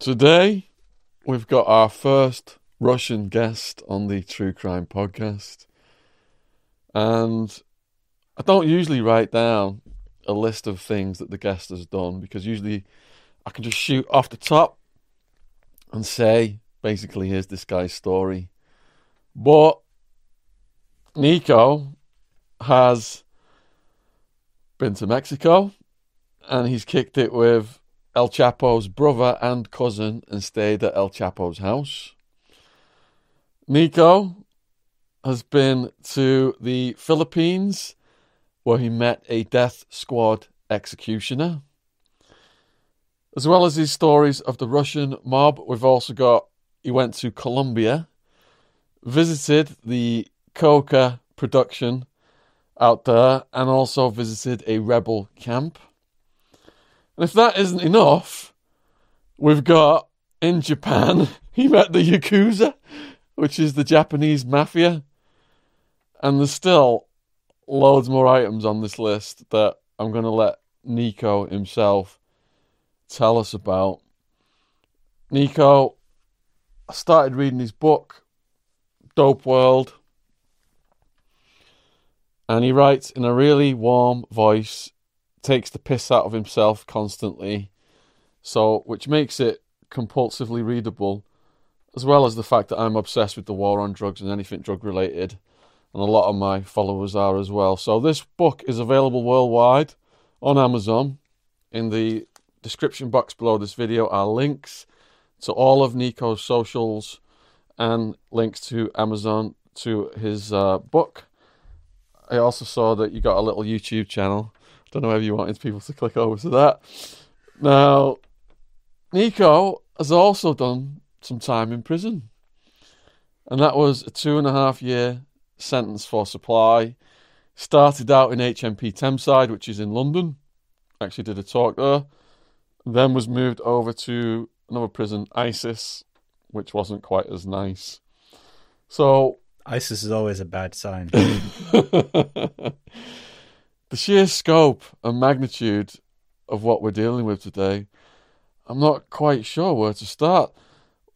Today, we've got our first Russian guest on the True Crime Podcast. And I don't usually write down a list of things that the guest has done, because usually I can just shoot off the top and say, basically, here's this guy's story. But Nico has been to Mexico and he's kicked it with El Chapo's brother and cousin and stayed at El Chapo's house. Nico has been to the Philippines where he met a death squad executioner. As well as his stories of the Russian mob, we've also got he went to Colombia, visited the coca production out there, and also visited a rebel camp. And if that isn't enough, we've got, in Japan, he met the Yakuza, which is the Japanese mafia. And there's still loads more items on this list that I'm going to let Nico himself tell us about. Nico, I started reading his book, Dope World, and he writes in a really warm voice, takes the piss out of himself constantly, so which makes it compulsively readable, as well as the fact that I'm obsessed with the war on drugs and anything drug-related, and a lot of my followers are as well. So this book is available worldwide on Amazon. In the description box below this video are links to all of Nico's socials and links to Amazon to his book. I also saw that you got a little YouTube channel. Don't know whether you wanted people to click over to that. Now, Nico has also done some time in prison. And that was a 2.5-year sentence for supply. Started out in HMP Thameside, which is in London. Actually did a talk there. Then was moved over to another prison, ISIS, which wasn't quite as nice. So ISIS is always a bad sign. The sheer scope and magnitude of what we're dealing with today, I'm not quite sure where to start.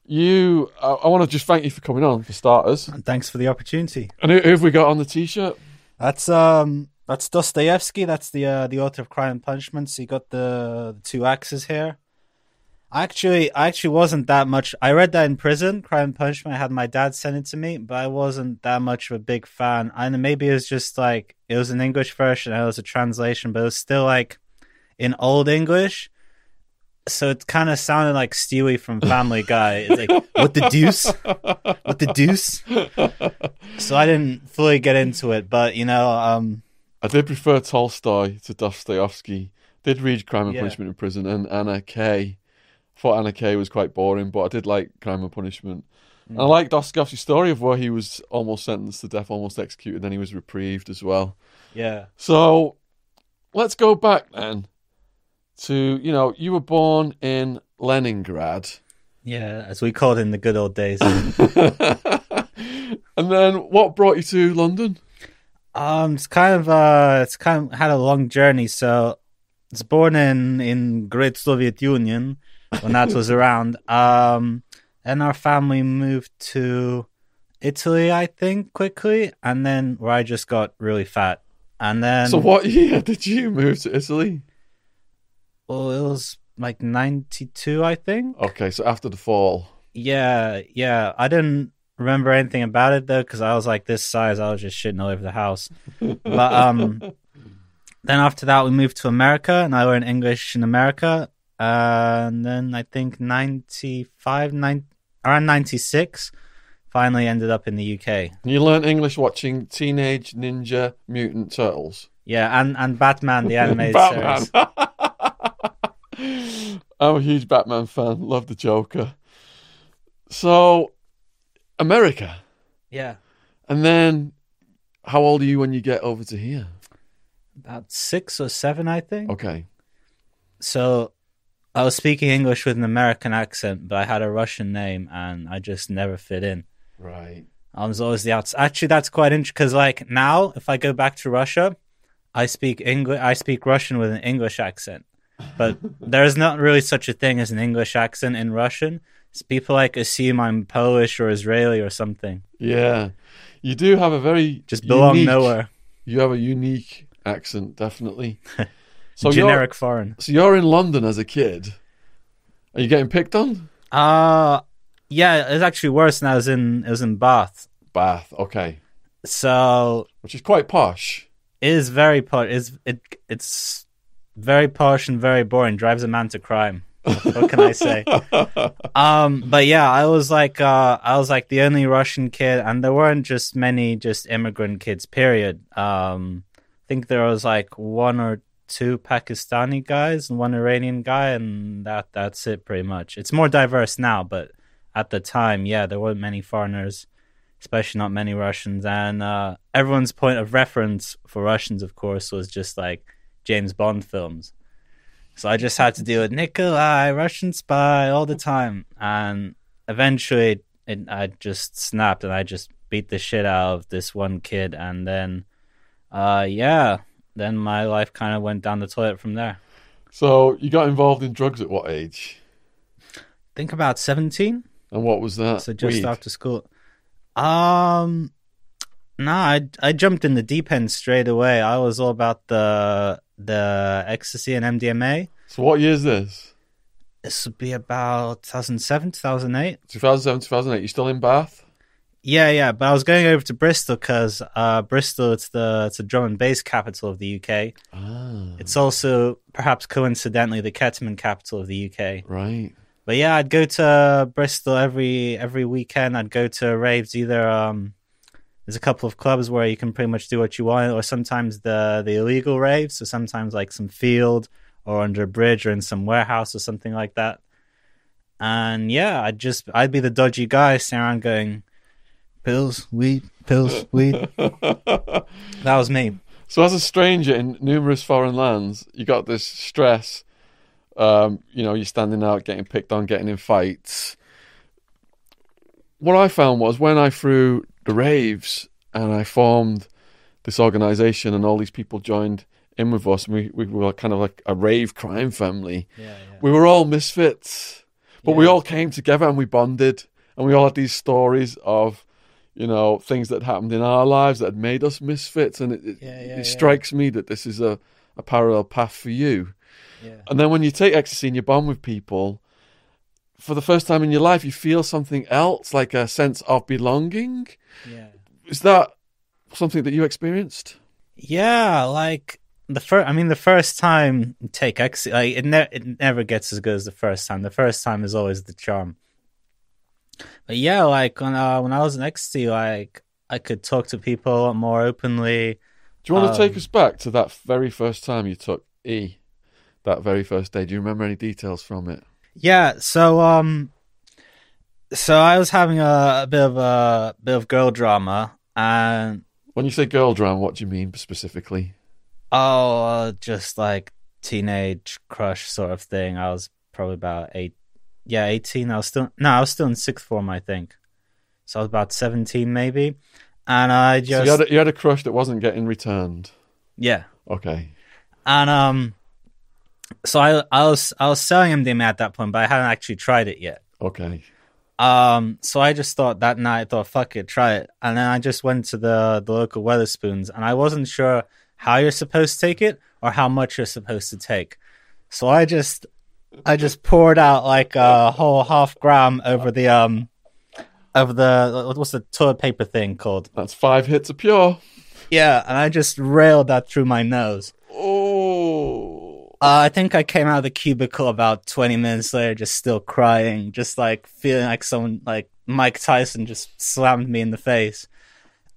I want to just thank you for coming on, for starters. And thanks for the opportunity. And who have we got on the T-shirt? That's Dostoevsky. That's the author of Crime and Punishment. So you got the two axes here. I actually wasn't that much. I read that in prison, Crime and Punishment. I had my dad send it to me, but I wasn't that much of a big fan. And maybe it was just like, it was an English version, it was a translation, but it was still like in old English. So it kind of sounded like Stewie from Family Guy. It's like, what the deuce? What the deuce? So I didn't fully get into it, but you know. I did prefer Tolstoy to Dostoevsky. Did read Crime and Punishment in prison and Anna K. Thought Anna Kay was quite boring, but I did like Crime and Punishment. And I like Dostoevsky's story of where he was almost sentenced to death, almost executed, and then he was reprieved as well. Yeah. So let's go back then to, you know, you were born in Leningrad. Yeah, as we called in the good old days. And then what brought you to London? It's kind of had a long journey. So I was born in Great Soviet Union when that was around. And our family moved to Italy, I think, quickly. And then where I just got really fat. And then. So what year did you move to Italy? Well, it was like 92, I think. Okay, so after the fall. Yeah. I didn't remember anything about it, though, because I was like this size. I was just shitting all over the house. But then after that, we moved to America, and I learned English in America. And then I think 96, finally ended up in the UK. You learned English watching Teenage Ninja Mutant Turtles. Yeah, and Batman, the animated Batman. Series. I'm a huge Batman fan. Love the Joker. So, America. Yeah. And then, how old are you when you get over to here? About 6 or 7, I think. Okay. So I was speaking English with an American accent, but I had a Russian name and I just never fit in. Right. I was always the outside. Actually, that's quite interesting because like now, if I go back to Russia, I speak Russian with an English accent. But there is not really such a thing as an English accent in Russian. So people like assume I'm Polish or Israeli or something. Yeah, you do have a very just belong unique, nowhere. You have a unique accent, definitely. So generic foreign. So you're in London as a kid. Are you getting picked on? Yeah, it's actually worse than I was in Bath. Bath, okay. So, which is quite posh. It is very posh. It's very posh and very boring. Drives a man to crime. What can I say? But yeah, I was like the only Russian kid, and there weren't just many just immigrant kids. Period. I think there was like one or two Pakistani guys and one Iranian guy, and that's it pretty much. It's more diverse now, but at the time, yeah, there weren't many foreigners, especially not many Russians. And everyone's point of reference for Russians, of course, was just like James Bond films. So I just had to deal with Nikolai, Russian spy, all the time. And eventually I just snapped and I just beat the shit out of this one kid. And then, then my life kind of went down the toilet from there. So you got involved in drugs at what age? I think about 17. And what was that? So just weed? After school. I jumped in the deep end straight away. I was all about the ecstasy and MDMA. So what year is this? This would be about 2007, 2008. 2007, 2008. You still in Bath? Yeah. But I was going over to Bristol because Bristol, it's the drum and bass capital of the UK. Ah. It's also, perhaps coincidentally, the ketamine capital of the UK. Right. But yeah, I'd go to Bristol every weekend. I'd go to raves either... There's a couple of clubs where you can pretty much do what you want, or sometimes the illegal raves, so sometimes like some field or under a bridge or in some warehouse or something like that. And yeah, I'd be the dodgy guy sitting around going, pills, weed, pills, weed. That was me. So as a stranger in numerous foreign lands, you got this stress, you're standing out, getting picked on, getting in fights. What I found was when I threw the raves and I formed this organization and all these people joined in with us, and we were kind of like a rave crime family. Yeah. We were all misfits, but we all came together and we bonded, and we all had these stories of, things that happened in our lives that had made us misfits. And it strikes me that this is a parallel path for you. Yeah. And then when you take ecstasy and you bond with people, for the first time in your life, you feel something else, like a sense of belonging. Yeah. Is that something that you experienced? Yeah, like the first time you take ecstasy, like it never gets as good as the first time. The first time is always the charm. But yeah, like when I was in ecstasy, like I could talk to people a lot more openly. Do you want to take us back to that very first time you took E? That very first day. Do you remember any details from it? Yeah, so I was having a bit of girl drama, and when you say girl drama, what do you mean specifically? Oh, just like teenage crush sort of thing. I was probably about 18. I was still in sixth form, I think. So I was about 17, maybe. And I just so you had a crush that wasn't getting returned. Yeah. Okay. And so I was selling MDMA at that point, but I hadn't actually tried it yet. Okay. So I just thought that night, I thought, fuck it, try it. And then I just went to the local Wetherspoons, and I wasn't sure how you're supposed to take it or how much you're supposed to take. So I just poured out like a whole half gram over the what's the toilet paper thing called? That's 5 hits of pure. Yeah, and I just railed that through my nose. Oh. I think I came out of the cubicle about 20 minutes later, just still crying, just like feeling like someone like Mike Tyson just slammed me in the face.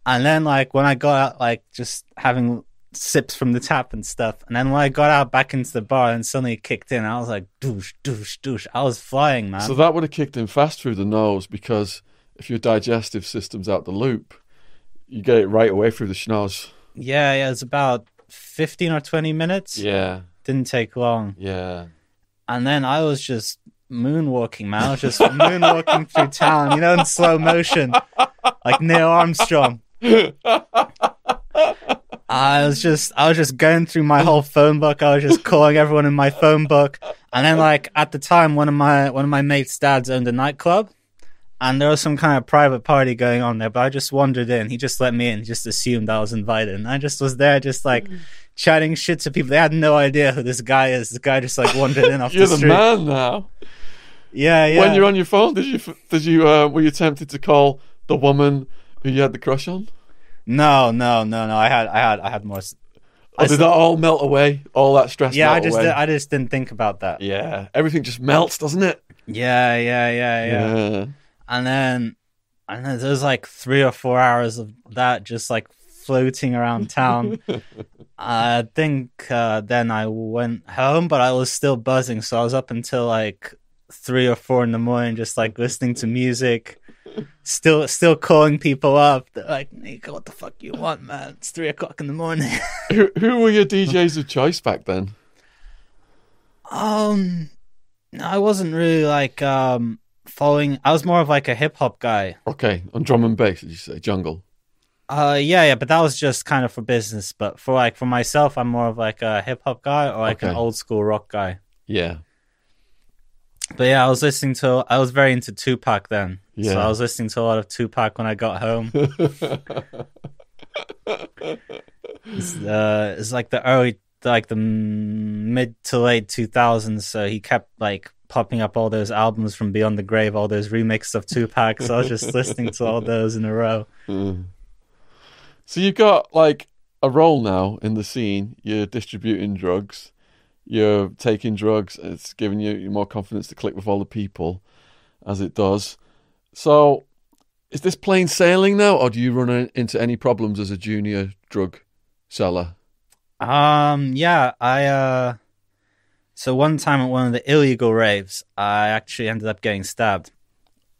And then like when I got out, like just having sips from the tap and stuff. And then when I got out back into the bar and suddenly it kicked in, I was like, douche, douche, douche. I was flying, man. So that would have kicked in fast through the nose, because if your digestive system's out the loop, you get it right away through the schnoz. Yeah. It's about 15 or 20 minutes. Yeah. Didn't take long. Yeah. And then I was just moonwalking, man. I was just moonwalking through town, in slow motion, like Neil Armstrong. I was just going through my whole phone book. I was just calling everyone in my phone book. And then, like, at the time, one of my mate's dads owned a nightclub, and there was some kind of private party going on there. But I just wandered in. He just let me in. He just assumed I was invited. And I just was there, just like chatting shit to people. They had no idea who this guy is. This guy just like wandered in off the street. You're the man now. Yeah, yeah. When you're on your phone, did you were you tempted to call the woman who you had the crush on? No. I had more. Did that all melt away? All that stress. Yeah, I just didn't think about that. Yeah, everything just melts, doesn't it? Yeah. And then there was like 3 or 4 hours of that, just like floating around town. I think then I went home, but I was still buzzing, so I was up until like 3 or 4 in the morning, just like listening to music. Still calling people up. They're like, Nico, what the fuck you want, man? It's 3 o'clock in the morning. Who were your DJs of choice back then? No, I wasn't really like following. I was more of like a hip hop guy. Okay, on drum and bass, did you say jungle? Yeah, but that was just kind of for business. But for like for myself, I'm more of like a hip hop guy or like an old school rock guy. Yeah. But yeah, I was very into Tupac then. Yeah. So I was listening to a lot of Tupac when I got home. It's like the early, like the mid to late 2000s. So he kept like popping up all those albums from Beyond the Grave, all those remixes of Tupac. So I was just listening to all those in a row. Mm. So you've got like a role now in the scene. You're distributing drugs. You're taking drugs. It's giving you more confidence to click with all the people, as it does. So is this plain sailing now, or do you run into any problems as a junior drug seller? So one time at one of the illegal raves, I actually ended up getting stabbed.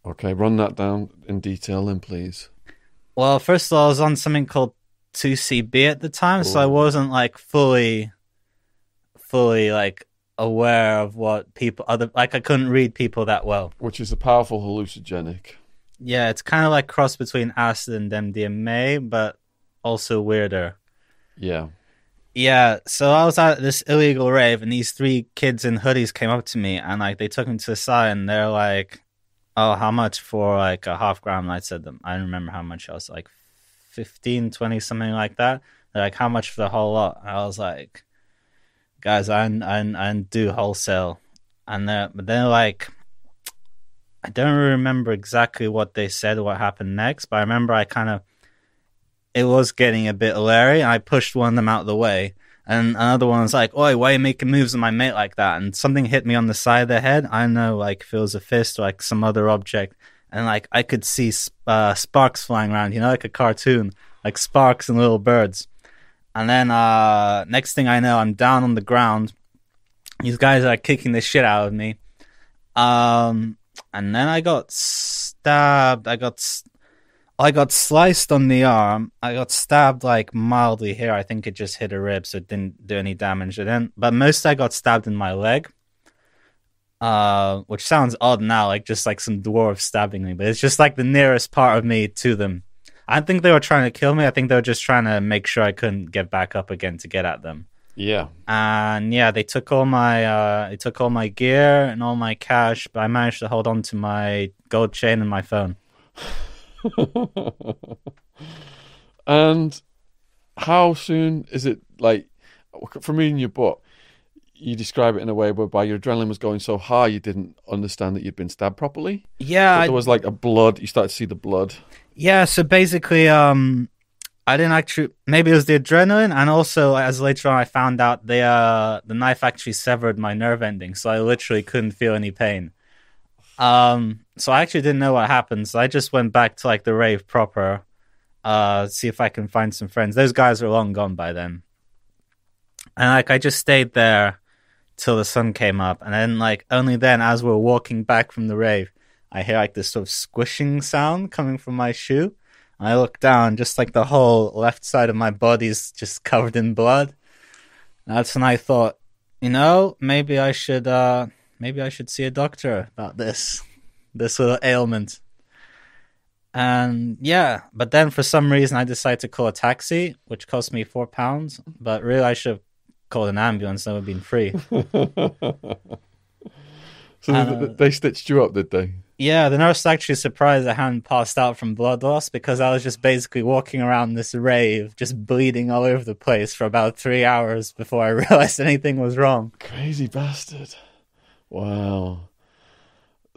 Okay, run that down in detail then, please. Well, first of all, I was on something called 2CB at the time, so I wasn't like fully like aware of what people other like I couldn't read people that well, which is a powerful hallucinogenic. Yeah, it's kind of like cross between acid and MDMA, but also weirder. Yeah. So I was at this illegal rave, and these 3 kids in hoodies came up to me, and like they took me to the side, and they're like, "Oh, how much for like a half gram?" And I said them, I don't remember how much. I was like 15, 20, something like that. They're like, "How much for the whole lot?" And I was like, "Guys, I do wholesale," and they're like, I don't remember exactly what they said, what happened next, but I remember it was getting a bit hilarious. I pushed one of them out of the way, and another one was like, "Oi, why are you making moves on my mate like that?" And something hit me on the side of the head. I know, like, if it was a fist or like some other object, and like I could see sparks flying around, you know, like a cartoon, like sparks and little birds. And then next thing I know, I'm down on the ground. These guys are kicking the shit out of me. And then I got stabbed. I got sliced on the arm. I got stabbed like mildly here. I think it just hit a rib, so it didn't do any damage. But mostly I got stabbed in my leg, which sounds odd now, like just like some dwarf stabbing me. But it's just like the nearest part of me to them. I don't think they were trying to kill me. I think they were just trying to make sure I couldn't get back up again to get at them. Yeah. And yeah, they took all my gear and all my cash, but I managed to hold on to my gold chain and my phone. And how soon is it, like, from reading your book, you describe it in a way whereby your adrenaline was going so high you didn't understand that you'd been stabbed properly? Yeah. There was like a blood, you started to see the blood. Yeah, so basically, I didn't actually. Maybe it was the adrenaline, and also as later on I found out the knife actually severed my nerve ending, so I literally couldn't feel any pain. So I actually didn't know what happened. So I just went back to like the rave proper, see if I can find some friends. Those guys were long gone by then, and like I just stayed there till the sun came up, and then like only then, as we were walking back from the rave, I hear like this sort of squishing sound coming from my shoe. And I look down, just like the whole left side of my body is just covered in blood. And that's when I thought, you know, maybe I should see a doctor about this little ailment. And yeah, but then for some reason I decided to call a taxi, which cost me £4. But really, I should have called an ambulance. That would have been free. So they stitched you up, did they? Yeah, the nurse was actually surprised I hadn't passed out from blood loss, because I was just basically walking around this rave, just bleeding all over the place for about 3 hours before I realized anything was wrong. Crazy bastard. Wow.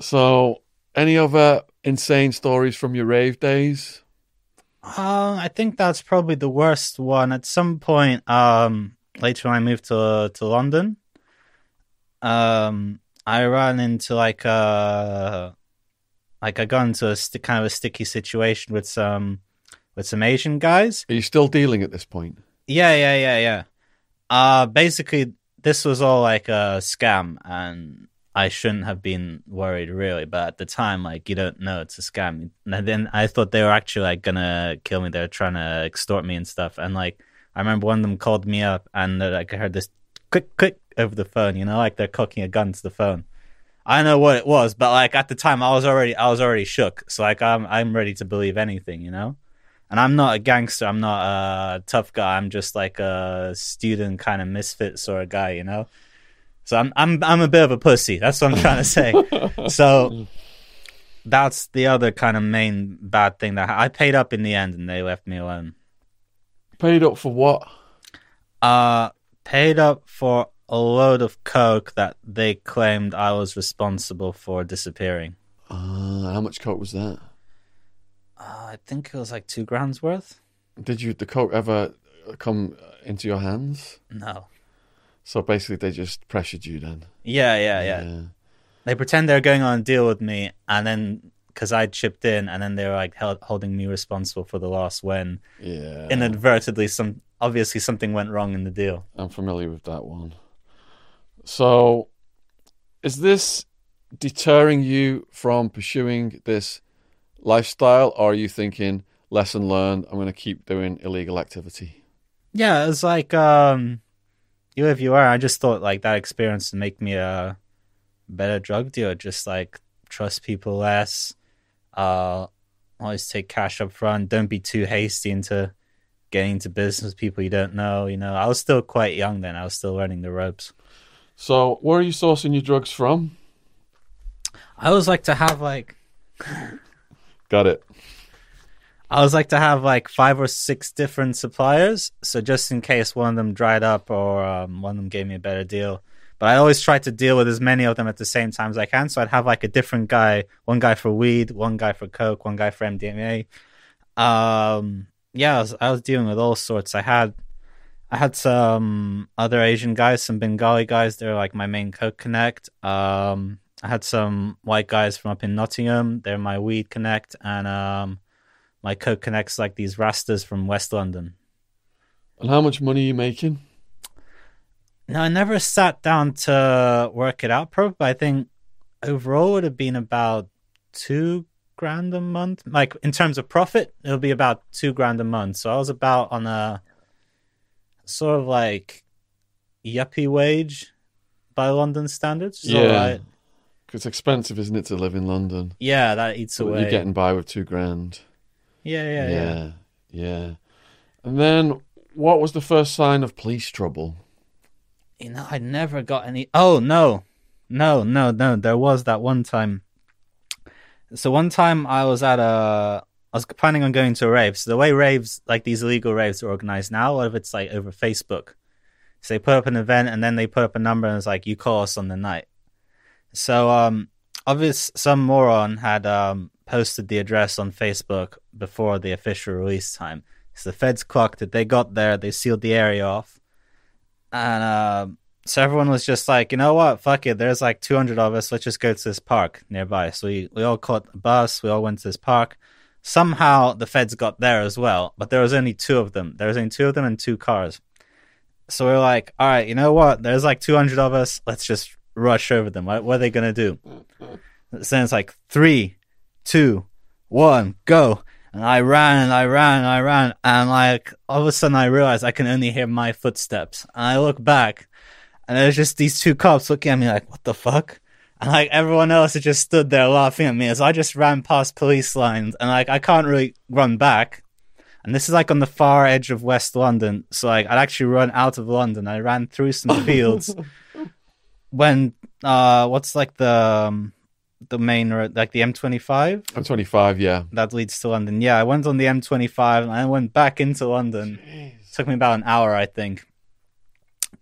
So, any other insane stories from your rave days? I think that's probably the worst one. At some point, later when I moved to London, I ran into I got into a kind of a sticky situation with some Asian guys. Are you still dealing at this point? Yeah. Basically, this was all like a scam, and I shouldn't have been worried really. But at the time, like, you don't know it's a scam. And then I thought they were actually like gonna kill me. They were trying to extort me and stuff. And like, I remember one of them called me up, and like I heard this click click over the phone. You know, like they're cocking a gun to the phone. I know what it was, but like at the time I was already shook. So like I'm ready to believe anything, you know? And I'm not a gangster, I'm not a tough guy, I'm just like a student kind of misfit sort of guy, you know? So I'm a bit of a pussy, that's what I'm trying to say. So that's the other kind of main bad thing that I paid up in the end, and they left me alone. Paid up for what? Paid up for a load of coke that they claimed I was responsible for disappearing. How much coke was that? I think it was like 2 grams worth. Did the coke ever come into your hands? No. So basically they just pressured you then? Yeah. They pretend they're going on a deal with me, and then because I chipped in, and then they were like holding me responsible for the loss when inadvertently something went wrong in the deal. I'm familiar with that one. So, is this deterring you from pursuing this lifestyle, or are you thinking, lesson learned, I'm going to keep doing illegal activity? Yeah, it's like, you if you are. I just thought, like, that experience would make me a better drug dealer. Just, like, trust people less, always take cash up front, don't be too hasty into getting into business with people you don't know, you know. I was still quite young then. I was still learning the ropes. So, where are you sourcing your drugs from? I always like to have like... Got it. I always like to have like 5 or 6 different suppliers. So just in case one of them dried up or one of them gave me a better deal. But I always try to deal with as many of them at the same time as I can. So I'd have like a different guy. One guy for weed, one guy for coke, one guy for MDMA. Yeah, I was dealing with all sorts. I had some other Asian guys, some Bengali guys. They're like my main coke connect. I had some white guys from up in Nottingham. They're my weed connect. And my coke connect's like these Rastas from West London. And how much money are you making? Now, I never sat down to work it out properly, but I think overall it would have been about 2 grand a month. Like, in terms of profit, it'll be about 2 grand a month. So I was about on a sort of like yuppie wage by London standards. So yeah, like, it's expensive, isn't it, to live in London? Yeah, that eats away. You're getting by with 2 grand. Yeah. And then what was the first sign of police trouble? You know, I never got any. Oh, no. There was that one time. So one time I was planning on going to a rave. So the way raves, like these illegal raves are organized now, a lot of it's like over Facebook. So they put up an event and then they put up a number and it's like, you call us on the night. So some moron had posted the address on Facebook before the official release time. So the feds clocked it. They got there. They sealed the area off. And so everyone was just like, you know what, fuck it, there's like 200 of us, let's just go to this park nearby. So we all caught a bus, we all went to this park. Somehow the feds got there as well, but there was only 2 of them. There was only 2 of them and 2 cars. So we were like, all right, you know what, there's like 200 of us, let's just rush over them. What are they going to do? So it's like 3, 2, 1, go. And I ran. And like, all of a sudden I realized I can only hear my footsteps. And I look back. And there's just these 2 cops looking at me like, what the fuck? And like everyone else had just stood there laughing at me, so I just ran past police lines, and like I can't really run back. And this is like on the far edge of West London, so like I'd actually run out of London. I ran through some fields when what's like the main road, like the M25. M25, yeah, that leads to London. Yeah, I went on the M25 and I went back into London. Jeez. Took me about an hour, I think.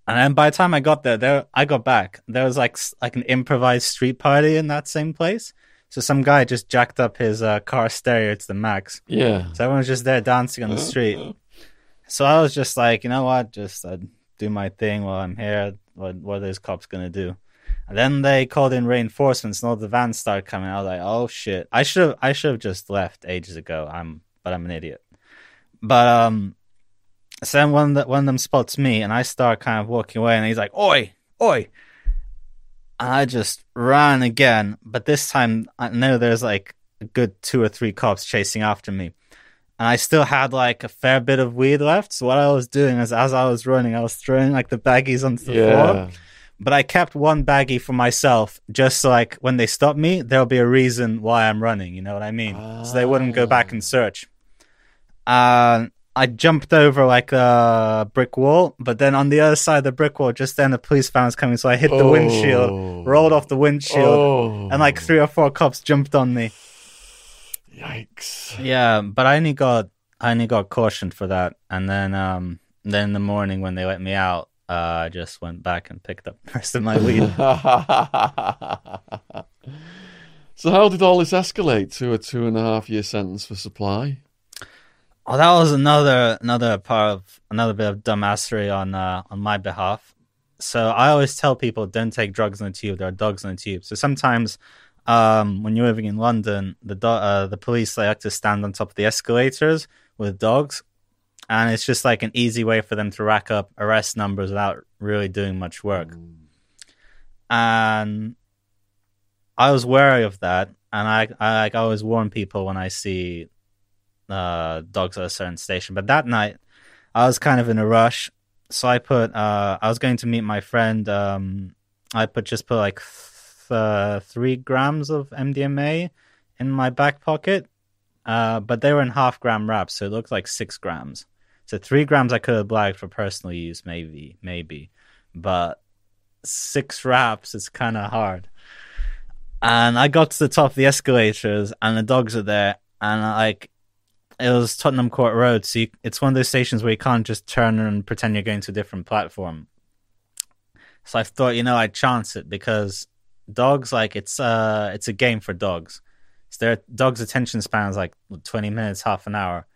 And then by the time I got there, I got back. There was like an improvised street party in that same place. So some guy just jacked up his car stereo to the max. Yeah. So everyone was just there dancing on the street. So I was just like, you know what? Just I'd do my thing while I'm here. What are those cops going to do? And then they called in reinforcements, and all the vans started coming. I was like, oh shit! I should have just left ages ago. But I'm an idiot. But So then one of them spots me, and I start kind of walking away, and he's like, "Oi, oi!" And I just ran again, but this time I know there's like a good 2 or 3 cops chasing after me, and I still had like a fair bit of weed left. So what I was doing is, as I was running, I was throwing like the baggies onto the floor. But I kept one baggie for myself, just so, like, when they stop me, there'll be a reason why I'm running. You know what I mean? So they wouldn't go back and search. I jumped over like a brick wall, but then on the other side of the brick wall, just then the police van was coming, so I hit the windshield, rolled off the windshield, and like 3 or 4 cops jumped on me. Yikes! Yeah, but I only got cautioned for that, and then in the morning when they let me out, I just went back and picked up the rest of my weed. So how did all this escalate to a 2.5-year sentence for supply? Oh, that was another bit of dumbassery on my behalf. So I always tell people, don't take drugs on the tube. There are dogs on the tube. So sometimes, when you're living in London, the police like to stand on top of the escalators with dogs, and it's just like an easy way for them to rack up arrest numbers without really doing much work. And I was wary of that, and I always warn people when I see dogs at a certain station. But that night I was kind of in a rush, so I put I was going to meet my friend. I put like 3 grams of MDMA in my back pocket, but they were in 0.5 gram wraps, so it looked like 6 grams. So 3 grams I could have blagged for personal use, maybe, but 6 wraps is kind of hard. And I got to the top of the escalators, and the dogs are there, and it was Tottenham Court Road, so it's one of those stations where you can't just turn and pretend you're going to a different platform. So I thought, you know, I'd chance it, because dogs, like, it's a game for dogs. So their dogs' attention span is like 20 minutes, half an hour.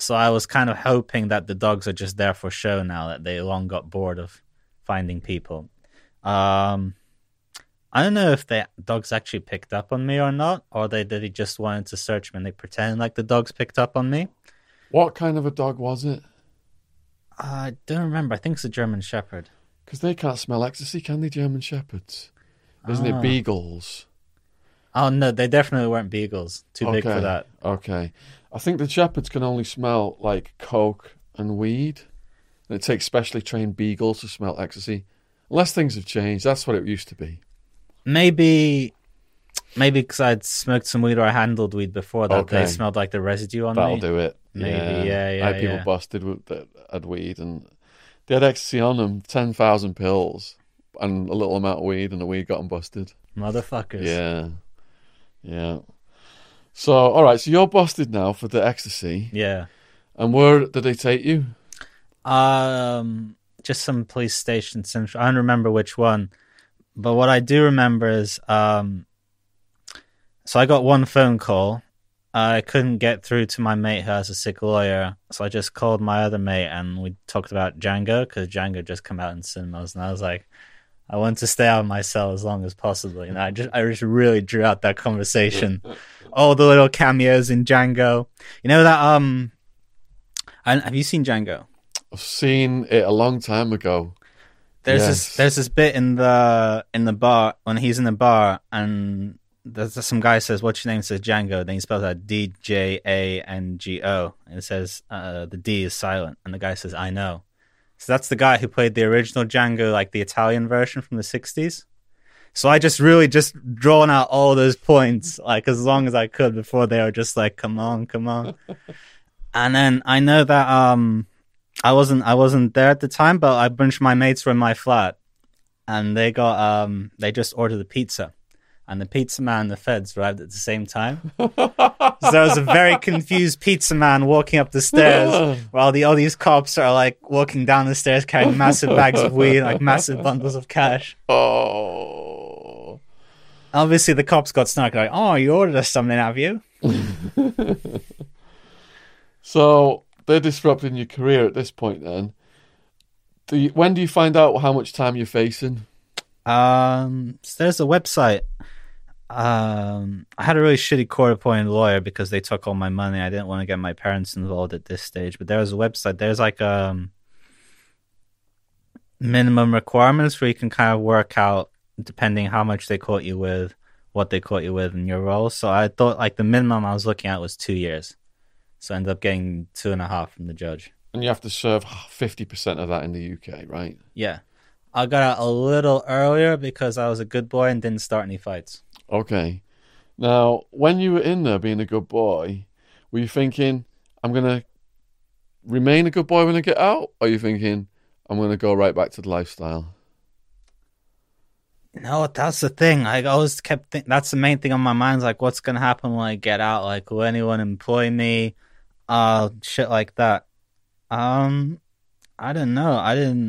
So I was kind of hoping that the dogs are just there for show now, that they long got bored of finding people. I don't know if the dogs actually picked up on me or not, or they just wanted to search me and they pretended like the dogs picked up on me. What kind of a dog was it? I don't remember. I think it's a German Shepherd. Because they can't smell ecstasy, can they, German Shepherds? Isn't it beagles? Oh, no, they definitely weren't beagles. Too big for that. Okay. I think the Shepherds can only smell, like, coke and weed. And it takes specially trained beagles to smell ecstasy. Unless things have changed, that's what it used to be. Maybe because I'd smoked some weed or I handled weed before that they smelled like the residue on me. That'll do it. Maybe, yeah. I had people busted that had weed, and they had ecstasy on them, 10,000 pills and a little amount of weed, and the weed got them busted. Motherfuckers. Yeah. So, all right, so you're busted now for the ecstasy. Yeah. And where did they take you? Just some police station central. I don't remember which one. But what I do remember is, so I got one phone call. I couldn't get through to my mate who has a sick lawyer, so I just called my other mate, and we talked about Django, because Django just came out in cinemas, and I was like, I want to stay out of my cell as long as possible. You know, I just really drew out that conversation. All the little cameos in Django. You know that, have you seen Django? I've seen it a long time ago. There's this bit in the bar, when he's in the bar, and there's some guy says, "What's your name?" Says Django. Then he spells out DJANGO, and it says the D is silent, and the guy says, "I know." So that's the guy who played the original Django, like the Italian version from the 60s. So I just really just drawn out all those points, like as long as I could before they were just like, come on, come on. And then I know that I wasn't there at the time, but a bunch of my mates were in my flat, and they got they just ordered a pizza, and the pizza man and the feds arrived at the same time. So there was a very confused pizza man walking up the stairs while all these cops are like walking down the stairs carrying massive bags of weed, like massive bundles of cash. Oh. Obviously the cops got snarky, like, oh, you ordered us something, have you? So they're disrupting your career at this point then. When do you find out how much time you're facing? So there's a website. I had a really shitty court-appointed lawyer because they took all my money. I didn't want to get my parents involved at this stage, but there was a website. There's like minimum requirements where you can kind of work out depending how much they caught you with, what they caught you with, and your role. So I thought like the minimum I was looking at was 2 years. So I ended up getting 2.5 from the judge. And you have to serve 50% of that in the UK, right? Yeah. I got out a little earlier because I was a good boy and didn't start any fights. Okay. Now, when you were in there being a good boy, were you thinking, I'm going to remain a good boy when I get out? Or are you thinking, I'm going to go right back to the lifestyle? No, that's the thing. I always kept thinking, that's the main thing on my mind, is like, what's going to happen when I get out? Like, will anyone employ me? Shit like that. I don't know.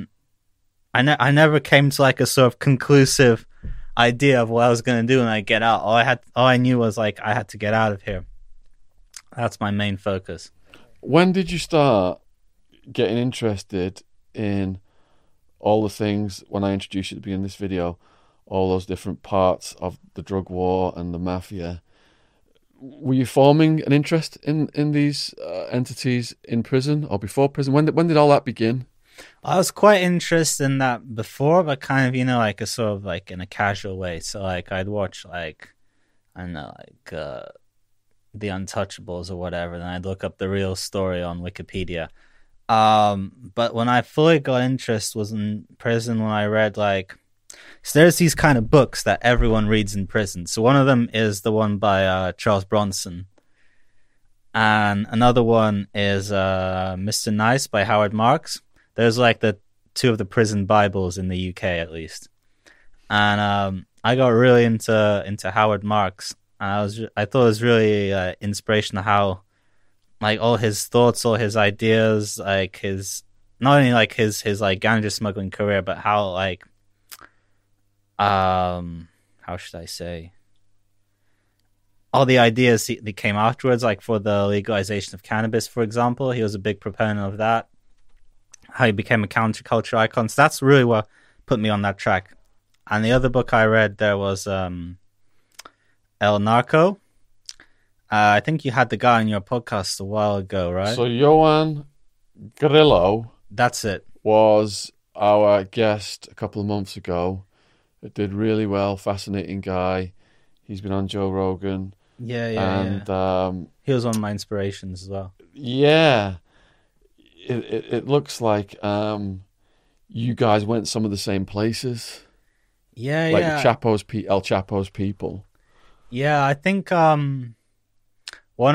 I never came to like a sort of conclusive idea of what I was going to do when I get out. All I knew was like I had to get out of here. That's my main focus. When did you start getting interested in all the things when I introduced you to be in this video, all those different parts of the drug war and the mafia? Were you forming an interest in these entities in prison or before prison? When did all that begin? I was quite interested in that before, but kind of, you know, like a sort of like in a casual way. So like I'd watch like, I don't know, like The Untouchables or whatever. Then I'd look up the real story on Wikipedia. But when I fully got interest was in prison when I read like, so there's these kind of books that everyone reads in prison. So one of them is the one by Charles Bronson. And another one is Mr. Nice by Howard Marks. Those are like the two of the prison Bibles in the UK, at least. And I got really into Howard Marks. And I thought it was really inspirational how, like, all his thoughts, all his ideas, like his not only like his like ganja smuggling career, but how like, how should I say, all the ideas that came afterwards, like for the legalization of cannabis, for example. He was a big proponent of that. How he became a counterculture icon. So that's really what put me on that track. And the other book I read there was El Narco. I think you had the guy on your podcast a while ago, right? So Joan Grillo. That's it. Was our guest a couple of months ago. It did really well. Fascinating guy. He's been on Joe Rogan. Yeah. And he was one of my inspirations as well. Yeah. It looks like you guys went some of the same places. Yeah, like yeah. El Chapo's people. Yeah, I think one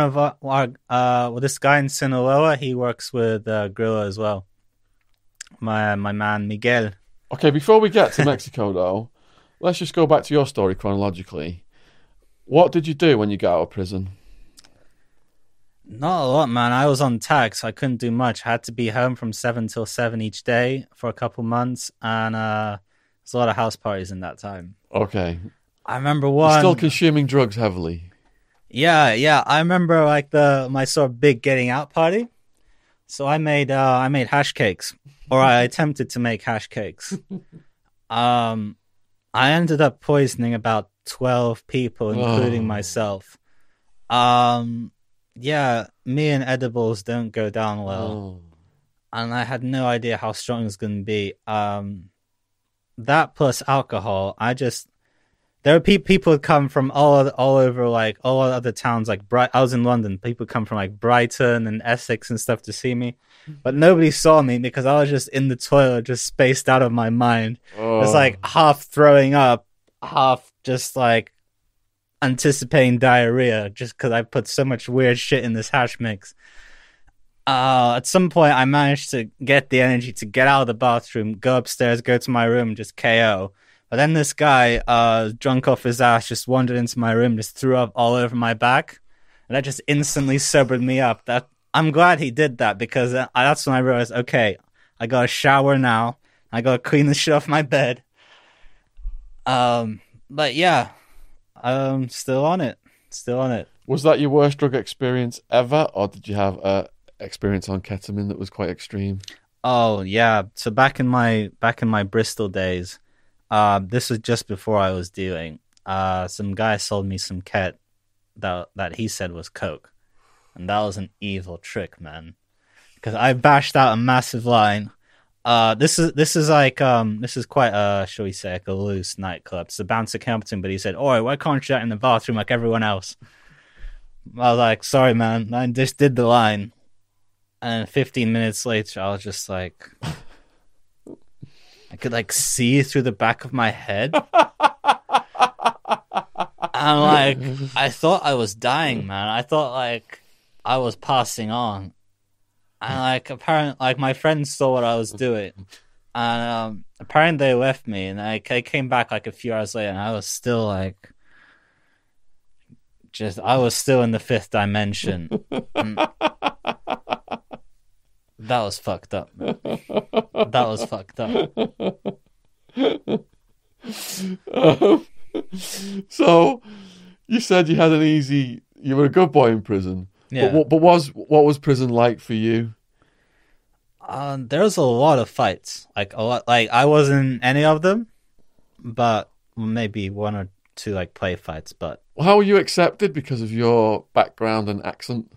of our this guy in Sinaloa, he works with Grillo as well. My man Miguel. Okay, before we get to Mexico though, let's just go back to your story chronologically. What did you do when you got out of prison? Not a lot, man. I was on tax. So I couldn't do much. I had to be home from 7 till 7 each day for a couple months, and there's a lot of house parties in that time. Okay. I remember one. You're still consuming drugs heavily. Yeah. I remember like my sort of big getting out party. So I made hash cakes, or I attempted to make hash cakes. I ended up poisoning about 12 people, including myself. Yeah, me and edibles don't go down well. Oh. And I had no idea how strong it was going to be. That plus alcohol, there were people who come from all over, like, all other towns. Like, I was in London. People come from, like, Brighton and Essex and stuff to see me. But nobody saw me because I was just in the toilet, just spaced out of my mind. Oh. It was, like, half throwing up. half just like anticipating diarrhea just because I put so much weird shit in this hash mix. At some point, I managed to get the energy to get out of the bathroom, go upstairs, go to my room, just KO. But then this guy, drunk off his ass, just wandered into my room, just threw up all over my back. And that just instantly sobered me up. That I'm glad he did that, because that's when I realized, okay, I got to shower now. I got to clean the shit off my bed. But yeah, I'm still on it. Still on it. Was that your worst drug experience ever, or did you have a experience on ketamine that was quite extreme? Oh yeah, so back in my Bristol days, this was just before I was dealing. Some guy sold me some ket that he said was coke, and that was an evil trick, man. Because I bashed out a massive line. This is quite a, shall we say, like a loose nightclub. So the bouncer came up to him, but he said, "Oi, why can't you out in the bathroom like everyone else?" I was like, "Sorry, man, I just did the line." And 15 minutes later, I was just like, I could like see through the back of my head. I'm like, I thought I was dying, man. I thought like I was passing on. And like, apparently, like my friends saw what I was doing. And apparently they left me. And I came back like a few hours later, and I was still like, just, I was still in the fifth dimension. That was fucked up, man. That was fucked up. So, you said you had an easy... You were a good boy in prison. Yeah. But what was prison like for you? There was a lot of fights. Like, a lot. Like, I wasn't in any of them, but maybe one or two, like, play fights, but... How were you accepted because of your background and accent?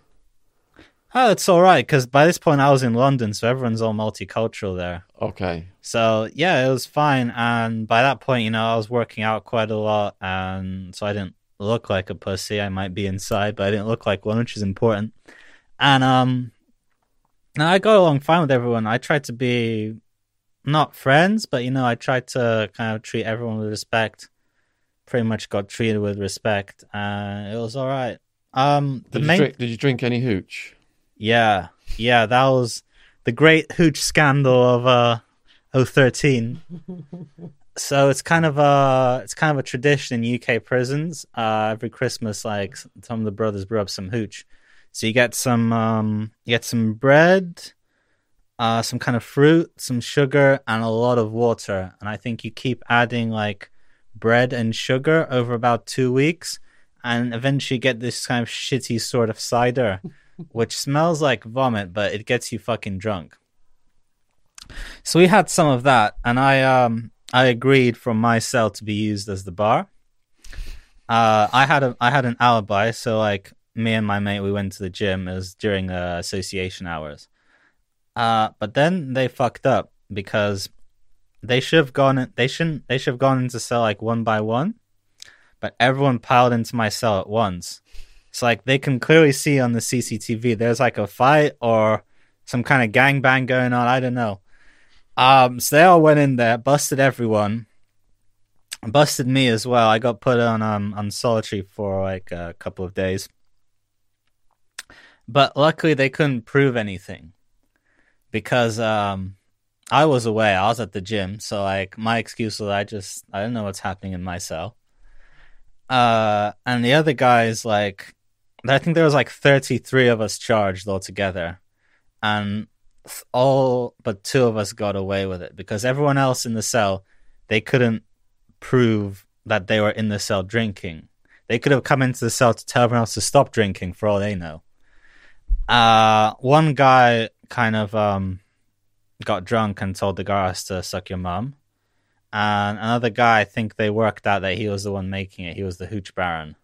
Oh, it's all right, because by this point I was in London, so everyone's all multicultural there. Okay. So, yeah, it was fine. And by that point, you know, I was working out quite a lot, and so I didn't look like a pussy. I might be inside, but I didn't look like one, which is important. And I got along fine with everyone. I tried to be not friends, but, you know, I tried to kind of treat everyone with respect. Pretty much got treated with respect. It was all right. Did you drink any hooch? Yeah, that was the great hooch scandal of 2013. So it's kind of a tradition in UK prisons. Every Christmas, like, some of the brothers brew up some hooch. So you get some bread, some kind of fruit, some sugar, and a lot of water. And I think you keep adding like bread and sugar over about 2 weeks, and eventually get this kind of shitty sort of cider. Which smells like vomit, but it gets you fucking drunk. So we had some of that, and I agreed from my cell to be used as the bar. I had an alibi, so like me and my mate, we went to the gym. It was during association hours. But then they fucked up, because they should have gone into cell like one by one, but everyone piled into my cell at once. It's like they can clearly see on the CCTV there's like a fight or some kind of gangbang going on. I don't know. So they all went in there, busted everyone, busted me as well. I got put on solitary for like a couple of days. But luckily they couldn't prove anything, because I was away. I was at the gym. So like my excuse was I don't know what's happening in my cell. And the other guys, like, I think there was like 33 of us charged altogether, and all but two of us got away with it, because everyone else in the cell, they couldn't prove that they were in the cell drinking. They could have come into the cell to tell everyone else to stop drinking, for all they know. One guy kind of got drunk and told the guards to suck your mum. And another guy, I think they worked out that he was the one making it. He was the hooch baron.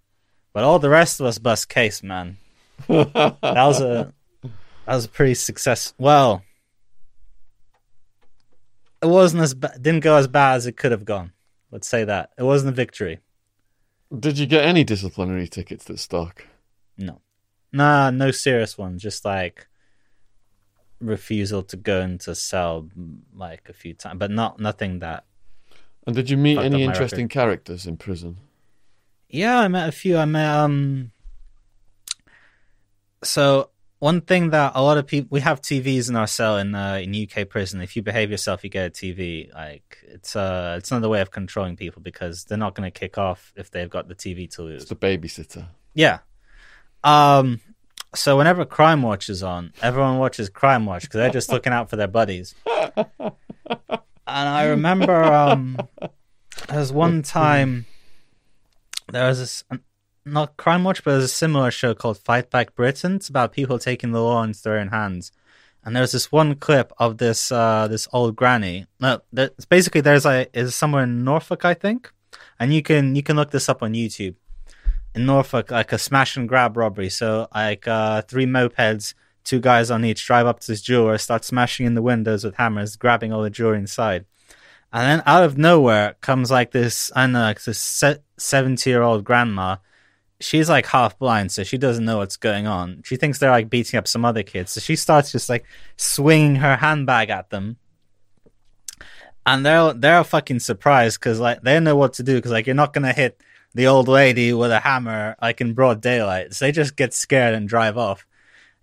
But all the rest of us bust case, man. That was a pretty successful. Well, it wasn't didn't go as bad as it could have gone. Let's say that. It wasn't a victory. Did you get any disciplinary tickets that stuck? No. Nah, no serious ones. Just like refusal to go into cell like a few times, but nothing that And did you meet any interesting characters in prison? Yeah, I met a few. I met so one thing that a lot of people, we have TVs in our cell in UK prison. If you behave yourself, you get a TV. Like it's another way of controlling people because they're not going to kick off if they've got the TV to lose. It's the babysitter. Yeah. So whenever Crime Watch is on, everyone watches Crime Watch because they're just looking out for their buddies. And I remember there was one time there was this, not Crime Watch, but there's a similar show called Fight Back Britain. It's about people taking the law into their own hands. And there's this one clip of this this old granny. No, it's basically is somewhere in Norfolk, I think, and you can look this up on YouTube. In Norfolk, like a smash and grab robbery. So like three mopeds, two guys on each, drive up to this jeweler, start smashing in the windows with hammers, grabbing all the jewelry inside. And then out of nowhere comes like this, I don't know, like this 70-year-old grandma. She's like half blind, so she doesn't know what's going on. She thinks they're like beating up some other kids. So she starts just like swinging her handbag at them. And they're fucking surprised because like they know what to do because like you're not going to hit the old lady with a hammer like in broad daylight. So they just get scared and drive off.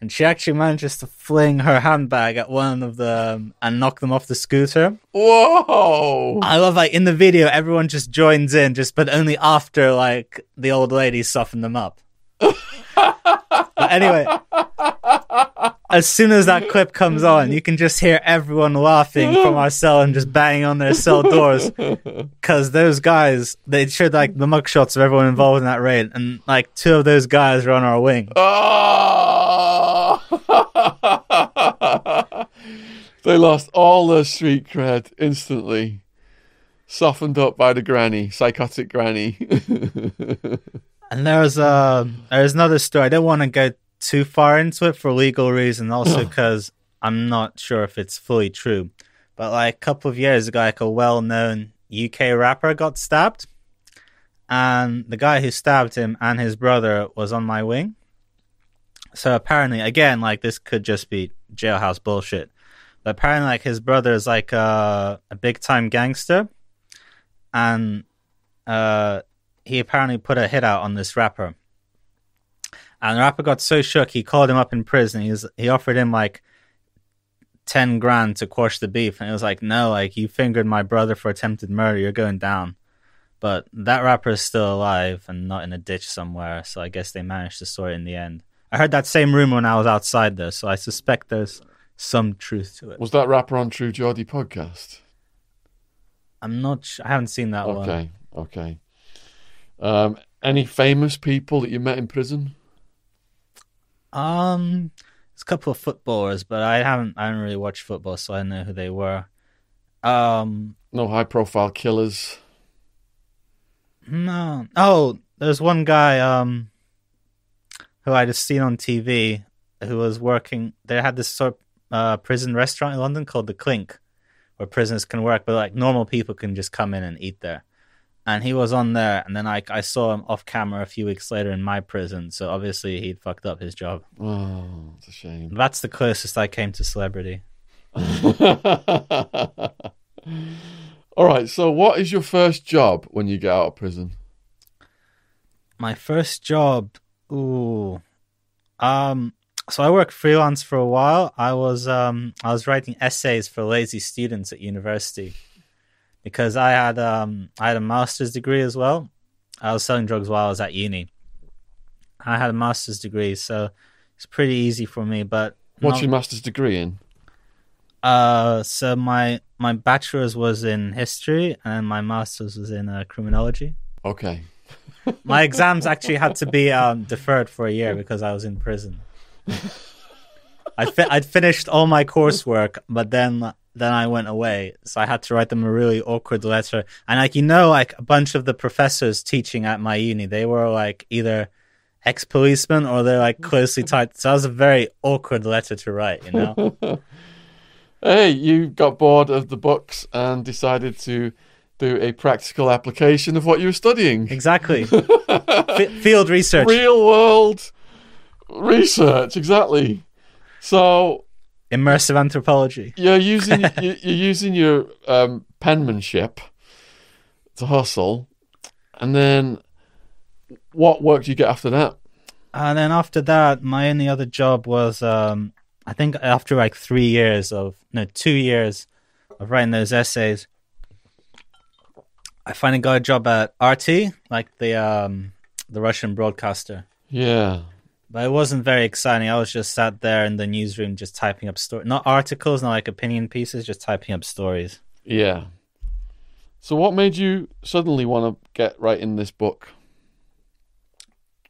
And she actually manages to fling her handbag at one of them and knock them off the scooter. Whoa! I love, like, in the video, everyone just joins in, but only after, like, the old lady softened them up. But anyway, as soon as that clip comes on, you can just hear everyone laughing from our cell and just banging on their cell doors. Because those guys, they showed, like, the mugshots of everyone involved in that raid. And, like, two of those guys were on our wing. Oh! They lost all their street cred instantly, softened up by the psychotic granny. And there's another story. I don't want to go too far into it for legal reasons, also because I'm not sure if it's fully true, but like a couple of years ago, like a well-known UK rapper got stabbed, and the guy who stabbed him and his brother was on my wing. So apparently, again, like this could just be jailhouse bullshit. But apparently, like his brother is like a big time gangster, and he apparently put a hit out on this rapper. And the rapper got so shook, he called him up in prison. He offered him like 10 grand to quash the beef, and it was like, no, like you fingered my brother for attempted murder, you're going down. But that rapper is still alive and not in a ditch somewhere. So I guess they managed to sort it in the end. I heard that same rumor when I was outside, though, so I suspect there's some truth to it. Was that rapper on True Geordie podcast? I'm not sure. I haven't seen that one. Okay. Any famous people that you met in prison? There's a couple of footballers, but I haven't really watched football, so I don't know who they were. No high-profile killers? No. Oh, there's one guy... who I just seen on TV, who was working. They had this sort of prison restaurant in London called The Clink, where prisoners can work, but like normal people can just come in and eat there. And he was on there, and then I saw him off camera a few weeks later in my prison, so obviously he'd fucked up his job. Oh, it's a shame. That's the closest I came to celebrity. All right, so what is your first job when you get out of prison? My first job... Ooh, so I worked freelance for a while. I was writing essays for lazy students at university because I had a master's degree as well. I was selling drugs while I was at uni. I had a master's degree, so it's pretty easy for me. But what's your master's degree in? So my bachelor's was in history and my master's was in criminology. Okay. My exams actually had to be deferred for a year because I was in prison. I'd finished all my coursework, but then I went away, so I had to write them a really awkward letter. And like like a bunch of the professors teaching at my uni, they were like either ex-policemen or they're like closely tied. So that was a very awkward letter to write, you know. Hey, you got bored of the books and decided to do a practical application of what you were studying. Exactly. Field research. Real world research, exactly. So... immersive anthropology. You're using your penmanship to hustle. And then what work do you get after that? And then after that, my only other job was, I think after like 2 years of writing those essays, I finally got a job at RT, like the Russian broadcaster. Yeah. But it wasn't very exciting. I was just sat there in the newsroom just typing up stories. Not articles, not like opinion pieces, just typing up stories. Yeah. So what made you suddenly want to get writing this book?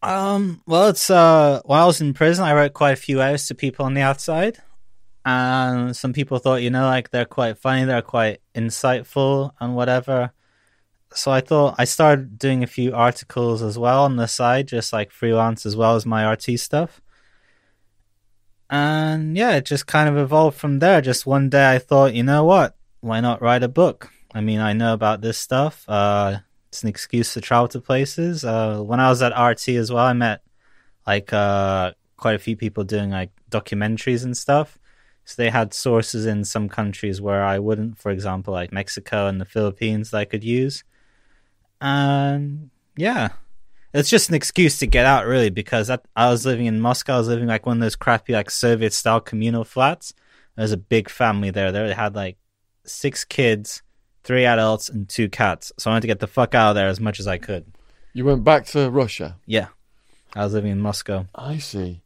Well, it's while I was in prison, I wrote quite a few letters to people on the outside. And some people thought, like they're quite funny, they're quite insightful and whatever. So I thought I started doing a few articles as well on the side, just like freelance as well as my RT stuff. And yeah, it just kind of evolved from there. Just one day I thought, you know what? Why not write a book? I mean, I know about this stuff. It's an excuse to travel to places. When I was at RT as well, I met like quite a few people doing like documentaries and stuff. So they had sources in some countries where I wouldn't, for example, like Mexico and the Philippines that I could use. And yeah, it's just an excuse to get out, really, because I was living in Moscow. I was living like one of those crappy like Soviet style communal flats. There's a big family there. They had like 6 kids, 3 adults and 2 cats. So I wanted to get the fuck out of there as much as I could. You went back to Russia? Yeah, I was living in Moscow. I see.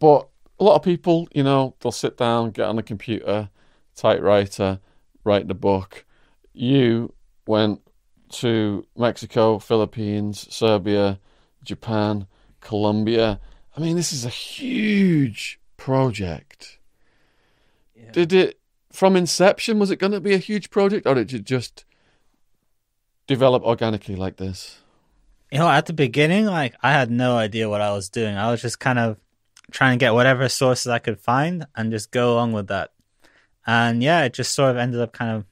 But a lot of people, they'll sit down, get on the computer, typewriter, write the book. You went to Mexico, Philippines, Serbia, Japan, Colombia. I mean, this is a huge project. Yeah. Did it, from inception, was it going to be a huge project, or did it just develop organically like this? At the beginning, I had no idea what I was doing. I was just kind of trying to get whatever sources I could find and just go along with that. And yeah, it just sort of ended up kind of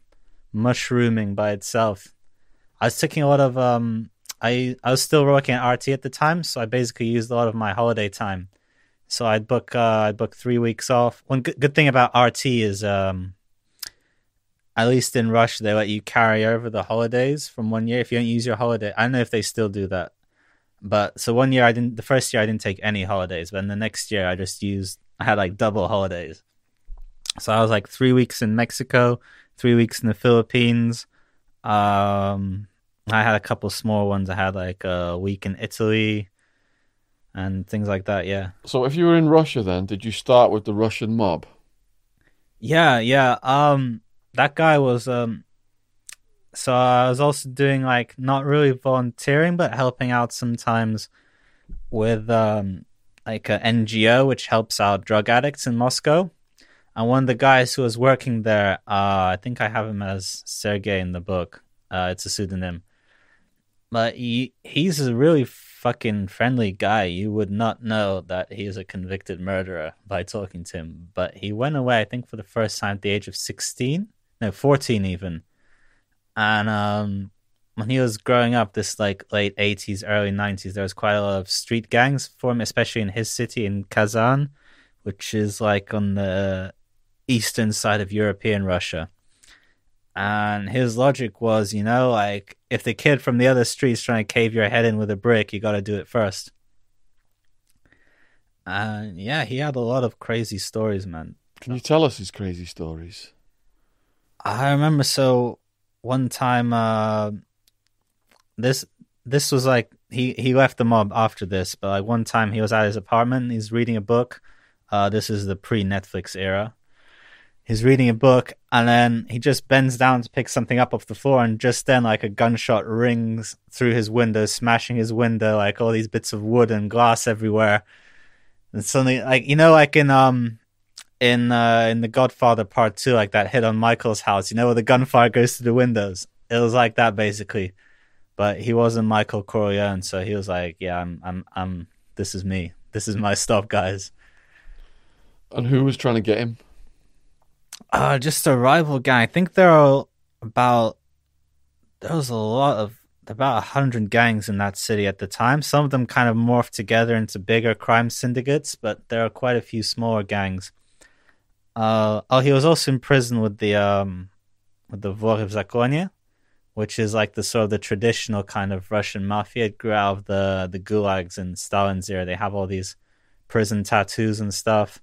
mushrooming by itself. I was taking a lot of I was still working at RT at the time, so I basically used a lot of my holiday time. So I'd book 3 weeks off. One good thing about RT is at least in Russia they let you carry over the holidays from 1 year if you don't use your holiday. I don't know if they still do that. But so 1 year the first year I didn't take any holidays, but then the next year I had like double holidays. So I was like 3 weeks in Mexico, 3 weeks in the Philippines. I had a couple small ones. I had like a week in Italy and things like that. Yeah. So if you were in Russia, then did you start with the Russian mob? Yeah. That guy was, so I was also doing like, not really volunteering, but helping out sometimes with, like an NGO, which helps out drug addicts in Moscow. And one of the guys who was working there, I think I have him as Sergei in the book. It's a pseudonym. But he's a really fucking friendly guy. You would not know that he is a convicted murderer by talking to him. But he went away, I think, for the first time at the age of 16. No, 14 even. And when he was growing up, this like late 80s, early 90s, there was quite a lot of street gangs formed, especially in his city in Kazan, which is like on the eastern side of European Russia. And his logic was, like if the kid from the other street's trying to cave your head in with a brick, you got to do it first. And yeah, he had a lot of crazy stories, man. Can you tell us his crazy stories? I remember, so one time this was like he left the mob after this, but like one time he was at his apartment, he's reading a book. This is the pre-Netflix era. He's reading a book, and then he just bends down to pick something up off the floor, and just then, like, a gunshot rings through his window, smashing his window, like, all these bits of wood and glass everywhere. And suddenly, like, like in The Godfather Part 2, like, that hit on Michael's house, where the gunfire goes through the windows. It was like that, basically. But he wasn't Michael Corleone, so he was like, yeah, I'm this is me. This is my stuff, guys. And who was trying to get him? Just a rival gang. I think there was about 100 gangs in that city at the time. Some of them kind of morphed together into bigger crime syndicates, but there are quite a few smaller gangs. He was also in prison with the Vory v Zakone, which is like the sort of the traditional kind of Russian mafia. It grew out of the gulags in Stalin's era. They have all these prison tattoos and stuff.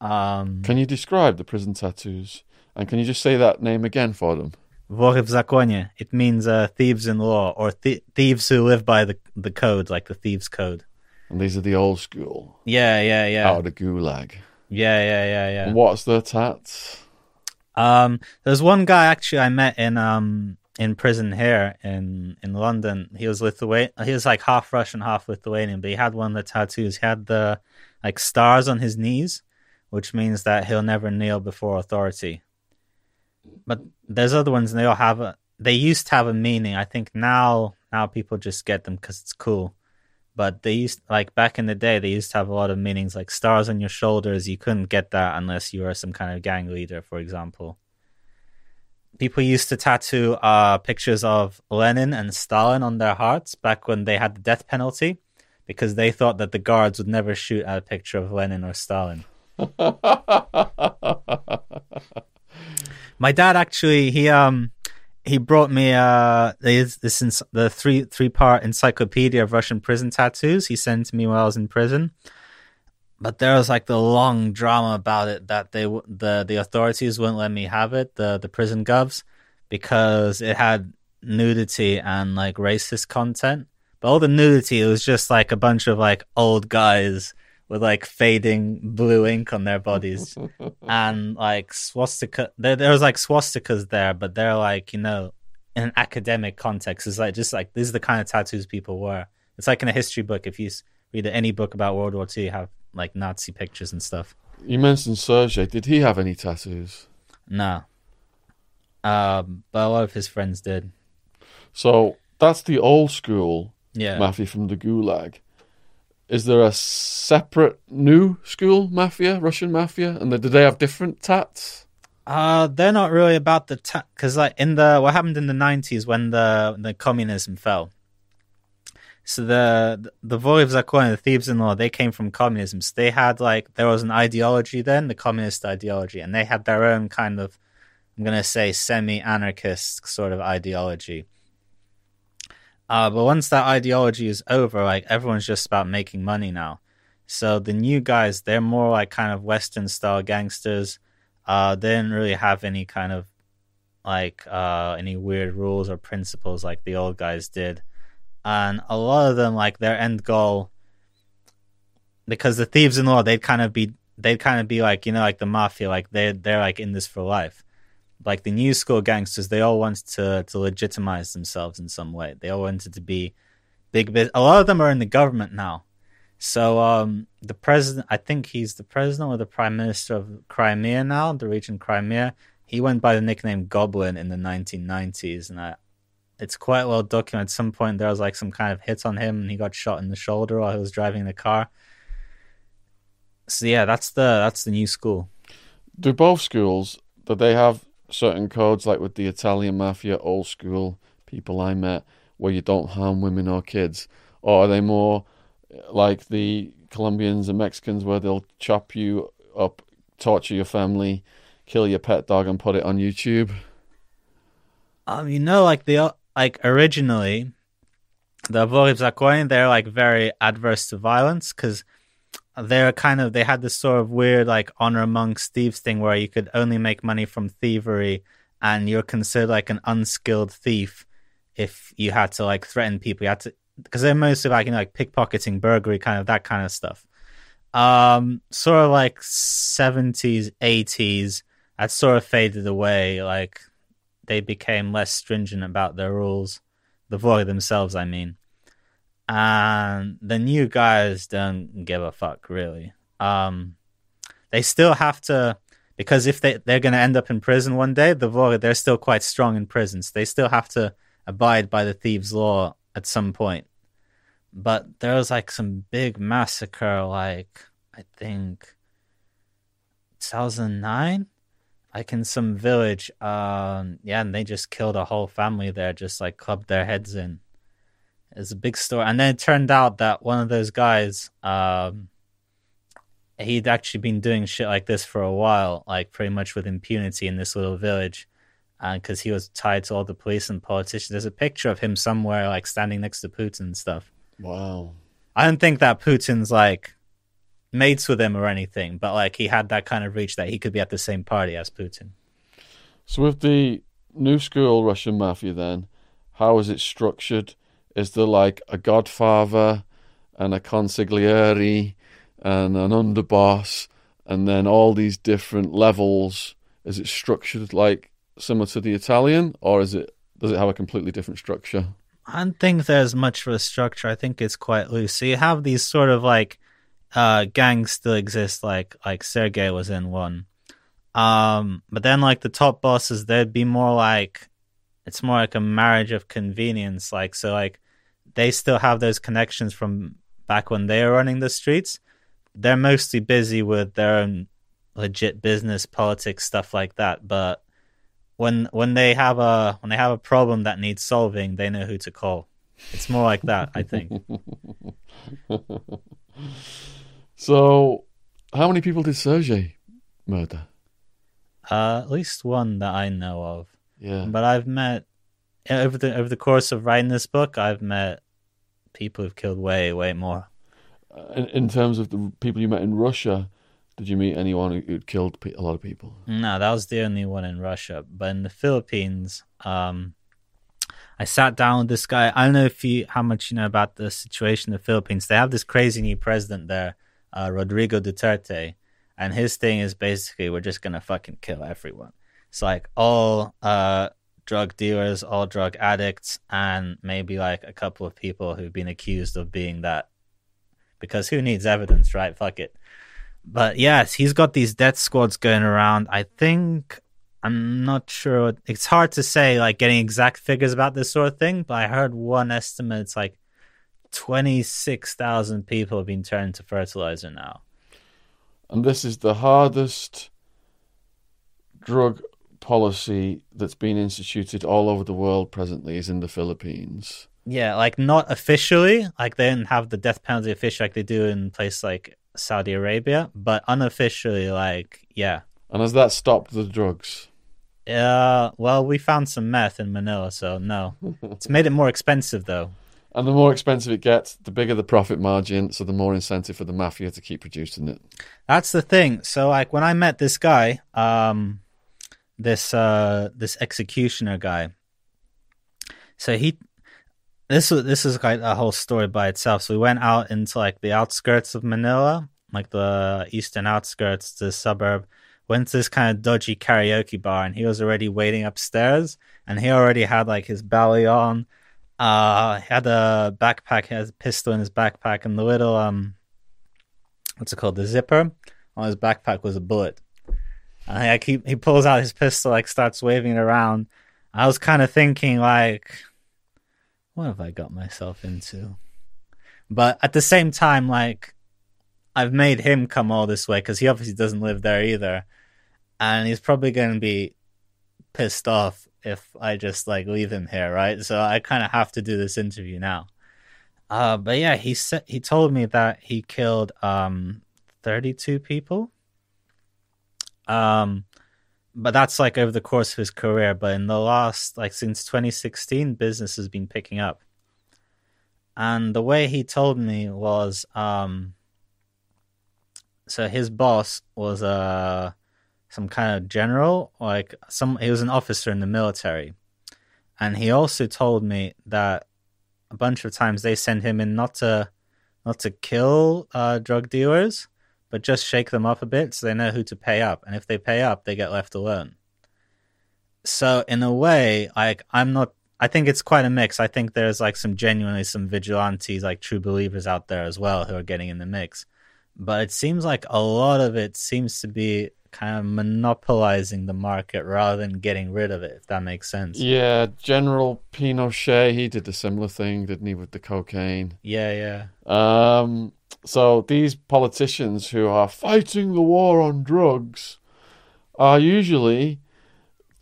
Can you describe the prison tattoos? And can you just say that name again for them? Vory v Zakone. It means thieves in law, or thieves who live by the code, like the thieves' code. And these are the old school. Yeah, yeah, yeah. Out of the gulag. Yeah, yeah, yeah, yeah. And what's their tats? There's one guy actually I met in prison here in London. He was Lithuanian. He was like half Russian, half Lithuanian, but he had one of the tattoos. He had the like stars on his knees, which means that he'll never kneel before authority. But there's other ones, and they all have they used to have a meaning. I think now people just get them because it's cool. But they used, like back in the day, they used to have a lot of meanings, like stars on your shoulders. You couldn't get that unless you were some kind of gang leader, for example. People used to tattoo pictures of Lenin and Stalin on their hearts back when they had the death penalty, because they thought that the guards would never shoot at a picture of Lenin or Stalin. My dad actually, he brought me the three-part encyclopedia of Russian prison tattoos. He sent to me while I was in prison, but there was like the long drama about it that the authorities wouldn't let me have it, the prison govs, because it had nudity and like racist content. But all the nudity, it was just like a bunch of like old guys with like fading blue ink on their bodies and like swastika. There was like swastikas there, but they're like, you know, in an academic context. It's like, just like, this is the kind of tattoos people wear. It's like in a history book. If you read any book about World War II, you have like Nazi pictures and stuff. You mentioned Sergei. Did he have any tattoos? No. But a lot of his friends did. So that's the old school mafia from the Gulag. Is there a separate new school mafia, Russian mafia, and do they have different tats? They're not really about the tat, because like what happened in the 90s when the communism fell. So the Vory v Zakone, the thieves in law, they came from communism. So they had like, there was an ideology then, the communist ideology, and they had their own kind of, I'm going to say, semi-anarchist sort of ideology. But once that ideology is over, like everyone's just about making money now. So the new guys, they're more like kind of Western style gangsters. They didn't really have any kind of like any weird rules or principles like the old guys did. And a lot of them, like their end goal, because the thieves in law, they'd kind of be like, you know, like the mafia, like they're like in this for life. Like the new school gangsters, they all wanted to legitimize themselves in some way. They all wanted to be big business. A lot of them are in the government now. So the president, I think he's the president or the prime minister of Crimea now, the region Crimea. He went by the nickname Goblin in the 1990s. And it's quite well documented. At some point, there was like some kind of hit on him and he got shot in the shoulder while he was driving the car. So yeah, that's the new school. Do both schools, do they have certain codes, like with the Italian mafia, old school people I met, where you don't harm women or kids? Or are they more like the Colombians and Mexicans, where they'll chop you up, torture your family, kill your pet dog and put it on YouTube? You know, like originally, the Vory v Zakone, they're like very adverse to violence, because they had this sort of weird like honor amongst thieves thing where you could only make money from thievery, and you're considered like an unskilled thief if you had to like threaten people. You had to, because they're mostly like, you know, like pickpocketing, burglary, kind of that kind of stuff. Sort of like 70s, 80s, that sort of faded away. Like they became less stringent about their rules, the Vory themselves, I mean. And the new guys don't give a fuck, really. They still have to, because if they're going to end up in prison one day, the Vory, they're still quite strong in prison, so they still have to abide by the thieves' law at some point. But there was like some big massacre, like I think 2009, like in some village. And they just killed a whole family there, just like clubbed their heads in. It's a big story. And then it turned out that one of those guys, he'd actually been doing shit like this for a while, like pretty much with impunity in this little village. and because he was tied to all the police and politicians. There's a picture of him somewhere, like standing next to Putin and stuff. Wow. I don't think that Putin's like mates with him or anything, but like he had that kind of reach that he could be at the same party as Putin. So with the new school Russian mafia, then how is it structured? Is there like a godfather and a consigliere and an underboss, and then all these different levels? Is it structured like similar to the Italian, or is it, does it have a completely different structure? I don't think there's much of a structure. I think it's quite loose. So you have these sort of like gangs still exist, like Sergei was in one. But then like the top bosses, they'd be more like, it's more like a marriage of convenience. Like, so like they still have those connections from back when they were running the streets. They're mostly busy with their own legit business, politics, stuff like that. But when they have a problem that needs solving, they know who to call. It's more like that, I think. So, how many people did Sergei murder? At least one that I know of. Yeah. But I've met over the course of writing this book, I've met people who've killed way more. In terms of the people you met in Russia, did you meet anyone who'd killed a lot of people? No, that was the only one in Russia. But in the Philippines, I sat down with this guy. I don't know how much you know about the situation in the Philippines. They have this crazy new president there, Rodrigo Duterte. And his thing is basically, we're just going to fucking kill everyone. It's like all drug dealers, all drug addicts, and maybe like a couple of people who've been accused of being that. Because who needs evidence, right? Fuck it. But yes, he's got these death squads going around. I think, I'm not sure. It's hard to say, like, getting exact figures about this sort of thing. But I heard one estimate, it's like 26,000 people have been turned into fertilizer now. And this is the hardest drug policy that's been instituted all over the world presently is in the Philippines. Yeah, like not officially. Like they didn't have the death penalty officially like they do in places like Saudi Arabia, but unofficially, like, yeah. And has that stopped the drugs? Well, we found some meth in Manila, so no. It's made it more expensive, though. And the more expensive it gets, the bigger the profit margin, so the more incentive for the mafia to keep producing it. That's the thing. So, like, when I met this guy, this executioner guy, so he... This is like a whole story by itself. So we went out into like the outskirts of Manila, like the eastern outskirts, the suburb, went to this kind of dodgy karaoke bar, and he was already waiting upstairs, and he already had like his belly on. He had a backpack, he had a pistol in his backpack, and the little, what's it called? The zipper on his backpack was a bullet. And like, he pulls out his pistol, like starts waving it around. I was kind of thinking like... what have I got myself into? But at the same time, like, I've made him come all this way because he obviously doesn't live there either. And he's probably going to be pissed off if I just, like, leave him here, right? So I kind of have to do this interview now. But yeah, he told me that he killed 32 people. But that's like over the course of his career. But in the last, like since 2016, business has been picking up. And the way he told me was, so his boss was some kind of general, like he was an officer in the military. And he also told me that a bunch of times they send him in not to kill drug dealers, but just shake them up a bit so they know who to pay up. And if they pay up, they get left alone. So in a way, like I think it's quite a mix. I think there's like some vigilantes, like true believers out there as well who are getting in the mix. But it seems like a lot of it seems to be kind of monopolizing the market rather than getting rid of it, if that makes sense. Yeah, General Pinochet, he did a similar thing, didn't he, with the cocaine? Yeah. So these politicians who are fighting the war on drugs are usually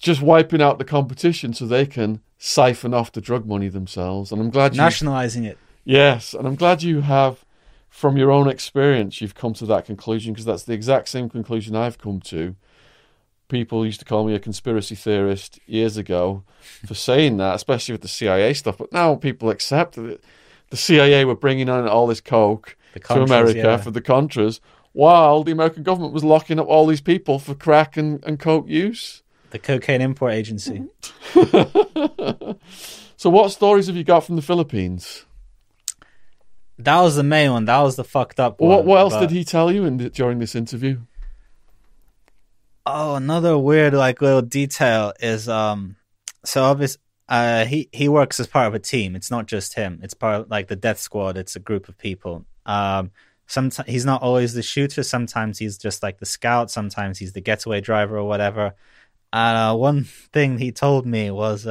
just wiping out the competition so they can siphon off the drug money themselves. And I'm glad nationalizing it. Yes, and I'm glad you have, from your own experience, you've come to that conclusion, because that's the exact same conclusion I've come to. people used to call me a conspiracy theorist years ago for saying that, especially with the CIA stuff. But now people accept that the CIA were bringing on all this coke to America for the Contras, while the American government was locking up all these people for crack and coke use. The Cocaine Import Agency. So what stories have you got from the Philippines? That was the main one. That was the fucked up one. What else did he tell you during this interview? Oh, another weird little detail is so obviously he works as part of a team. It's not just him. It's part of the death squad. It's a group of people. Sometimes he's not always the shooter. Sometimes he's just the scout. Sometimes he's the getaway driver or whatever. And one thing he told me was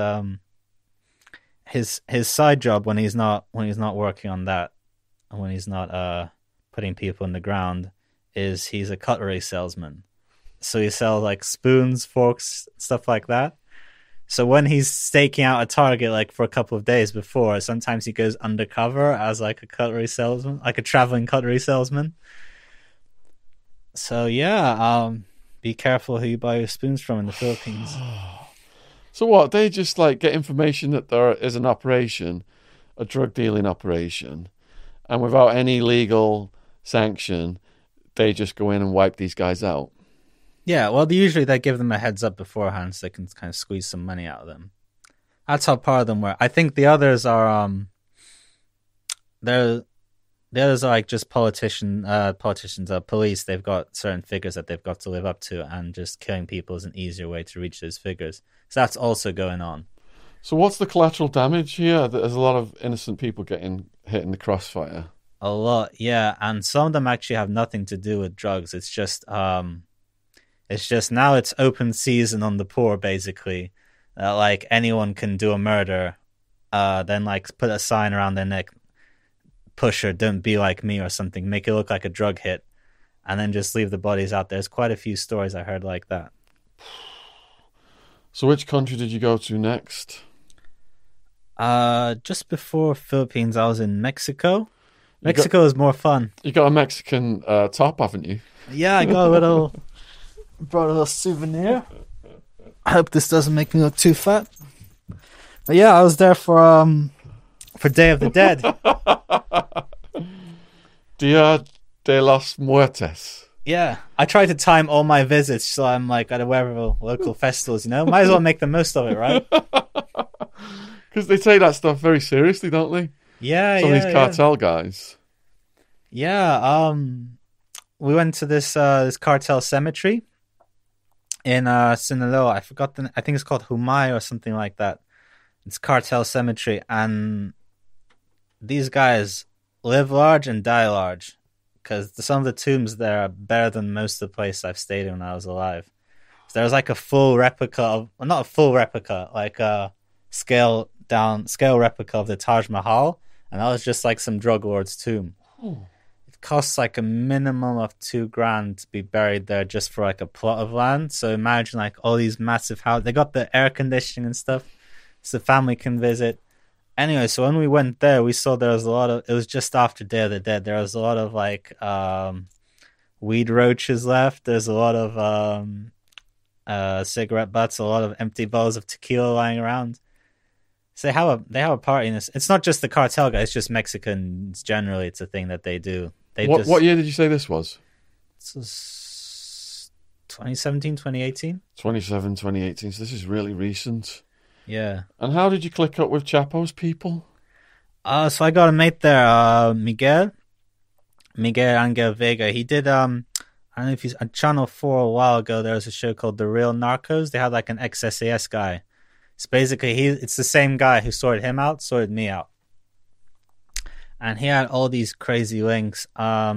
his side job when he's not working on that, and when he's not putting people in the ground, is he's a cutlery salesman. So he sells spoons, forks, stuff like that. So when he's staking out a target for a couple of days before, sometimes he goes undercover as a cutlery salesman, a traveling cutlery salesman. So yeah, be careful who you buy your spoons from in the Philippines. So what, they just get information that there is an operation, a drug dealing operation, and without any legal sanction, they just go in and wipe these guys out. Yeah, well, usually they give them a heads up beforehand so they can kind of squeeze some money out of them. That's how part of them work. I think the others are just politicians or police. They've got certain figures that they've got to live up to, and just killing people is an easier way to reach those figures. So that's also going on. So what's the collateral damage here? There's a lot of innocent people getting hit in the crossfire. A lot, yeah. And some of them actually have nothing to do with drugs. It's just... It's just now it's open season on the poor, basically. Anyone can do a murder, then put a sign around their neck, pusher, don't be like me or something, make it look like a drug hit, and then just leave the bodies out there. There's quite a few stories I heard like that. So which country did you go to next? Just before Philippines, I was in Mexico. Mexico is more fun. You got a Mexican top, haven't you? Yeah, I got a little... Brought a little souvenir. I hope this doesn't make me look too fat. But yeah, I was there for Day of the Dead. Día de los Muertos. Yeah, I try to time all my visits so I'm at aware of local festivals. Might as well make the most of it, right? Because they take that stuff very seriously, don't they? Yeah. Some of these cartel guys. Yeah. We went to this cartel cemetery in Sinaloa. I forgot the name. I think it's called Humay or something like that. It's cartel cemetery, and these guys live large and die large, because some of the tombs there are better than most of the places I've stayed in when I was alive. So there was a full replica of, well, not a full replica, a scale replica of the Taj Mahal, and that was just some drug lord's tomb. Ooh. Costs a minimum of $2,000 to be buried there just for a plot of land. So imagine all these massive houses. They got the air conditioning and stuff, so the family can visit. Anyway, so when we went there, we saw there was a lot of... It was just after Day of the Dead. There was a lot of weed roaches left. There's a lot of cigarette butts. A lot of empty bottles of tequila lying around. So they have a party in this. It's not just the cartel guys. It's just Mexicans generally. It's a thing that they do. What year did you say this was? This was 2017, 2018. 2018. So this is really recent. Yeah. And how did you click up with Chapo's people? So I got a mate there, Miguel Angel Vega. He did, I don't know if he's on Channel 4 a while ago. There was a show called The Real Narcos. They had an ex-SAS guy. So basically, it's the same guy who sorted him out, sorted me out. And he had all these crazy links. So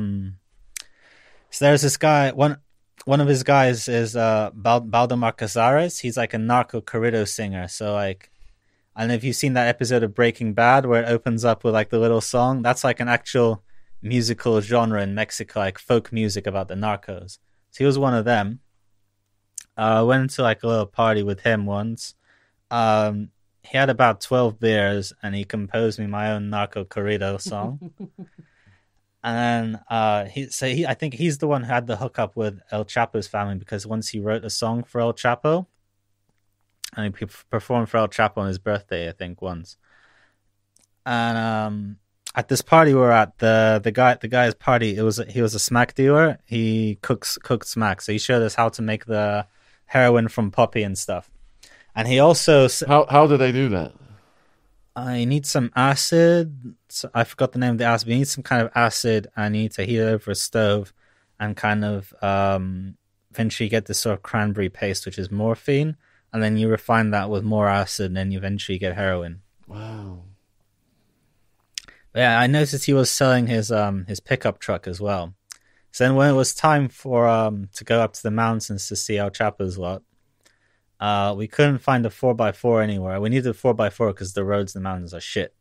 there's this guy. One of his guys is Baldomar Casares. He's a narco corrido singer. So I don't know if you've seen that episode of Breaking Bad where it opens up with the little song. That's an actual musical genre in Mexico, folk music about the narcos. So he was one of them. I went to a little party with him once. He had about 12 beers, and he composed me my own narco corrido song. And so I think he's the one who had the hookup with El Chapo's family, because once he wrote a song for El Chapo, and he performed for El Chapo on his birthday, I think, once. And at this party we were at, the guy's party, he was a smack dealer. He cooked smack, so he showed us how to make the heroin from poppy and stuff. And he also how do they do that? I need some acid. So I forgot the name of the acid. We need some kind of acid. I need to heat it over a stove, and kind of eventually get this sort of cranberry paste, which is morphine, and then you refine that with more acid, and then you eventually get heroin. Wow. But yeah, I noticed he was selling his pickup truck as well. So then when it was time for to go up to the mountains to see El Chapo's lot, we couldn't find a 4x4 anywhere. We needed a 4x4 because the roads in the mountains are shit.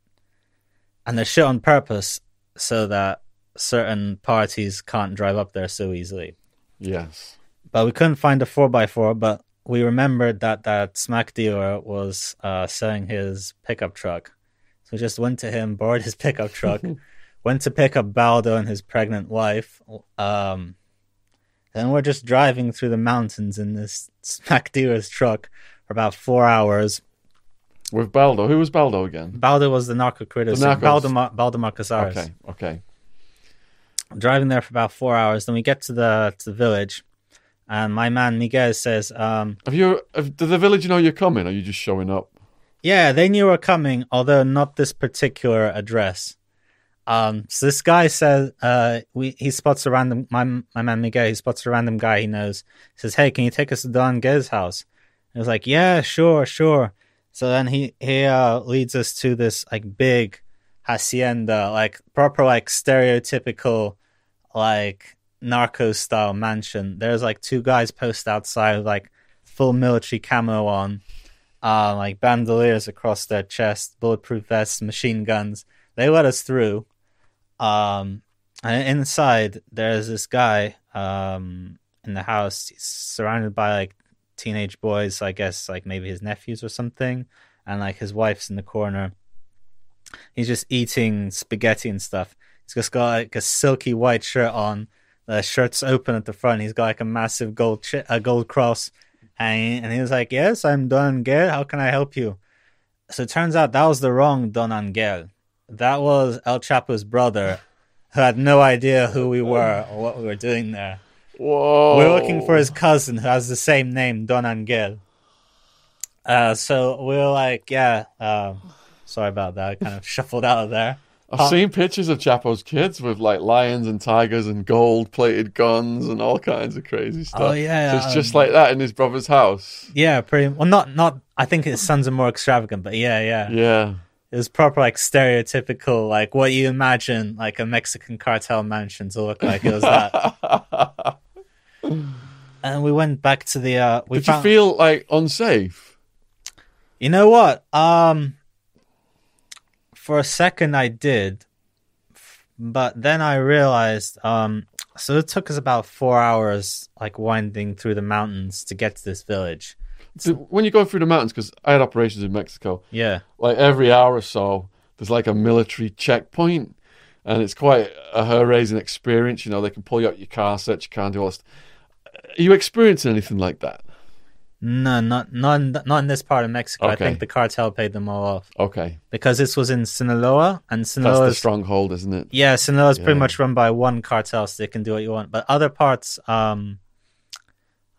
And they're shit on purpose so that certain parties can't drive up there so easily. Yes. But we couldn't find a 4x4, but we remembered that smack dealer was selling his pickup truck. So we just went to him, borrowed his pickup truck, went to pick up Baldo and his pregnant wife. Then we're just driving through the mountains in this smack dealer's truck for about 4 hours. With Baldo. Who was Baldo again? Baldo was the narco critic. Baldomar Casares. Okay. Driving there for about 4 hours. Then we get to the village. And my man Miguel says... Did the village know you're coming? Or are you just showing up? Yeah, they knew we were coming, although not this particular address. So this guy says, he spots a random, my man Miguel, he spots a random guy he knows. He says, hey, can you take us to Don Gay's house? And he was like, yeah, sure. So then he leads us to this like big hacienda, like proper, like stereotypical, like narco style mansion. There's like two guys posted outside with like full military camo on, like bandoliers across their chest, bulletproof vests, machine guns. They let us through. And inside, there's this guy in the house. He's surrounded by like teenage boys, I guess, like maybe his nephews or something, and like his wife's in the corner. He's just eating spaghetti and stuff. He's just got like a silky white shirt on. The shirt's open at the front. He's got like a massive gold cross, and he was like, "Yes, I'm Don Angel. How can I help you?" So it turns out that was the wrong Don Angel. That was El Chapo's brother, who had no idea who we were or what we were doing there. Whoa. We were looking for his cousin, who has the same name, Don Angel. So we were like, yeah, sorry about that. I kind of shuffled out of there. I've seen pictures of Chapo's kids with like lions and tigers and gold-plated guns and all kinds of crazy stuff. Oh, yeah. So it's just like that in his brother's house. Yeah, pretty... Well, not... I think his sons are more extravagant, but yeah. Yeah. It was proper, like, stereotypical, like, what you imagine, like, a Mexican cartel mansion to look like. It was that. And we went back to the... Did you feel, like, unsafe? You know what? For a second, I did. But then I realized... So it took us about 4 hours, like, winding through the mountains to get to this village. So when you go through the mountains, because I had operations in Mexico, yeah, like every hour or so, there's like a military checkpoint, and it's quite a hair-raising experience. You know, they can pull you out your car, search your car, and do all this. Are you experiencing anything like that? No, not in this part of Mexico. Okay. I think the cartel paid them all off. Okay, because this was in Sinaloa, and Sinaloa that's the stronghold, isn't it? Yeah, Sinaloa's pretty much run by one cartel, so they can do what you want. But other parts,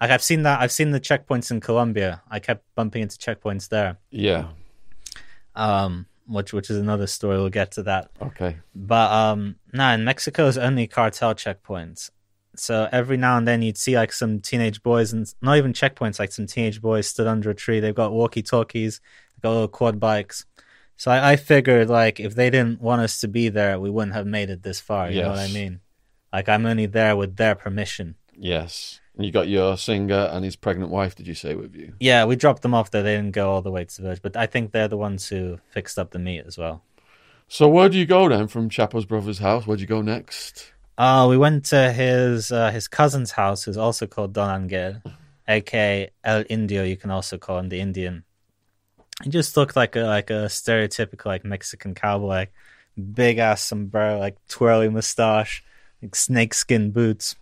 like I've seen that. I've seen the checkpoints in Colombia. I kept bumping into checkpoints there. Yeah. Which is another story. We'll get to that. Okay. But in Mexico is only cartel checkpoints. So every now and then you'd see like some teenage boys, and not even checkpoints, like some teenage boys stood under a tree. They've got walkie-talkies, they've got little quad bikes. So I figured like if they didn't want us to be there, we wouldn't have made it this far. You know what I mean? Like I'm only there with their permission. Yes. And you got your singer and his pregnant wife, did you say, with you? Yeah, we dropped them off there. They didn't go all the way to the village, but I think they're the ones who fixed up the meat as well. So where do you go then from Chapo's brother's house? Where do you go next? We went to his cousin's house, who's also called Don Angel, a.k.a. El Indio, you can also call him the Indian. He just looked like a stereotypical like Mexican cowboy, like big ass sombrero, like twirly mustache, like snakeskin boots.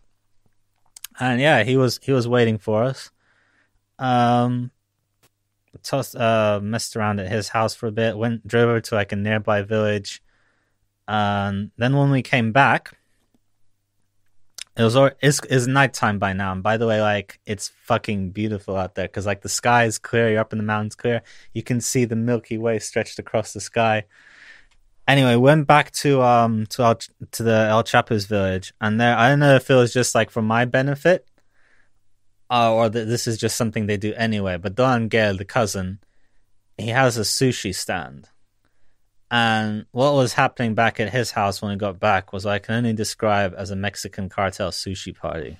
And yeah, he was waiting for us. Messed around at his house for a bit, drove over to like a nearby village. And then when we came back, it's nighttime by now. And by the way, like, it's fucking beautiful out there because like the sky is clear. You're up in the mountains, clear. You can see the Milky Way stretched across the sky. Anyway, went back to the El Chapo's village, and there, I don't know if it was just like for my benefit, or this is just something they do anyway. But Don Angel, the cousin, he has a sushi stand, and what was happening back at his house when we got back was I can only describe as a Mexican cartel sushi party.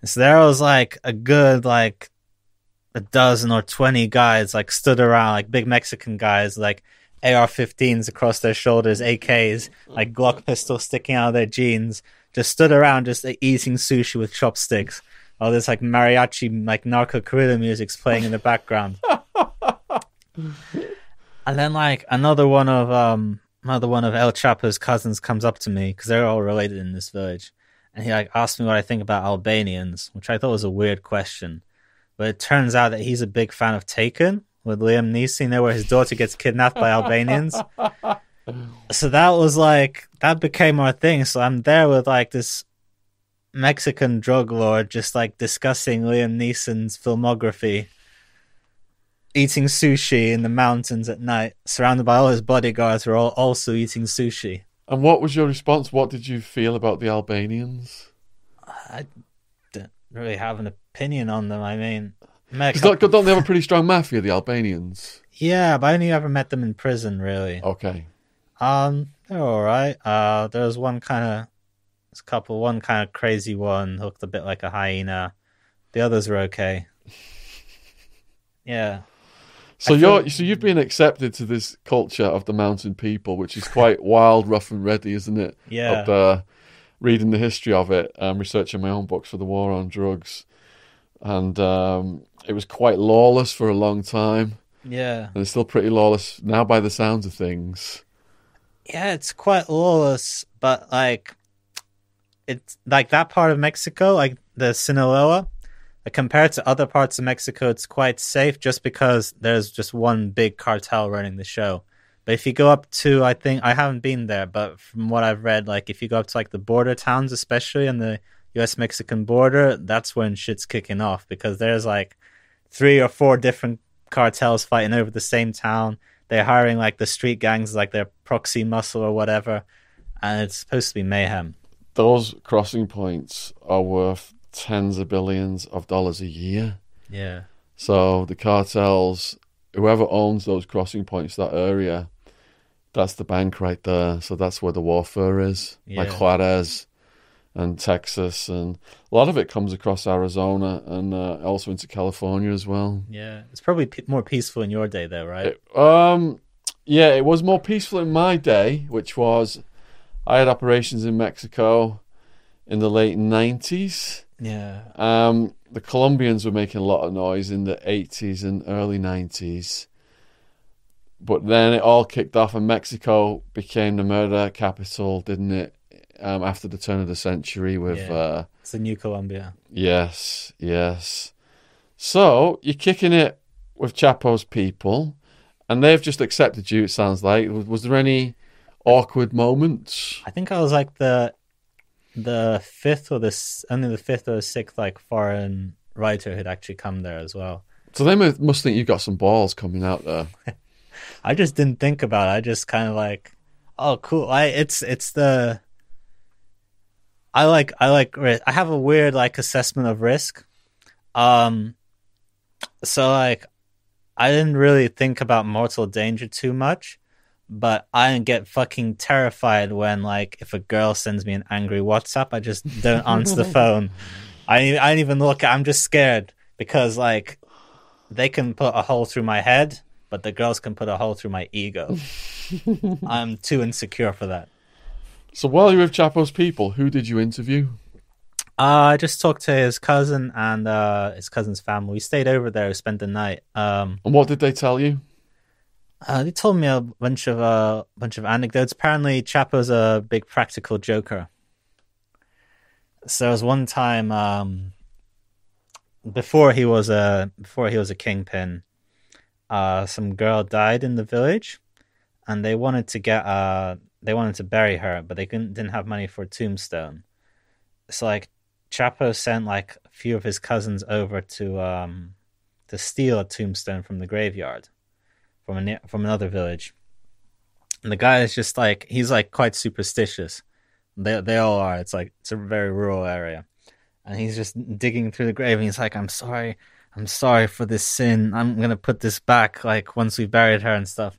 And so there was like a good like a dozen or 20 guys like stood around, like big Mexican guys, like AR-15s across their shoulders, AKs, like Glock pistols sticking out of their jeans, just stood around just like, eating sushi with chopsticks. All this like mariachi, like narco-guerrilla music's playing in the background. And then like another one of El Chapo's cousins comes up to me because they're all related in this village, and he like asked me what I think about Albanians, which I thought was a weird question, but it turns out that he's a big fan of Taken. With Liam Neeson, where his daughter gets kidnapped by Albanians. So that was like, that became our thing. So I'm there with like this Mexican drug lord, just like discussing Liam Neeson's filmography, eating sushi in the mountains at night, surrounded by all his bodyguards who are all also eating sushi. And what was your response? What did you feel about the Albanians? I don't really have an opinion on them. I mean... don't they have a pretty strong mafia, the Albanians? Yeah, but I only ever met them in prison, really. Okay. They're all right. There was one kind of crazy one, looked a bit like a hyena. The others were okay. Yeah. So you've been accepted to this culture of the mountain people, which is quite wild, rough and ready, isn't it? Yeah. Up, reading the history of it, researching my own books for the war on drugs. And it was quite lawless for a long time. Yeah. And it's still pretty lawless now by the sounds of things. Yeah, it's quite lawless, but like it's like that part of Mexico, like the Sinaloa, like, compared to other parts of Mexico, it's quite safe just because there's just one big cartel running the show. But if you go up to, I think, I haven't been there, but from what I've read, like if you go up to like the border towns, especially in the US-Mexican border, that's when shit's kicking off because there's like 3 or 4 different cartels fighting over the same town. They're hiring like the street gangs, like their proxy muscle or whatever, and it's supposed to be mayhem. Those crossing points are worth tens of billions of dollars a year. Yeah. So the cartels, whoever owns those crossing points, that area, that's the bank right there. So that's where the warfare is, yeah. Like Juarez and Texas, and a lot of it comes across Arizona and also into California as well. Yeah, it's probably more peaceful in your day though, right? It was more peaceful in my day, which was I had operations in Mexico in the late 90s. Yeah. The Colombians were making a lot of noise in the 80s and early 90s. But then it all kicked off and Mexico became the murder capital, didn't it? After the turn of the century with... Yeah. It's the new Colombia. Yes. So you're kicking it with Chapo's people and they've just accepted you, it sounds like. Was there any awkward moments? I think I was like the fifth or sixth like foreign writer who'd actually come there as well. So they must think you've got some balls coming out there. I just didn't think about it. I just kind of like, oh, cool. I have a weird like assessment of risk. So like I didn't really think about mortal danger too much, but I get fucking terrified when like if a girl sends me an angry WhatsApp, I just don't answer the phone. I don't even look. I'm just scared because like they can put a hole through my head, but the girls can put a hole through my ego. I'm too insecure for that. So while you were with Chapo's people, who did you interview? I just talked to his cousin and his cousin's family. We stayed over there, spent the night. And what did they tell you? They told me a bunch of anecdotes. Apparently, Chapo's a big practical joker. So it was one time before he was a kingpin, some girl died in the village, and they wanted to get bury her, but they didn't have money for a tombstone. So like Chapo sent like a few of his cousins over to steal a tombstone from the graveyard from another village. And the guy is just like, he's like quite superstitious. They all are. It's like, it's a very rural area. And he's just digging through the grave and he's like, I'm sorry for this sin. I'm going to put this back, like, once we buried her and stuff.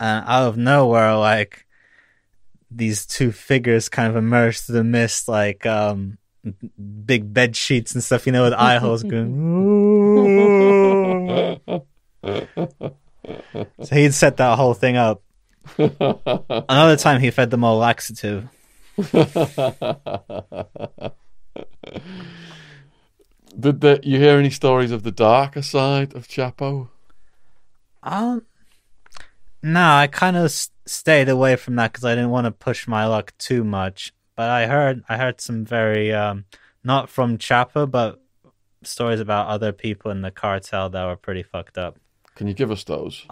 And out of nowhere, like, these two figures kind of emerge through the mist, like, big bed sheets and stuff, you know, with eye holes going. So he'd set that whole thing up. Another time he fed them all laxative. Did you hear any stories of the darker side of Chapo? No, I kind of stayed away from that because I didn't want to push my luck too much. But I heard some very not from Chapo, but stories about other people in the cartel that were pretty fucked up. Can you give us those?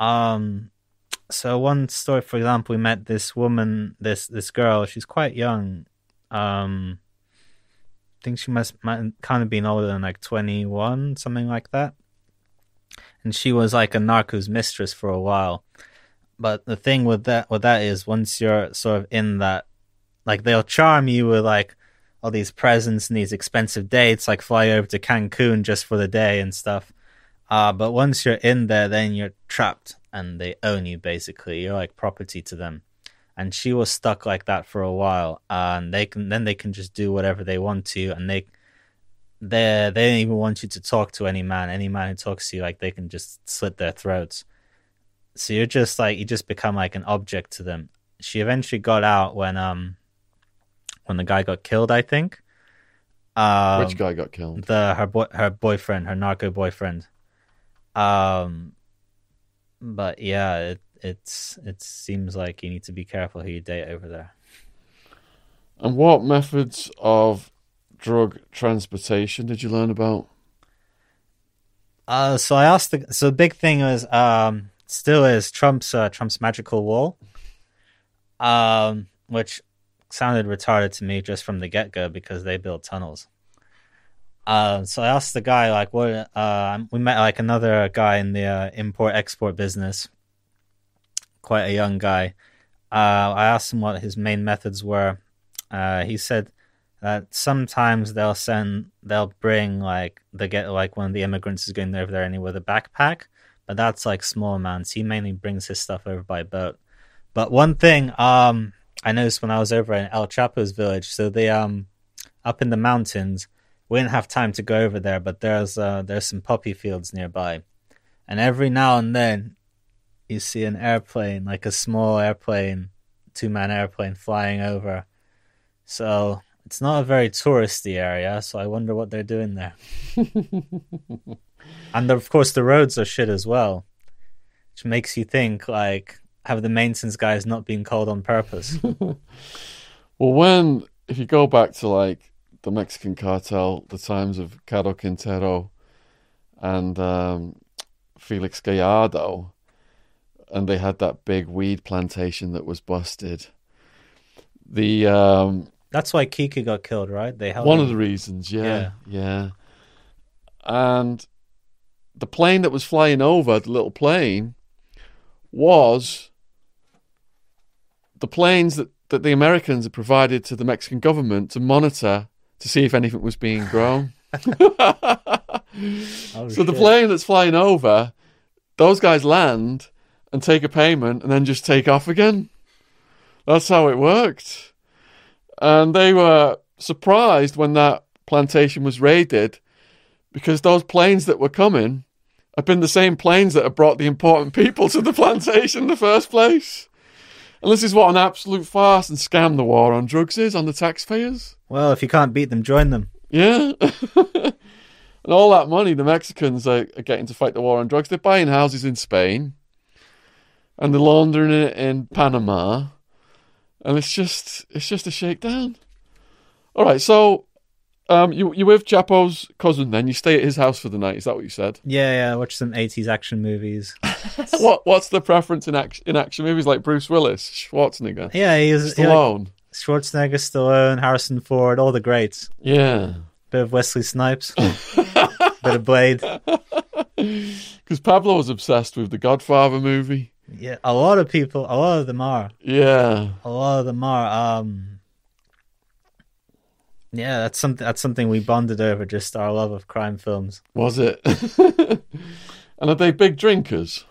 So one story, for example, we met this woman, this girl. She's quite young. I think she might kind of been older than like 21, something like that. And she was like a narco's mistress for a while. But the thing with that is, once you're sort of in that, like, they'll charm you with like all these presents and these expensive dates, like fly over to Cancun just for the day and stuff. But once you're in there, then you're trapped and they own you basically. You're like property to them. And she was stuck like that for a while, and they can just do whatever they want to, and they don't even want you to talk to any man. Any man who talks to you, like, they can just slit their throats. So you're just like, you just become like an object to them. She eventually got out when the guy got killed, I think. Which guy got killed? Her boyfriend, her narco boyfriend. But yeah. It seems like you need to be careful who you date over there. And what methods of drug transportation did you learn about? So the big thing was still is Trump's magical wall, which sounded retarded to me just from the get go because they build tunnels. So I asked the guy, like, what? We met like another guy in the import-export business. Quite a young guy. I asked him what his main methods were. He said that sometimes they'll bring like, they get like one of the immigrants is going over there anyway with a backpack, but that's like small amounts. He mainly brings his stuff over by boat. But one thing I noticed when I was over in El Chapo's village, so they up in the mountains, we didn't have time to go over there, but there's some poppy fields nearby, and every now and then you see an airplane, like a small airplane, two-man airplane flying over. So it's not a very touristy area, so I wonder what they're doing there. And of course the roads are shit as well, which makes you think, like, have the maintenance guys not been called on purpose? Well, if you go back to, like, the Mexican cartel, the times of Caro Quintero and Felix Gallardo, and they had that big weed plantation that was busted. That's why Kiki got killed, right? They held one of the reasons, yeah. And the plane that was flying over, the little plane, was the planes that the Americans had provided to the Mexican government to monitor, to see if anything was being grown. The plane that's flying over, those guys land and take a payment, and then just take off again. That's how it worked. And they were surprised when that plantation was raided, because those planes that were coming had been the same planes that had brought the important people to the plantation in the first place. And this is what an absolute farce and scam the war on drugs is on the taxpayers. Well, if you can't beat them, join them. Yeah. And all that money the Mexicans are getting to fight the war on drugs, they're buying houses in Spain. and they're laundering it in Panama, and it's just a shakedown. All right, so you're with Chapo's cousin then. You stay at his house for the night. Is that what you said? Yeah. I watch some 80s action movies. What's the preference in action movies, like Bruce Willis, Schwarzenegger? Yeah, Stallone. Schwarzenegger, Stallone, Harrison Ford, all the greats. Yeah. Bit of Wesley Snipes. Bit of Blade. Because Pablo was obsessed with the Godfather movie. Yeah, a lot of people, a lot of them are. Yeah. A lot of them are. Yeah, that's something we bonded over, just our love of crime films. Was it? And are they big drinkers?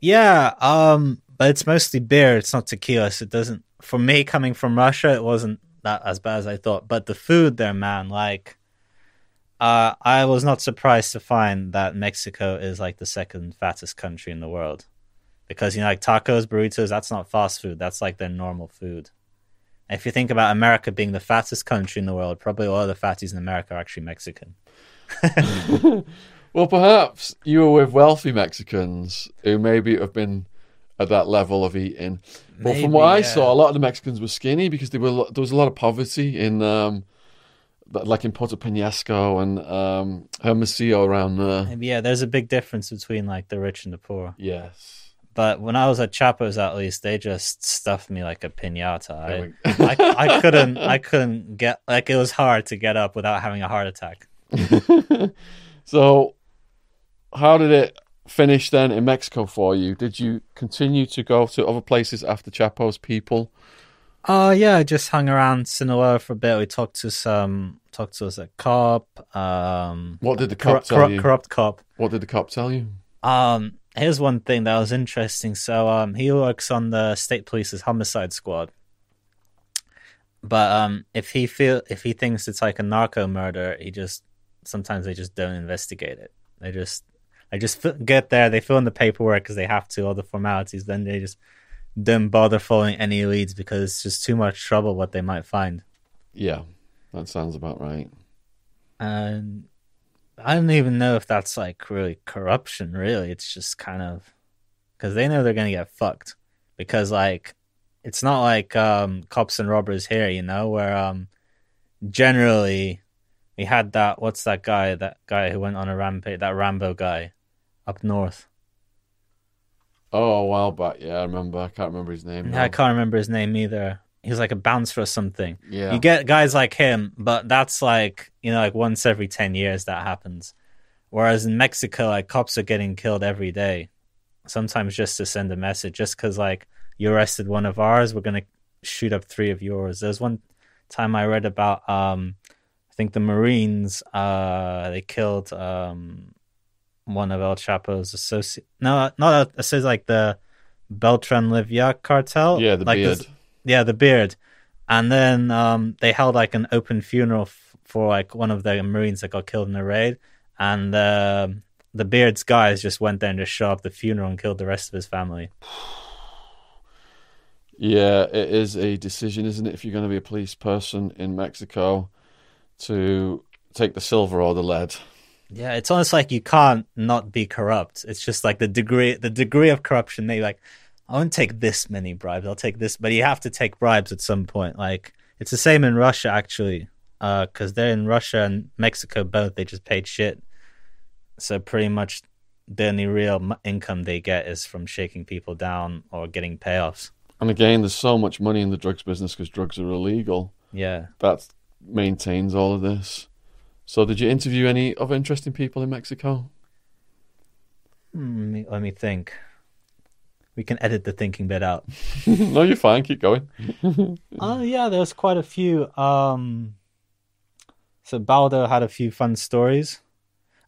Yeah, but it's mostly beer, it's not tequila, so it doesn't, for me coming from Russia, it wasn't that as bad as I thought. But the food there, man, I was not surprised to find that Mexico is like the second fattest country in the world. Because, like tacos, burritos, that's not fast food, that's like their normal food. If you think about America being the fattest country in the world, probably all of the fatties in America are actually Mexican. Well, perhaps you were with wealthy Mexicans who maybe have been at that level of eating. But maybe, from what I saw, a lot of the Mexicans were skinny because there was a lot of poverty in, like in Puerto Penasco and Hermosillo around there. Yeah, there's a big difference between like the rich and the poor. Yes. But when I was at Chapo's, at least, they just stuffed me like a piñata. I couldn't get, like, it was hard to get up without having a heart attack. So how did it finish then in Mexico for you? Did you continue to go to other places after Chapo's people? Yeah, I just hung around Sinaloa for a bit. We talked to us a cop. What did the cop tell you? Corrupt cop. What did the cop tell you? Here's one thing that was interesting. So he works on the state police's homicide squad. But if he thinks it's like a narco murder, sometimes they just don't investigate it. They just get there, they fill in the paperwork because they have to, all the formalities. Then they just don't bother following any leads because it's just too much trouble what they might find. Yeah, that sounds about right. And I don't even know if that's like really corruption, really. It's just kind of because they know they're going to get fucked because, like, it's not like cops and robbers here, where generally we had that. What's that guy who went on a rampage, that Rambo guy up north? Oh, a while back. Yeah, I remember. I can't remember his name. Yeah, I can't remember his name either. He was like a bouncer or something. Yeah. You get guys like him, but that's like, like once every 10 years that happens. Whereas in Mexico, like cops are getting killed every day. Sometimes just to send a message, just because like you arrested one of ours, we're going to shoot up 3 of yours. There's one time I read about, I think the Marines, they killed one of El Chapo's associates. No, not associates, like the Beltran Livia cartel. Yeah, the beard. Yeah, the beard. And then they held like an open funeral for like one of the Marines that got killed in a raid. And the beard's guys just went there and just shot up the funeral and killed the rest of his family. Yeah, it is a decision, isn't it, if you're going to be a police person in Mexico to take the silver or the lead. Yeah, it's almost like you can't not be corrupt. It's just like the degree of corruption that you like, I won't take this many bribes. I'll take this. But you have to take bribes at some point. Like, it's the same in Russia, actually, because they're in Russia and Mexico both. They just paid shit. So pretty much the only real income they get is from shaking people down or getting payoffs. And again, there's so much money in the drugs business because drugs are illegal. Yeah. That maintains all of this. So did you interview any other interesting people in Mexico? Let me think. We can edit the thinking bit out. No, you're fine. Keep going. Yeah, there's quite a few. So Baldo had a few fun stories.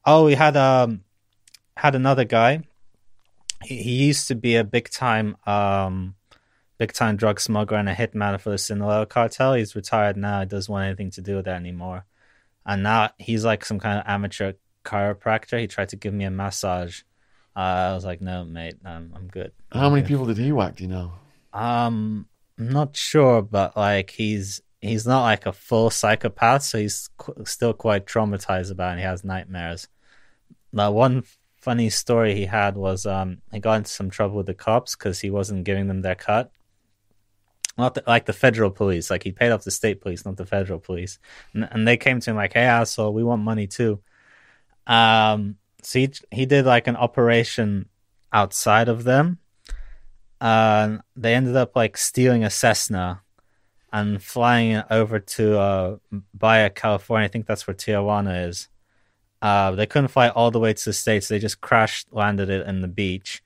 Oh, we had another guy. He used to be a big time drug smuggler and a hitman for the Sinaloa cartel. He's retired now. He doesn't want anything to do with that anymore. And now he's like some kind of amateur chiropractor. He tried to give me a massage. I was like, no, mate, I'm good. How many people did he whack, do you know? I'm not sure, but like he's not like a full psychopath, so he's still quite traumatized about it. And he has nightmares. That one funny story he had was he got into some trouble with the cops because he wasn't giving them their cut. Not the, like the federal police, like he paid off the state police, not the federal police. And they came to him like, hey, asshole, we want money too. So he did like an operation outside of them. They ended up like stealing a Cessna and flying it over to Baja, California. I think that's where Tijuana is. They couldn't fly all the way to the States. They just crashed, landed it in the beach.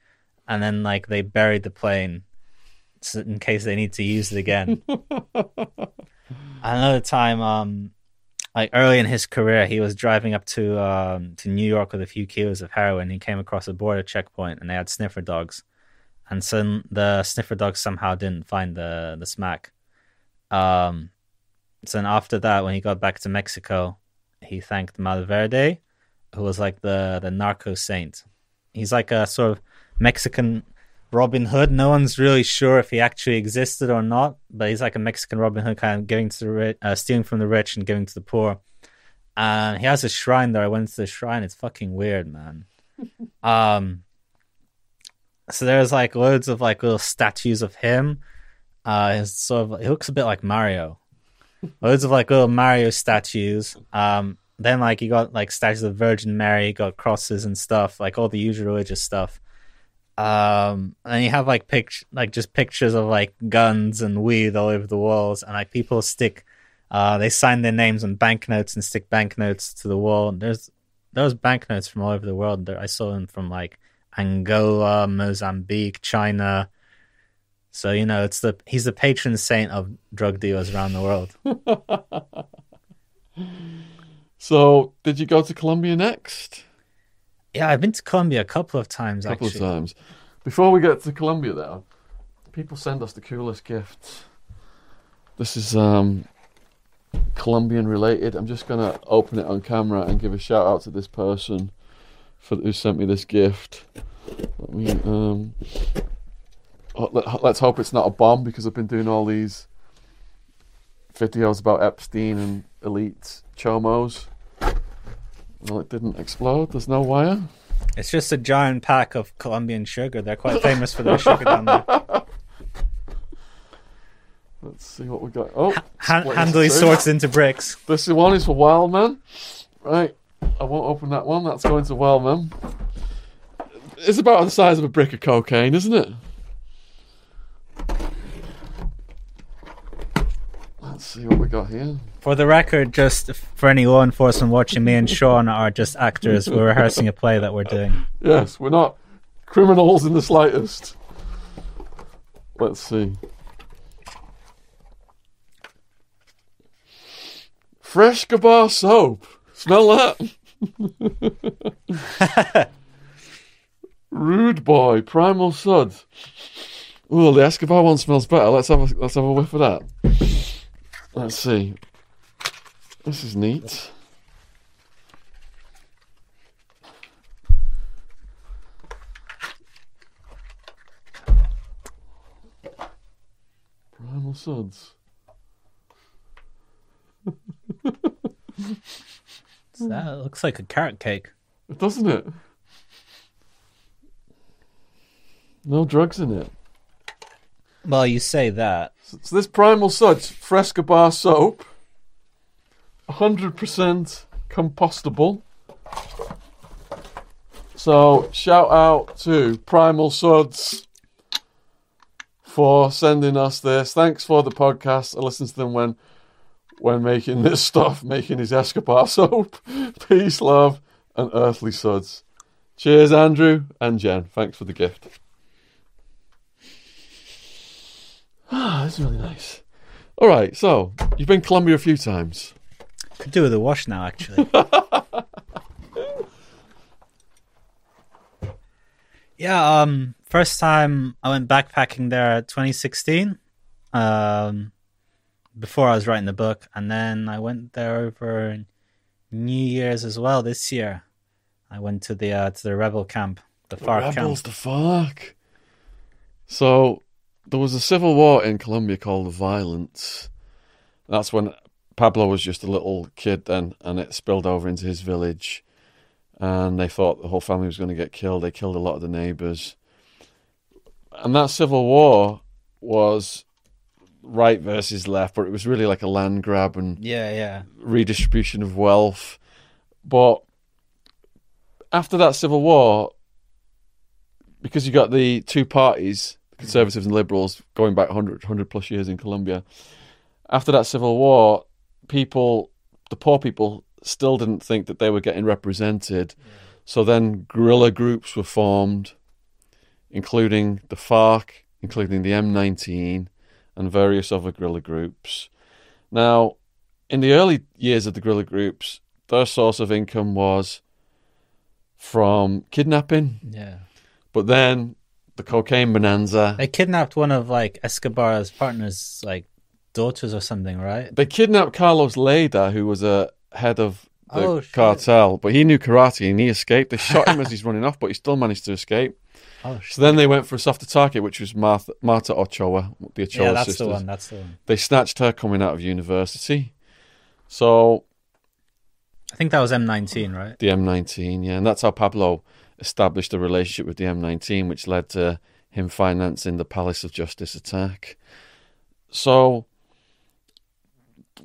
And then like they buried the plane in case they need to use it again. Another time, like early in his career, he was driving up to New York with a few kilos of heroin. He came across a border checkpoint and they had sniffer dogs. And so the sniffer dogs somehow didn't find the smack. So then after that, when he got back to Mexico, he thanked Malverde, who was like the narco saint. He's like a sort of Mexican Robin Hood. No one's really sure if he actually existed or not, but he's like a Mexican Robin Hood, kind of giving to the rich, stealing from the rich and giving to the poor. And he has a shrine there. I went to the shrine. It's fucking weird, man. So there's like loads of like little statues of him. He's sort of, he looks a bit like Mario. Loads of like little Mario statues. Then like you got like statues of Virgin Mary, got crosses and stuff, like all the usual religious stuff. And you have like pictures of like guns and weed all over the walls, and like people stick, they sign their names on banknotes and stick banknotes to the wall. And there's banknotes from all over the world. I saw them from like Angola, Mozambique, China. So you know, it's he's the patron saint of drug dealers around the world. So, did you go to Colombia next? Yeah, I've been to Colombia a couple of times. Before we get to Colombia, though, people send us the coolest gifts. This is Colombian related. I'm just gonna open it on camera and give a shout out to this person who sent me this gift. Let me. Let's hope it's not a bomb, because I've been doing all these videos about Epstein and elite chomos. Well, it didn't explode. There's no wire. It's just a giant pack of Colombian sugar. They're quite famous for their sugar down there. Let's see what we got. Oh, handily sorts into bricks. This one is for Wildman. Right. I won't open that one. That's going to Wildman. It's about the size of a brick of cocaine, isn't it? Let's see what we got here. For the record, just for any law enforcement watching, me and Sean are just actors. We're rehearsing a play that we're doing. Yes, we're not criminals in the slightest. Let's see. Fresh Gabar soap. Smell that. Rude Boy, Primal Sud. Oh, the Escobar one smells better. Let's have a whiff of that. Let's see. This is neat. Primal Suds. That looks like a carrot cake. Doesn't it? No drugs in it. Well, you say that. So this Primal Suds Fresca Bar soap, 100% compostable. So shout out to Primal Suds for sending us this. Thanks for the podcast. I listen to them when making this stuff, making his Escobar soap. Peace, love, and earthly suds. Cheers, Andrew and Jen. Thanks for the gift. Ah, that's really nice. All right, so you've been to Colombia a few times. Could do with a wash now, actually. Yeah, first time I went backpacking there, 2016. Before I was writing the book, and then I went there over New Year's as well this year. I went to the rebel camp, the FARC camp. Rebels, the FARC. So. There was a civil war in Colombia called the Violence. That's when Pablo was just a little kid then, and it spilled over into his village. and they thought the whole family was going to get killed. They killed a lot of the neighbours. And that civil war was right versus left, but it was really like a land grab and redistribution of wealth. But after that civil war, because you got the two parties, Conservatives and Liberals, going back 100 plus years in Colombia, after that civil war, people, the poor people, still didn't think that they were getting represented. Yeah. So then guerrilla groups were formed, including the FARC, including the M19, and various other guerrilla groups. Now, in the early years of the guerrilla groups, their source of income was from kidnapping. Yeah. But then the cocaine bonanza. They kidnapped one of like Escobar's partners, like daughters or something, right? They kidnapped Carlos Leda, who was a head of the cartel, but he knew karate and he escaped. They shot him as he's running off, but he still managed to escape. So then they went for a softer target, which was Marta Ochoa, the Ochoa sisters. Yeah, that's the one. They snatched her coming out of university. So I think that was M19, right? The M19, yeah. And that's how Pablo established a relationship with the M19, which led to him financing the Palace of Justice attack. So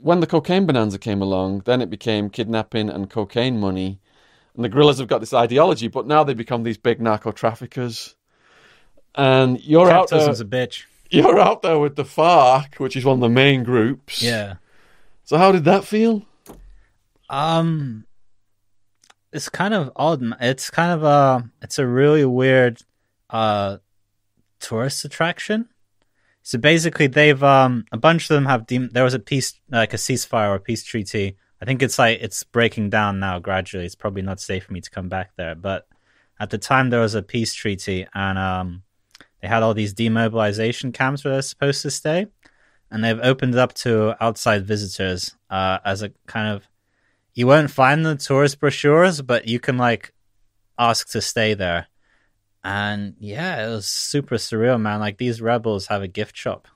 when the cocaine bonanza came along, then it became kidnapping and cocaine money. And the guerrillas have got this ideology, but now they become these big narco traffickers. And you're out there, a bitch. You're out there with the FARC, which is one of the main groups. Yeah. So how did that feel? It's kind of odd. It's kind of a really weird tourist attraction. So basically, they've a bunch of them have. There was a peace, like a ceasefire or a peace treaty. I think it's breaking down now gradually. It's probably not safe for me to come back there. But at the time, there was a peace treaty, and they had all these demobilization camps where they're supposed to stay, and they've opened it up to outside visitors as a kind of. You won't find the tourist brochures, but you can like ask to stay there. And yeah, it was super surreal, man. Like these rebels have a gift shop.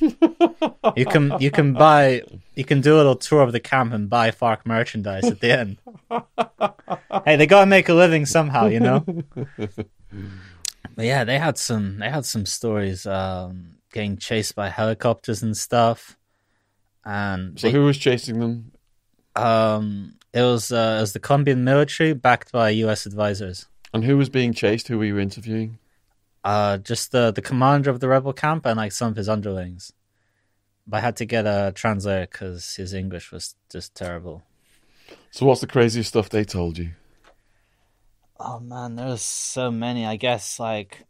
you can do a little tour of the camp and buy FARC merchandise at the end. Hey, they gotta make a living somehow, you know. But yeah, they had some stories, getting chased by helicopters and stuff. And so who was chasing them? It was the Colombian military backed by US advisors. And who was being chased? Who were you interviewing? Just the commander of the rebel camp and like some of his underlings. But I had to get a translator because his English was just terrible. So what's the craziest stuff they told you? Oh man, there's so many. I guess like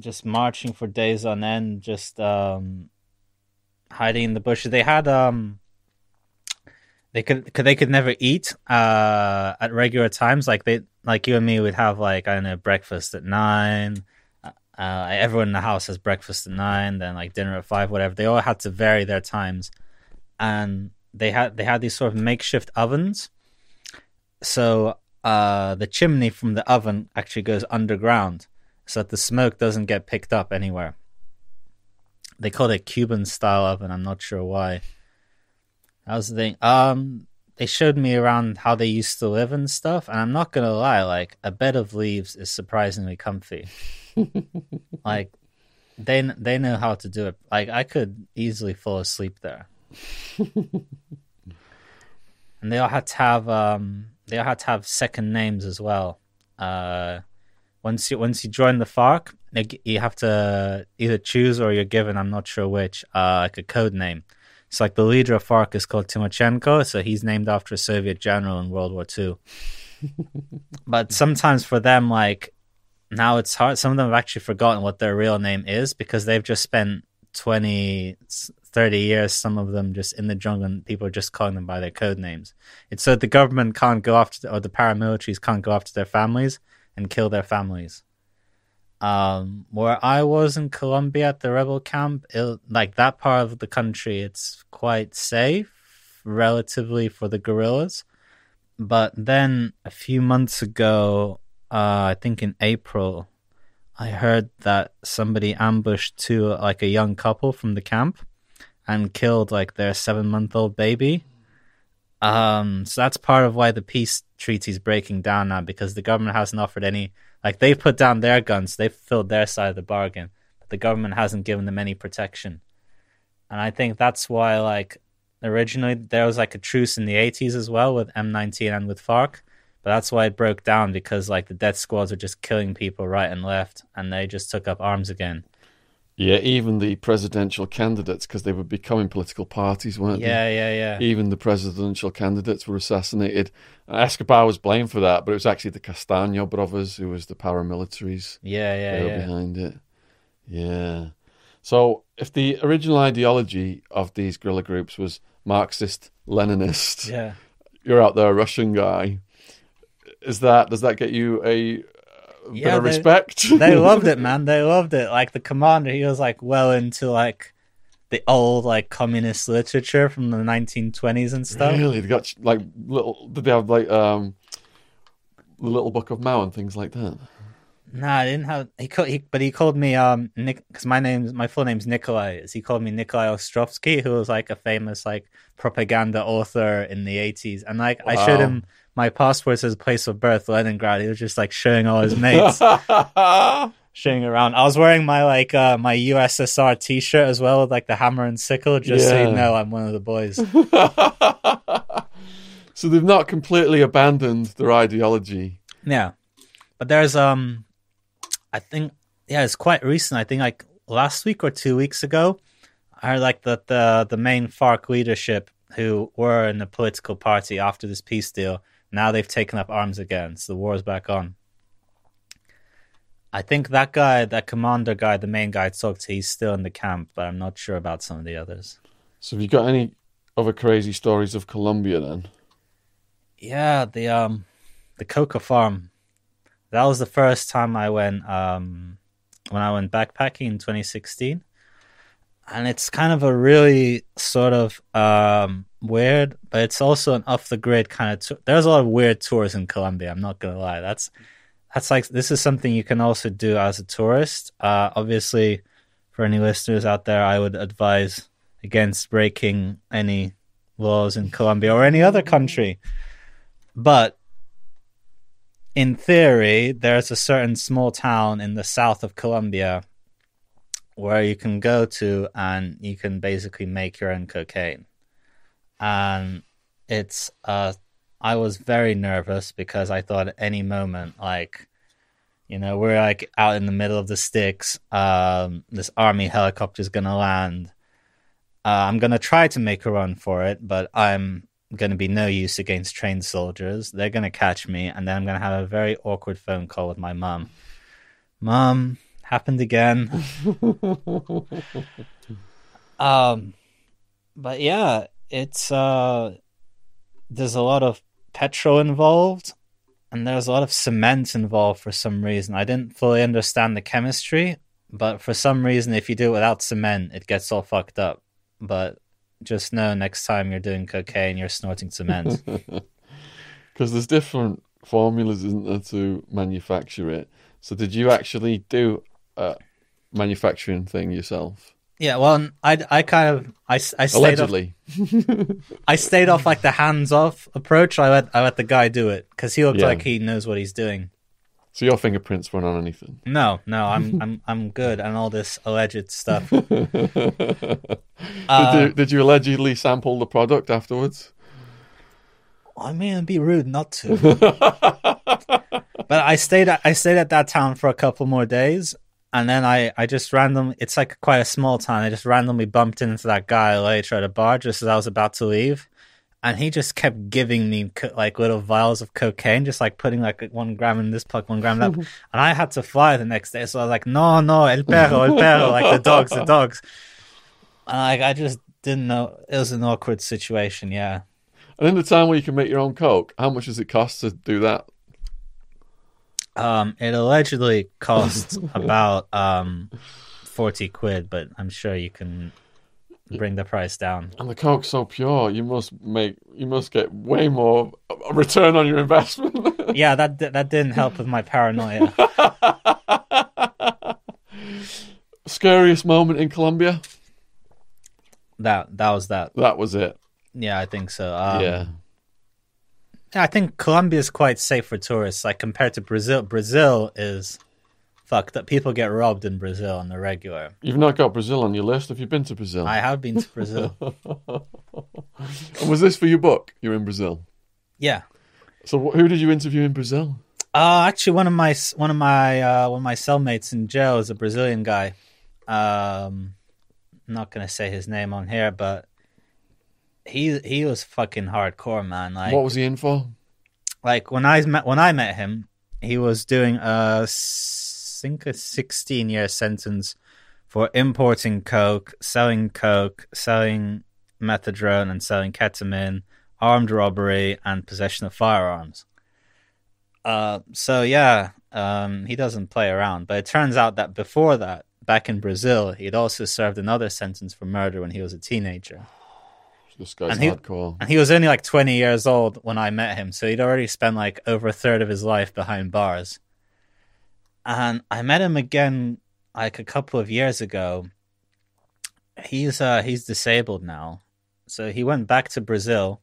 just marching for days on end, just hiding in the bushes. They had They could never eat at regular times. Like you and me would have like, I don't know, breakfast at 9. Everyone in the house has breakfast at 9, then like dinner at 5, whatever. They all had to vary their times, and they had these sort of makeshift ovens. So the chimney from the oven actually goes underground, so that the smoke doesn't get picked up anywhere. They called it Cuban style oven. I'm not sure why. That was the thing. They showed me around how they used to live and stuff, and I'm not gonna lie, like a bed of leaves is surprisingly comfy. Like they know how to do it. Like I could easily fall asleep there. And they all had to have second names as well. Once you join the FARC, you have to either choose or you're given, I'm not sure which, like a code name. It's like the leader of FARC is called Timochenko, so he's named after a Soviet general in World War II. But sometimes for them, like, now it's hard. Some of them have actually forgotten what their real name is because they've just spent 20, 30 years, some of them just in the jungle, and people are just calling them by their code names. It's so the government can't go after, or the paramilitaries can't go after their families and kill their families. Where I was in Colombia at the rebel camp, like that part of the country, it's quite safe, relatively, for the guerrillas. But then a few months ago, I think in April, I heard that somebody ambushed like a young couple from the camp and killed like their 7-month-old baby. So that's part of why the peace treaty is breaking down now, because the government hasn't offered any, like, they've put down their guns, they've fulfilled their side of the bargain, but the government hasn't given them any protection. And I think that's why, like, originally there was like a truce in the 80s as well with M19 and with FARC, but that's why it broke down, because like the death squads are just killing people right and left, and they just took up arms again. Yeah, even the presidential candidates, because they were becoming political parties, weren't they? Yeah. Even the presidential candidates were assassinated. Escobar was blamed for that, but it was actually the Castaño brothers, who was the paramilitaries. They were behind it. Yeah. So if the original ideology of these guerrilla groups was Marxist-Leninist, you're out there a Russian guy. Does that get you a... bit of respect. They loved it, man. They loved it. Like the commander, he was like well into like the old like communist literature from the 1920s and stuff. Really, they got like little. Did they have like the Little Book of Mao and things like that? Nah, I didn't have. He called me Nick, because my full name's Nikolai. He called me Nikolai Ostrovsky, who was like a famous like propaganda author in the 80s. And like I showed him my passport, says place of birth Leningrad. He was just like showing all his mates, showing around. I was wearing my like my USSR T-shirt as well, with like the hammer and sickle, just so you know I'm one of the boys. So they've not completely abandoned their ideology. Yeah, but there's I think it's quite recent. I think like last week or 2 weeks ago, I heard like that the main FARC leadership, who were in the political party after this peace deal, now they've taken up arms again, so the war's back on. I think that guy, that commander guy, the main guy I talked to, he's still in the camp, but I'm not sure about some of the others. So have you got any other crazy stories of Colombia then? Yeah, the coca farm. That was the first time I went, when I went backpacking in 2016. And it's kind of a really sort of weird, but it's also an off-the-grid kind of tour. There's a lot of weird tours in Colombia, I'm not going to lie. That's like, this is something you can also do as a tourist. Obviously, for any listeners out there, I would advise against breaking any laws in Colombia or any other country. But in theory, there's a certain small town in the south of Colombia where you can go to and you can basically make your own cocaine. And it's, I was very nervous because I thought at any moment, like, you know, we're like out in the middle of the sticks. This army helicopter is going to land. I'm going to try to make a run for it, but I'm going to be no use against trained soldiers. They're going to catch me. And then I'm going to have a very awkward phone call with my mom. Mom, happened again. But yeah, it's there's a lot of petrol involved, and there's a lot of cement involved for some reason. I didn't fully understand the chemistry, but for some reason, if you do it without cement, it gets all fucked up. But just know, next time you're doing cocaine, you're snorting cement. Because there's different formulas, isn't there, to manufacture it. So did you actually do manufacturing thing yourself? Yeah, well, I stayed allegedly off. I stayed off like the hands-off approach. I let the guy do it because he looked like he knows what he's doing. So your fingerprints weren't on anything? No, I'm good on all this alleged stuff. Did you allegedly sample the product afterwards? I mean, it'd be rude not to. But I stayed at that town for a couple more days. And then I just randomly, it's like quite a small town, I just randomly bumped into that guy later at a bar just as I was about to leave. And he just kept giving me like little vials of cocaine, just like putting like 1 gram in this plug, 1 gram in that. And I had to fly the next day. So I was like, no, el perro, like the dogs. And I just didn't know. It was an awkward situation, yeah. And in the time where you can make your own coke, how much does it cost to do that? It allegedly costs about 40 quid, but I'm sure you can bring the price down. And the coke's so pure, you must get way more return on your investment. Yeah, that didn't help with my paranoia. Scariest moment in Colombia? That was it. Yeah, I think so. I think Colombia is quite safe for tourists, like compared to Brazil. Brazil is fucked up. People get robbed in Brazil on the regular. You've not got Brazil on your list. Have you been to Brazil? I have been to Brazil. And was this for your book? You're in Brazil. Yeah. So who did you interview in Brazil? Actually, one of my cellmates in jail is a Brazilian guy. I'm not gonna say his name on here, but he was fucking hardcore, man. Like, what was he in for? Like when I met him, he was doing a 16-year sentence for importing coke, selling methadone, and selling ketamine, armed robbery, and possession of firearms. He doesn't play around. But it turns out that before that, back in Brazil, he'd also served another sentence for murder when he was a teenager. This guy's hardcore. And he was only like 20 years old when I met him, so he'd already spent like over a third of his life behind bars. And I met him again like a couple of years ago. He's disabled now. So he went back to Brazil.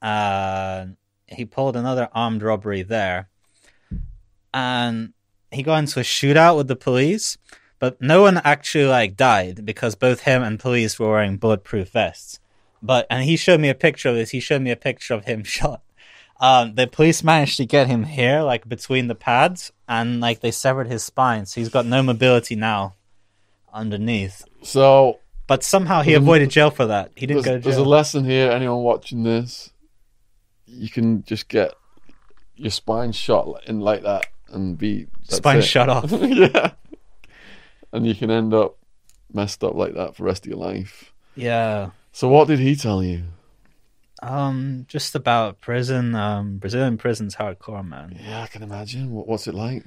He pulled another armed robbery there. And he got into a shootout with the police, but no one actually like died because both him and police were wearing bulletproof vests. And he showed me a picture of this. He showed me a picture of him shot. The police managed to get him here, like between the pads, and like they severed his spine, so he's got no mobility now underneath. So, but somehow he avoided jail for that. He didn't go to jail. There's a lesson here. Anyone watching this, you can just get your spine shot in like that and be spine shut off. Yeah, and you can end up messed up like that for the rest of your life. Yeah. So what did he tell you? Just about prison. Brazilian prison's hardcore, man. Yeah, I can imagine. What's it like?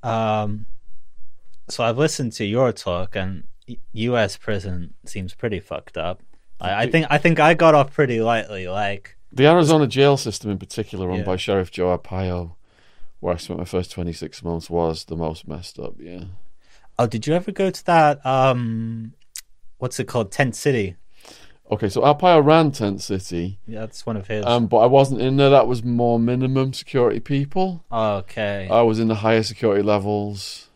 So I've listened to your talk, and U.S. prison seems pretty fucked up. I think I got off pretty lightly. Like the Arizona jail system, in particular, run by Sheriff Joe Arpaio, where I spent my first 26 months, was the most messed up. Yeah. Oh, did you ever go to that? What's it called? Tent City. Okay, so Arpaio ran Tent City. Yeah, that's one of his. But I wasn't in there. That was more minimum security people. Okay. I was in the higher security levels.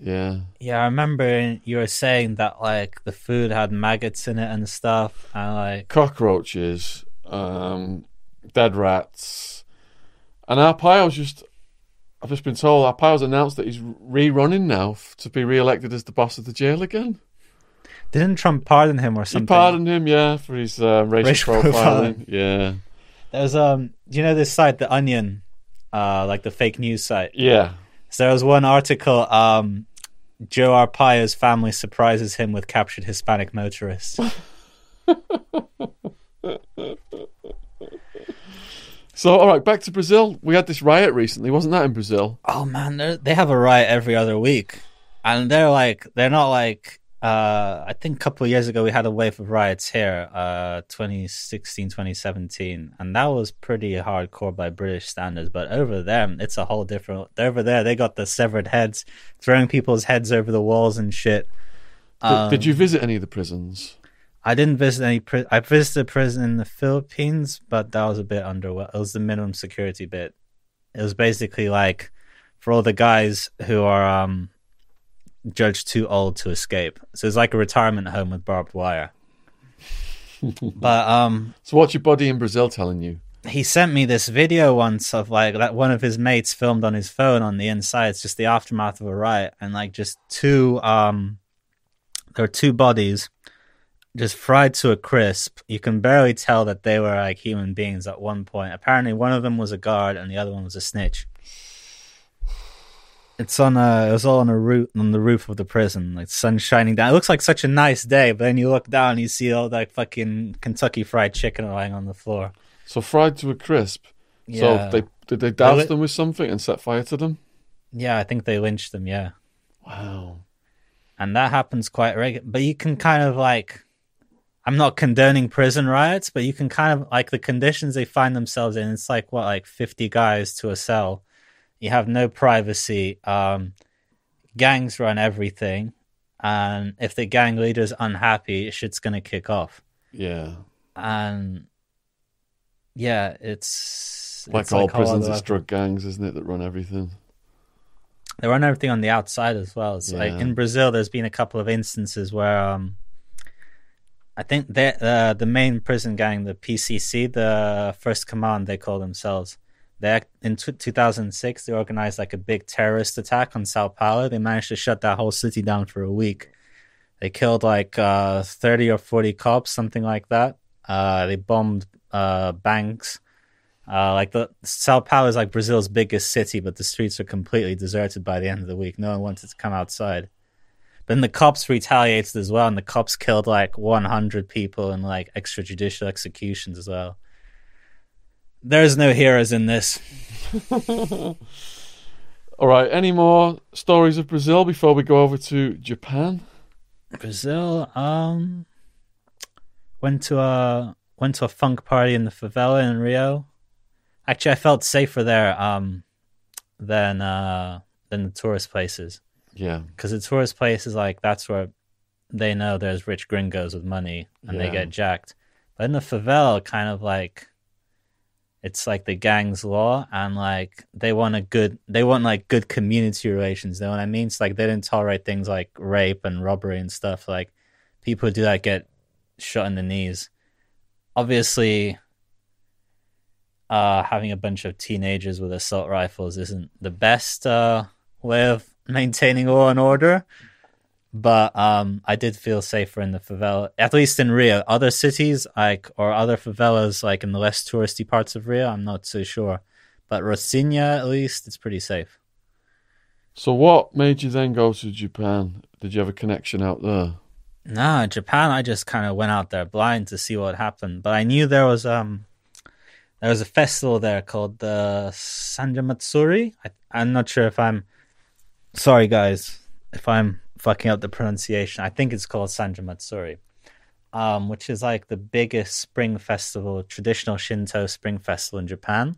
Yeah. Yeah, I remember you were saying that like the food had maggots in it and stuff, and like cockroaches, dead rats, and Arpaio's just. I've just been told Arpaio's announced that he's rerunning now to be re-elected as the boss of the jail again. Didn't Trump pardon him or something? He pardoned him, yeah, for his racial profiling. Yeah. There's do you know this site, The Onion, like the fake news site? Yeah. So there was one article. Joe Arpaio's family surprises him with captured Hispanic motorists. So, all right, back to Brazil. We had this riot recently, wasn't that in Brazil? Oh man, they have a riot every other week, and they're not like. I think a couple of years ago we had a wave of riots here, 2016, 2017, and that was pretty hardcore by British standards. But over there, it's a whole different. Over there, they got the severed heads, throwing people's heads over the walls and shit. Did you visit any of the prisons? I didn't visit any. I visited a prison in the Philippines, but that was a bit underwhelming. It was the minimum security bit. It was basically like for all the guys who are. Judged too old to escape, so it's like a retirement home with barbed wire. But so what's your buddy in Brazil telling you? He sent me this video once of like that one of his mates filmed on his phone on the inside. It's just the aftermath of a riot, and like just two bodies just fried to a crisp. You can barely tell that they were like human beings at one point. Apparently, one of them was a guard and the other one was a snitch. It's on it was all on a roof, on the roof of the prison, like sun shining down. It looks like such a nice day, but then you look down and you see all that fucking Kentucky Fried Chicken lying on the floor. So fried to a crisp. Yeah. So did they douse them with something and set fire to them? Yeah, I think they lynched them, yeah. Wow. And that happens quite regularly. But you can kind of like, I'm not condoning prison riots, but you can kind of like the conditions they find themselves in. It's like what, like 50 guys to a cell. You have no privacy. Gangs run everything, and if the gang leader's unhappy, shit's gonna kick off. Yeah, and Yeah, it's like all prisons, it's drug gangs, isn't it, that run everything? They run everything on the outside as well. It's like in Brazil, there's been a couple of instances where I think the main prison gang, the PCC, the First Command, they call themselves. In 2006, they organized like a big terrorist attack on Sao Paulo. They managed to shut that whole city down for a week. They killed like 30 or 40 cops, something like that. They bombed banks. Like Sao Paulo is like Brazil's biggest city, but the streets are completely deserted by the end of the week. No one wanted to come outside. But then the cops retaliated as well, and the cops killed like 100 people in like extrajudicial executions as well. There's no heroes in this. All right, any more stories of Brazil before we go over to Japan? Brazil, went to a funk party in the favela in Rio. Actually, I felt safer there than the tourist places. Yeah, because the tourist places, like, that's where they know there's rich gringos with money and they get jacked. But in the favela, kind of like, it's like the gang's law, and like they want good community relations. You know what I mean? It's like they didn't tolerate things like rape and robbery and stuff. Like people who do that get shot in the knees. Obviously, having a bunch of teenagers with assault rifles isn't the best way of maintaining law and order. But I did feel safer in the favela, at least in Rio. Other cities, like, or other favelas, like in the less touristy parts of Rio, I'm not so sure. But Rocinha, at least, it's pretty safe. So what made you then go to Japan? Did you have a connection out there? No, Japan, I just kind of went out there blind to see what happened. But I knew there was a festival there called the Sanjamatsuri. I'm not sure if I'm... Sorry, guys, if I'm fucking up the pronunciation. I think it's called Sanjamatsuri, which is like the biggest spring festival, traditional Shinto spring festival in Japan.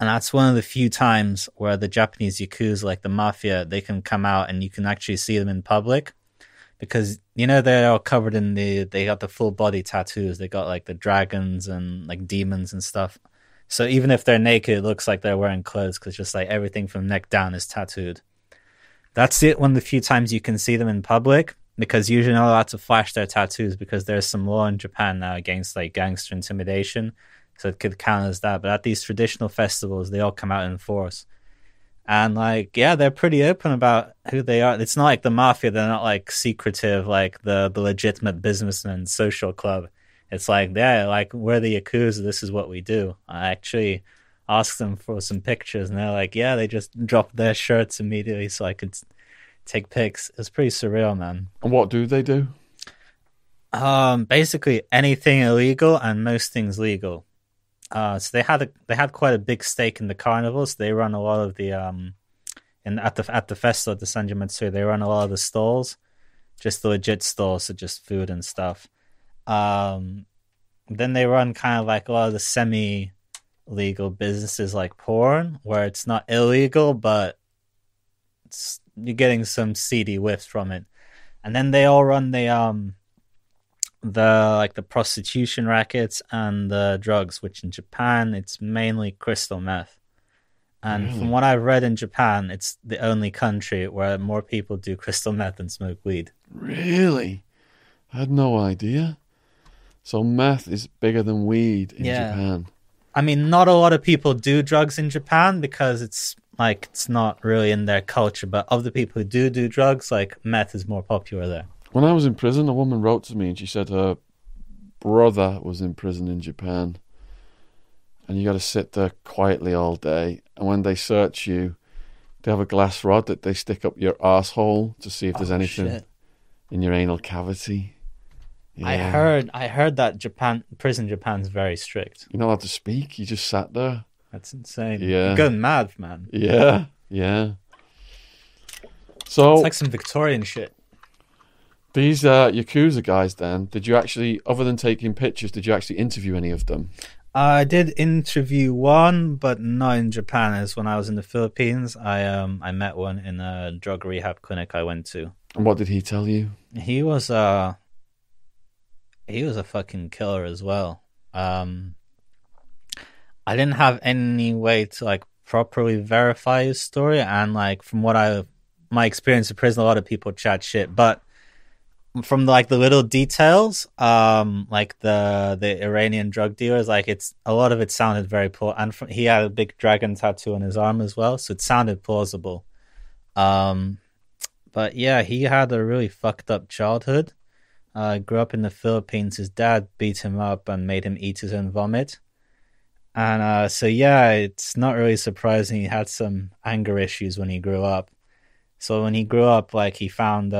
And that's one of the few times where the Japanese Yakuza, like the mafia, they can come out and you can actually see them in public. Because, you know, they're all covered in they got the full body tattoos. They got like the dragons and like demons and stuff. So even if they're naked, it looks like they're wearing clothes, because just like everything from neck down is tattooed. That's it, one of the few times you can see them in public, because usually they're not allowed to flash their tattoos, because there's some law in Japan now against like gangster intimidation. So it could count as that. But at these traditional festivals, they all come out in force. And like, yeah, they're pretty open about who they are. It's not like the mafia. They're not like secretive, like the legitimate businessman social club. It's like, yeah, like, we're the Yakuza. This is what we do. I actually asked them for some pictures, and they're like, yeah, they just dropped their shirts immediately so I could take pics. It's pretty surreal, man. And what do they do? Basically anything illegal and most things legal. So they had quite a big stake in the carnivals. They run a lot of the at the festival at the Sanjamatsuri, they run a lot of the stalls, just the legit stalls, so just food and stuff. Then they run kind of like a lot of the semi-legal businesses like porn, where it's not illegal, but you're getting some seedy whiffs from it. And then they all run the prostitution rackets and the drugs, which in Japan it's mainly crystal meth. And from what I've read, in Japan it's the only country where more people do crystal meth than smoke weed. Really? I had no idea. So meth is bigger than weed in Japan. I mean, not a lot of people do drugs in Japan, because it's like it's not really in their culture. But of the people who do drugs, like, meth is more popular there. When I was in prison, a woman wrote to me and she said her brother was in prison in Japan, and you got to sit there quietly all day. And when they search you, they have a glass rod that they stick up your asshole to see if there's anything in your anal cavity. Yeah. I heard that Japan's very strict. You're not allowed to speak. You just sat there. That's insane. Yeah, you're going mad, man. Yeah, yeah. So it's like some Victorian shit. These Yakuza guys, then, did you actually, other than taking pictures, did you actually interview any of them? I did interview one, but not in Japan. As when I was in the Philippines, I met one in a drug rehab clinic I went to. And what did he tell you? He was a fucking killer as well. I didn't have any way to like properly verify his story, and like from what my experience in prison, a lot of people chat shit, but from like the little details, like the Iranian drug dealers, like it's a lot of it sounded very poor, and he had a big dragon tattoo on his arm as well, so it sounded plausible. But yeah, he had a really fucked up childhood. Grew up in the Philippines. His dad beat him up and made him eat his own vomit, and so yeah, it's not really surprising he had some anger issues when he grew up. So when he grew up, like he found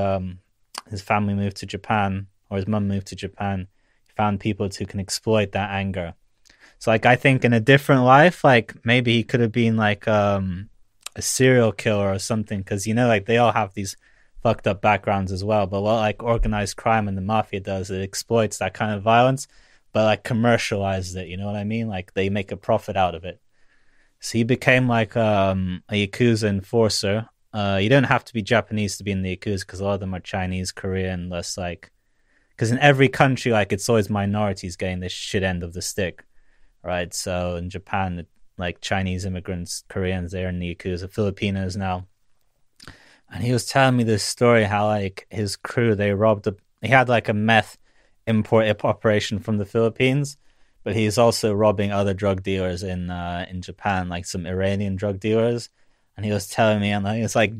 his family moved to Japan, or his mum moved to Japan. He found people who can exploit that anger. So like I think in a different life, like maybe he could have been like a serial killer or something, because you know, like they all have these fucked up backgrounds as well. But what like organized crime and the mafia does, it exploits that kind of violence, but like commercializes it, you know what I mean? Like they make a profit out of it. So he became like a Yakuza enforcer. You don't have to be Japanese to be in the Yakuza, because a lot of them are Chinese, Korean, less like, because in every country, like it's always minorities getting the shit end of the stick, right? So in Japan, like Chinese immigrants, Koreans, they're in the Yakuza, Filipinos now. And he was telling me this story how like his crew, they robbed he had like a meth import operation from the Philippines, but he's also robbing other drug dealers in Japan, like some Iranian drug dealers. And he was telling me, and like, it's like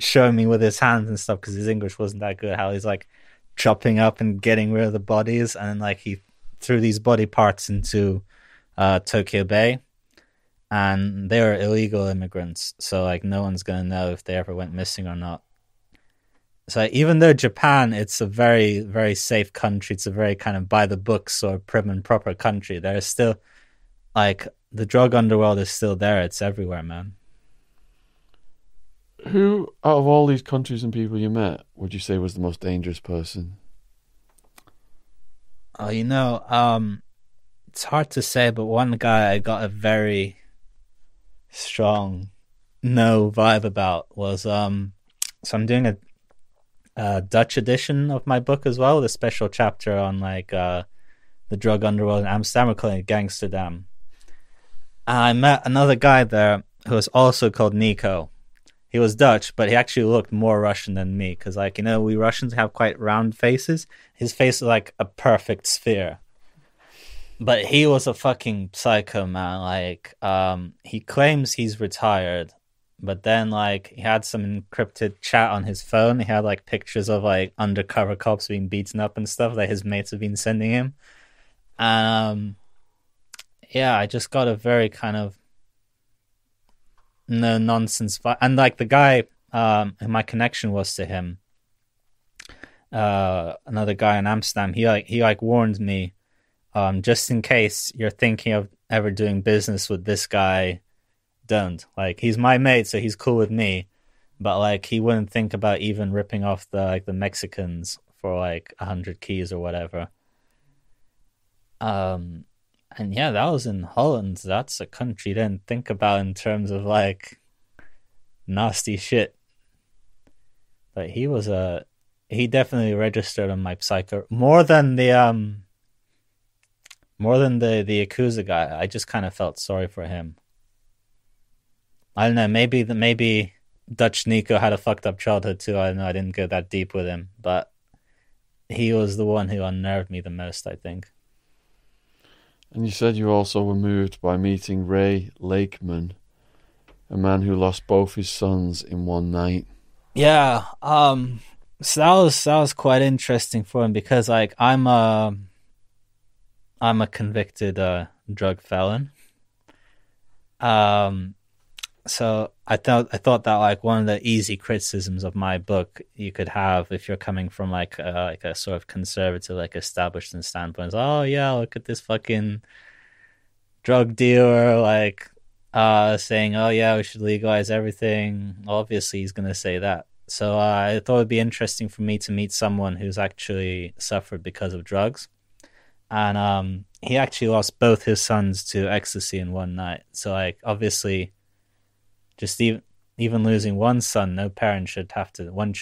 showing me with his hands and stuff, because his English wasn't that good, how he's like chopping up and getting rid of the bodies. And then, like, he threw these body parts into Tokyo Bay. And they were illegal immigrants. So, like, no one's going to know if they ever went missing or not. So, like, even though Japan, it's a very, very safe country, it's a very kind of by the books or prim and proper country, there is still, like, the drug underworld is still there. It's everywhere, man. Who, out of all these countries and people you met, would you say was the most dangerous person? Oh, you know, it's hard to say, but one guy I got a very strong no vibe about was, so I'm doing a Dutch edition of my book as well, with a special chapter on, like, the drug underworld in Amsterdam, we're calling it Gangsterdam. And I met another guy there who was also called Nico. He was Dutch, but he actually looked more Russian than me, because, like, you know, we Russians have quite round faces. His face was like a perfect sphere. But he was a fucking psycho, man. Like, he claims he's retired, but then, like, he had some encrypted chat on his phone. He had, like, pictures of, like, undercover cops being beaten up and stuff that his mates have been sending him. Yeah, I just got a very kind of no nonsense vibe. And like the guy who my connection was to him, another guy in Amsterdam, he warned me, just in case you're thinking of ever doing business with this guy, don't. Like, he's my mate, so he's cool with me, but like he wouldn't think about even ripping off the Mexicans for like 100 keys or whatever. And yeah, that was in Holland. That's a country you didn't think about in terms of, like, nasty shit. But he was he definitely registered on my psycho more than the Yakuza guy. I just kind of felt sorry for him. I don't know, maybe Dutch Nico had a fucked up childhood too. I don't know, I didn't go that deep with him, but he was the one who unnerved me the most, I think. And you said you also were moved by meeting Ray Lakeman, a man who lost both his sons in one night. Yeah, so that was quite interesting for him, because like I'm a convicted drug felon. So I thought that like one of the easy criticisms of my book you could have if you're coming from like a sort of conservative, like establishment standpoint, is, oh yeah, look at this fucking drug dealer, like saying, oh yeah, we should legalize everything. Obviously he's gonna say that. So I thought it'd be interesting for me to meet someone who's actually suffered because of drugs. And he actually lost both his sons to ecstasy in one night. So like obviously, just even losing one son, no parent should have to go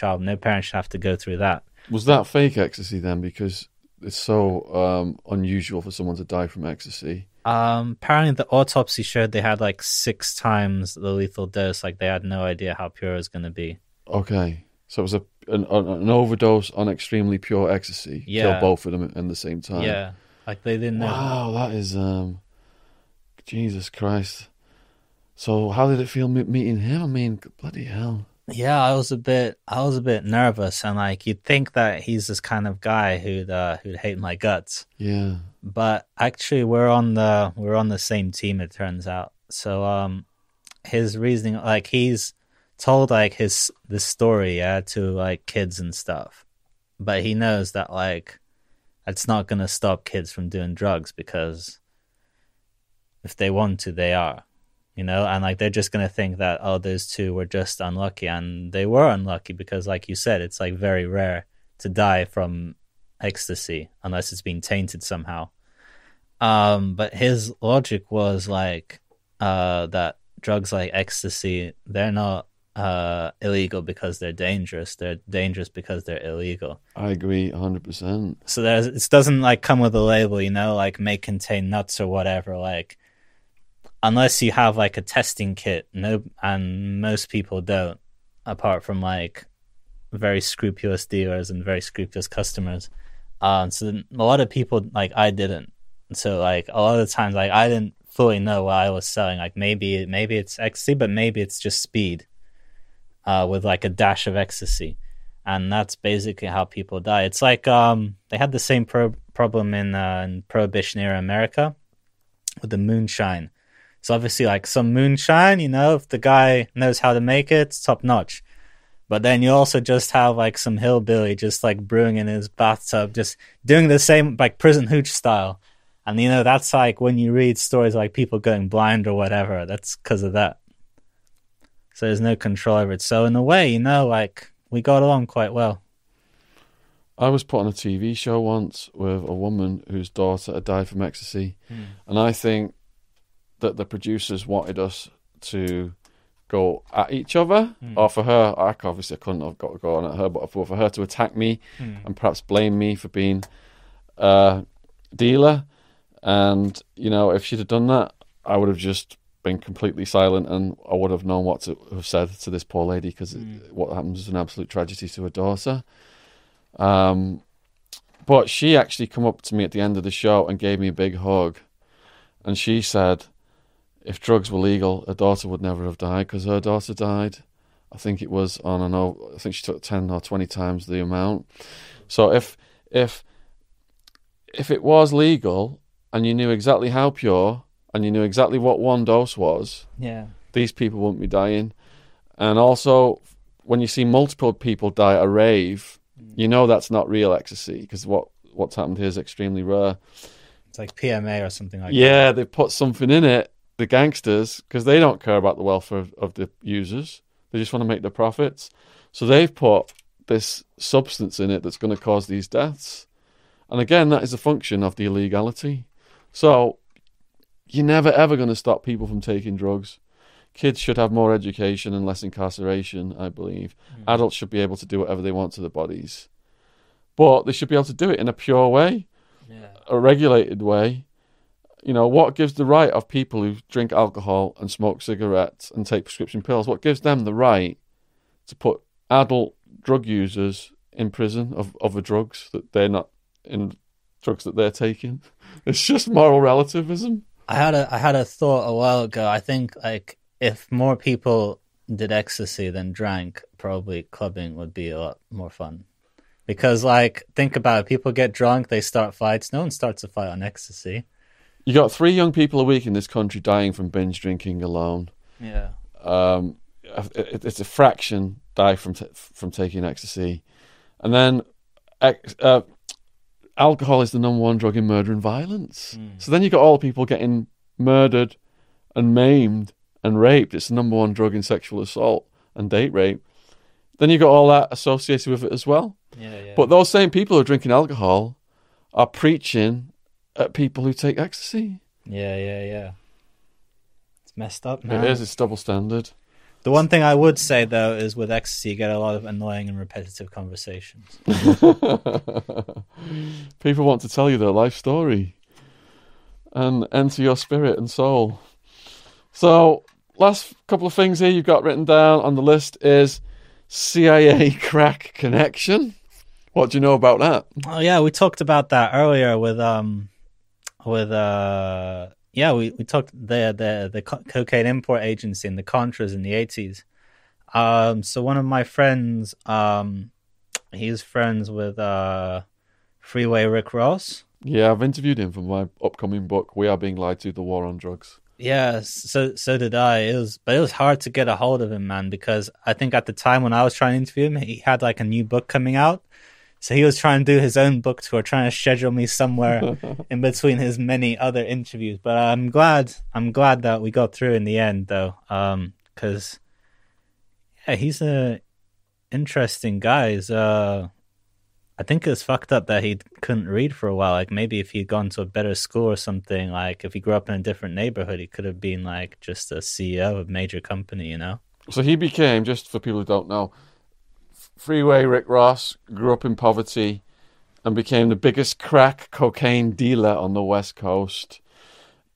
through that. Was that fake ecstasy then? Because it's so unusual for someone to die from ecstasy. Apparently the autopsy showed they had like 6 times the lethal dose. Like they had no idea how pure it was going to be. Okay. So it was an overdose on extremely pure ecstasy. Yeah. Killed both of them at the same time. Yeah. Like they didn't know. Wow, that is... Jesus Christ. So how did it feel meeting him? I mean, bloody hell. Yeah, I was a bit nervous, and like you'd think that he's this kind of guy who'd hate my guts. Yeah. But actually, we're on the same team, it turns out. So his reasoning, like he's told like this story, yeah, to like kids and stuff, but he knows that like it's not gonna stop kids from doing drugs, because if they want to, they are. You know, and like they're just gonna think that, oh, those two were just unlucky, and they were unlucky because, like you said, it's like very rare to die from ecstasy unless it's been tainted somehow. But his logic was like that drugs like ecstasy, they're not illegal because they're dangerous. They're dangerous because they're illegal. I agree 100%. So it doesn't like come with a label, you know, like may contain nuts or whatever, like. Unless you have like a testing kit, no, and most people don't, apart from like very scrupulous dealers and very scrupulous customers. So a lot of people, like I didn't. So like a lot of times, like I didn't fully know what I was selling. Like maybe it's ecstasy, but maybe it's just speed, with like a dash of ecstasy, and that's basically how people die. It's like they had the same problem in Prohibition era America with the moonshine. So obviously, like some moonshine, you know, if the guy knows how to make it, it's top notch. But then you also just have like some hillbilly just like brewing in his bathtub, just doing the same like prison hooch style. And, you know, that's like when you read stories like people going blind or whatever, that's because of that. So there's no control over it. So in a way, you know, like we got along quite well. I was put on a TV show once with a woman whose daughter had died from ecstasy. Mm. And I think that the producers wanted us to go at each other, or for her, obviously I couldn't have got to go on at her, but for her to attack me and perhaps blame me for being a dealer. And, you know, if she'd have done that, I would have just been completely silent, and I would have known what to have said to this poor lady, because what happens is an absolute tragedy to her daughter. But she actually came up to me at the end of the show and gave me a big hug. And she said, if drugs were legal, her daughter would never have died, because her daughter died, I think it was I think she took 10 or 20 times the amount. So if it was legal and you knew exactly how pure and you knew exactly what one dose was, yeah, these people wouldn't be dying. And also, when you see multiple people die at a rave, you know that's not real ecstasy, because what's happened here is extremely rare. It's like PMA or something like that. Yeah, they put something in it, the gangsters, because they don't care about the welfare of the users. They just want to make their profits. So they've put this substance in it that's going to cause these deaths. And again, that is a function of the illegality. So you're never, ever going to stop people from taking drugs. Kids should have more education and less incarceration, I believe. Mm. Adults should be able to do whatever they want to their bodies. But they should be able to do it in a pure way, a regulated way. You know, what gives the right of people who drink alcohol and smoke cigarettes and take prescription pills, what gives them the right to put adult drug users in prison of other drugs that they're not in, drugs that they're taking? It's just moral relativism. I had a thought a while ago. I think like if more people did ecstasy than drank, probably clubbing would be a lot more fun. Because like, think about it, people get drunk, they start fights. No one starts a fight on ecstasy. You got 3 young people a week in this country dying from binge drinking alone. Yeah, it's a fraction die from taking ecstasy, and then alcohol is the number 1 drug in murder and violence. Mm. So then you got all the people getting murdered and maimed and raped. It's the number 1 drug in sexual assault and date rape. Then you got all that associated with it as well. Yeah. But those same people who are drinking alcohol are preaching at people who take ecstasy. Yeah. It's messed up, man. It is. It's double standard. The one thing I would say, though, is with ecstasy, you get a lot of annoying and repetitive conversations. People want to tell you their life story. and enter your spirit and soul. So, last couple of things here you've got written down on the list is CIA crack connection. What do you know about that? Oh yeah, we talked about that earlier we talked the cocaine import agency and the Contras in the 80s. So one of my friends, he's friends with Freeway Rick Ross. Yeah, I've interviewed him for my upcoming book, We Are Being Lied to: The War on Drugs. Yeah, so did I. It was hard to get a hold of him, man, because I think at the time when I was trying to interview him, he had like a new book coming out. So he was trying to do his own book tour, trying to schedule me somewhere in between his many other interviews. But I'm glad that we got through in the end, though, because he's a interesting guy. I think it's fucked up that he couldn't read for a while. Like, maybe if he'd gone to a better school or something, like, if he grew up in a different neighborhood, he could have been, like, just a CEO of a major company, you know? So he became, just for people who don't know, Freeway Rick Ross grew up in poverty and became the biggest crack cocaine dealer on the West Coast.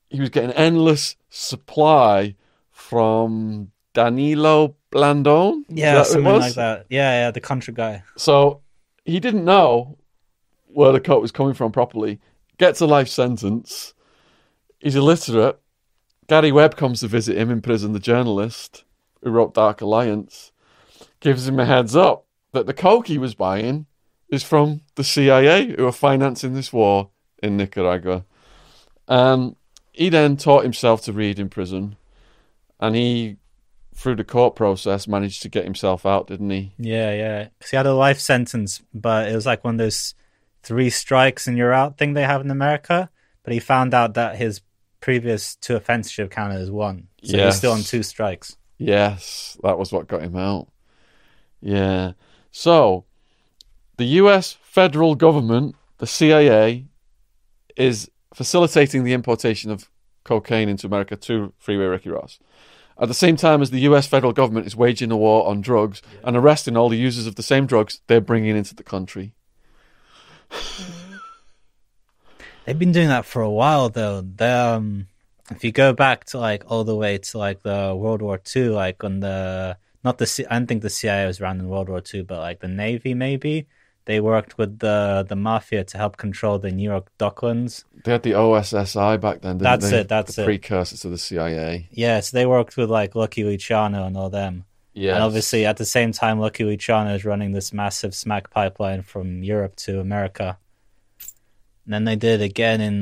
He was getting endless supply from Danilo Blandón? Yeah, something like that. Yeah, the country guy. So... he didn't know where the coke was coming from properly. Gets a life sentence. He's illiterate. Gary Webb comes to visit him in prison, the journalist who wrote Dark Alliance. Gives him a heads up that the coke he was buying is from the CIA, who are financing this war in Nicaragua. He then taught himself to read in prison. And he... through the court process, managed to get himself out, didn't he? Yeah. Because he had a life sentence, but it was like one of those 3 strikes and you're out thing they have in America. But he found out that his previous 2 offenses should have counted as 1. So yes. He's still on 2 strikes. Yes, that was what got him out. Yeah. So, the US federal government, the CIA, is facilitating the importation of cocaine into America to Freeway Ricky Ross. At the same time as the US federal government is waging a war on drugs and arresting all the users of the same drugs they're bringing into the country. They've been doing that for a while, though. If you go back to like all the way to like the World War II, like on the I don't think the CIA was around in World War II, but like the Navy maybe. They worked with the mafia to help control the New York Docklands. They had the OSSI back then, didn't they? That's it. The precursor to the CIA. Yeah, so they worked with, like, Lucky Luciano and all them. Yeah. And obviously, at the same time, Lucky Luciano is running this massive smack pipeline from Europe to America. And then they did again in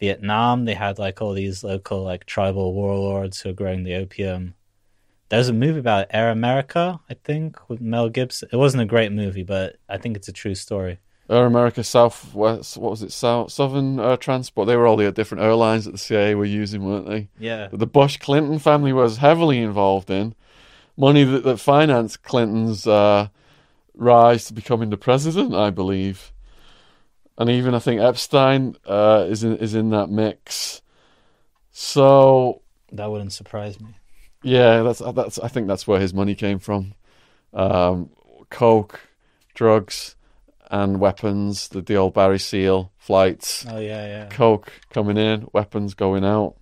Vietnam. They had, like, all these local, like, tribal warlords who are growing the opium. There's a movie about Air America, I think, with Mel Gibson. It wasn't a great movie, but I think it's a true story. Air America, Southwest, what was it? Southern Transport. They were all the different airlines that the CIA were using, weren't they? Yeah. That the Bush Clinton family was heavily involved in. Money that financed Clinton's rise to becoming the president, I believe. And even I think Epstein is in that mix. So that wouldn't surprise me. Yeah, that's. I think that's where his money came from. Coke, drugs, and weapons. The old Barry Seal flights. Oh yeah. Coke coming in, weapons going out,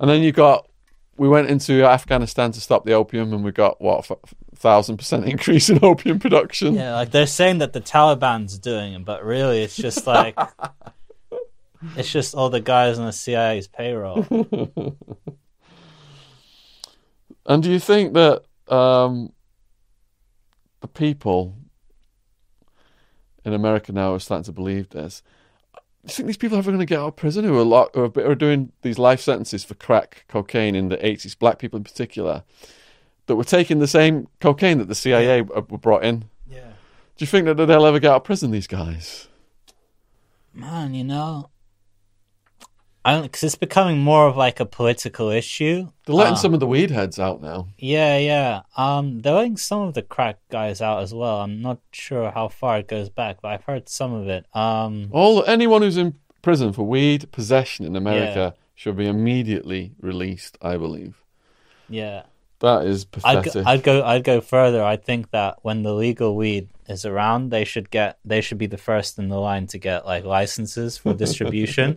and then you got. We went into Afghanistan to stop the opium, and we got 1,000% increase in opium production. Yeah, like they're saying that the Taliban's doing it, but really it's just like it's just all the guys on the CIA's payroll. And do you think that the people in America now are starting to believe this? Do you think these people are ever going to get out of prison who are doing these life sentences for crack cocaine in the 80s, black people in particular, that were taking the same cocaine that the CIA were brought in? Yeah. Do you think that they'll ever get out of prison, these guys? Man, you know... because it's becoming more of like a political issue. They're letting some of the weed heads out now. Yeah. They're letting some of the crack guys out as well. I'm not sure how far it goes back, but I've heard some of it. Anyone who's in prison for weed possession in America should be immediately released, I believe. Yeah. That is pathetic. I'd go further. I think that when the legal weed is around, they should be the first in the line to get like licenses for distribution.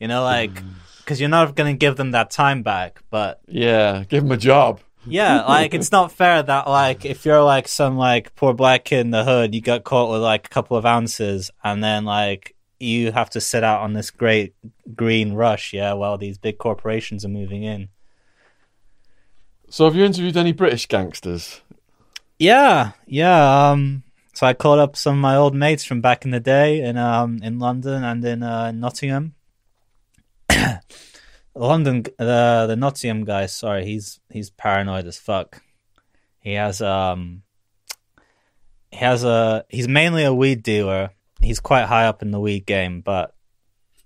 You know, like, because you're not going to give them that time back, but... Yeah, give them a job. Yeah, like, it's not fair that, like, if you're, like, some, like, poor black kid in the hood, you got caught with, like, a couple of ounces, and then, like, you have to sit out on this great green rush, yeah, while these big corporations are moving in. So have you interviewed any British gangsters? Yeah. So I called up some of my old mates from back in the day in London and in Nottingham. London, the Nottingham guy, sorry, he's paranoid as fuck. He's mainly a weed dealer. He's quite high up in the weed game, but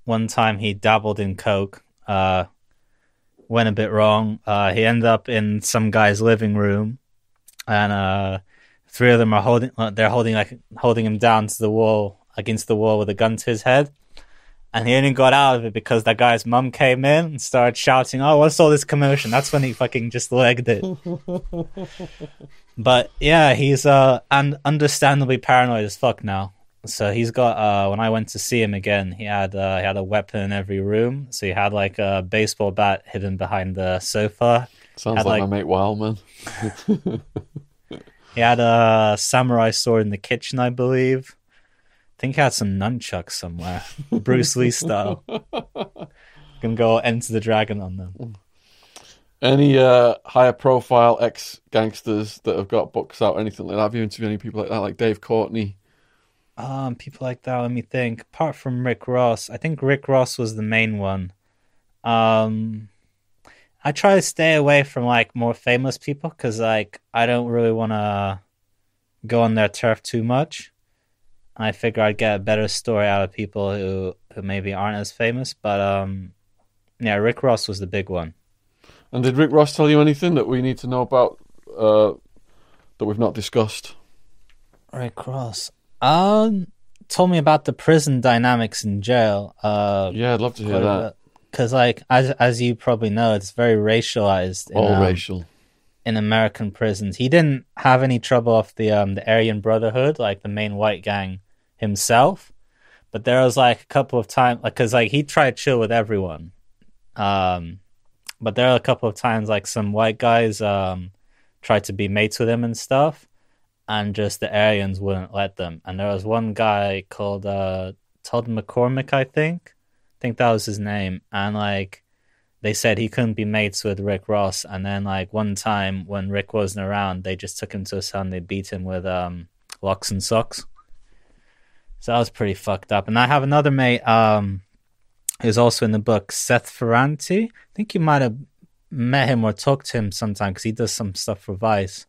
one time he dabbled in coke, went a bit wrong. He ended up in some guy's living room, and three of them are holding him down to the wall, against the wall, with a gun to his head. And he only got out of it because that guy's mum came in and started shouting, "Oh, what's all this commotion?" That's when he fucking just legged it. But yeah, he's and understandably paranoid as fuck now. So he's got when I went to see him again, he had a weapon in every room. So he had like a baseball bat hidden behind the sofa. Sounds had, like my mate Wildman. He had a samurai sword in the kitchen, I believe. I think I had some nunchucks somewhere, Bruce Lee style. Can go Enter the Dragon on them. Any higher profile ex gangsters that have got books out, anything like that? Have you interviewed any people like that, like Dave Courtney? People like that, let me think. Apart from Rick Ross, I think Rick Ross was the main one. I try to stay away from like more famous people because like I don't really want to go on their turf too much. I figure I'd get a better story out of people who maybe aren't as famous. But, yeah, Rick Ross was the big one. And did Rick Ross tell you anything that we need to know about that we've not discussed? Rick Ross? Told me about the prison dynamics in jail. Yeah, I'd love to hear that. Because, like, as you probably know, it's very racialized. All racial. In American prisons. He didn't have any trouble off the Aryan Brotherhood, like the main white gang himself. But there was like a couple of times, because like he tried to chill with everyone. But there are a couple of times like some white guys tried to be mates with him and stuff, and just the Aryans wouldn't let them. And there was one guy called Todd McCormick, I think that was his name. And like, they said he couldn't be mates with Rick Ross, and then like one time when Rick wasn't around, they just took him to a cell and they beat him with locks and socks. So that was pretty fucked up. And I have another mate who's also in the book, Seth Ferranti. I think you might have met him or talked to him sometime because he does some stuff for Vice.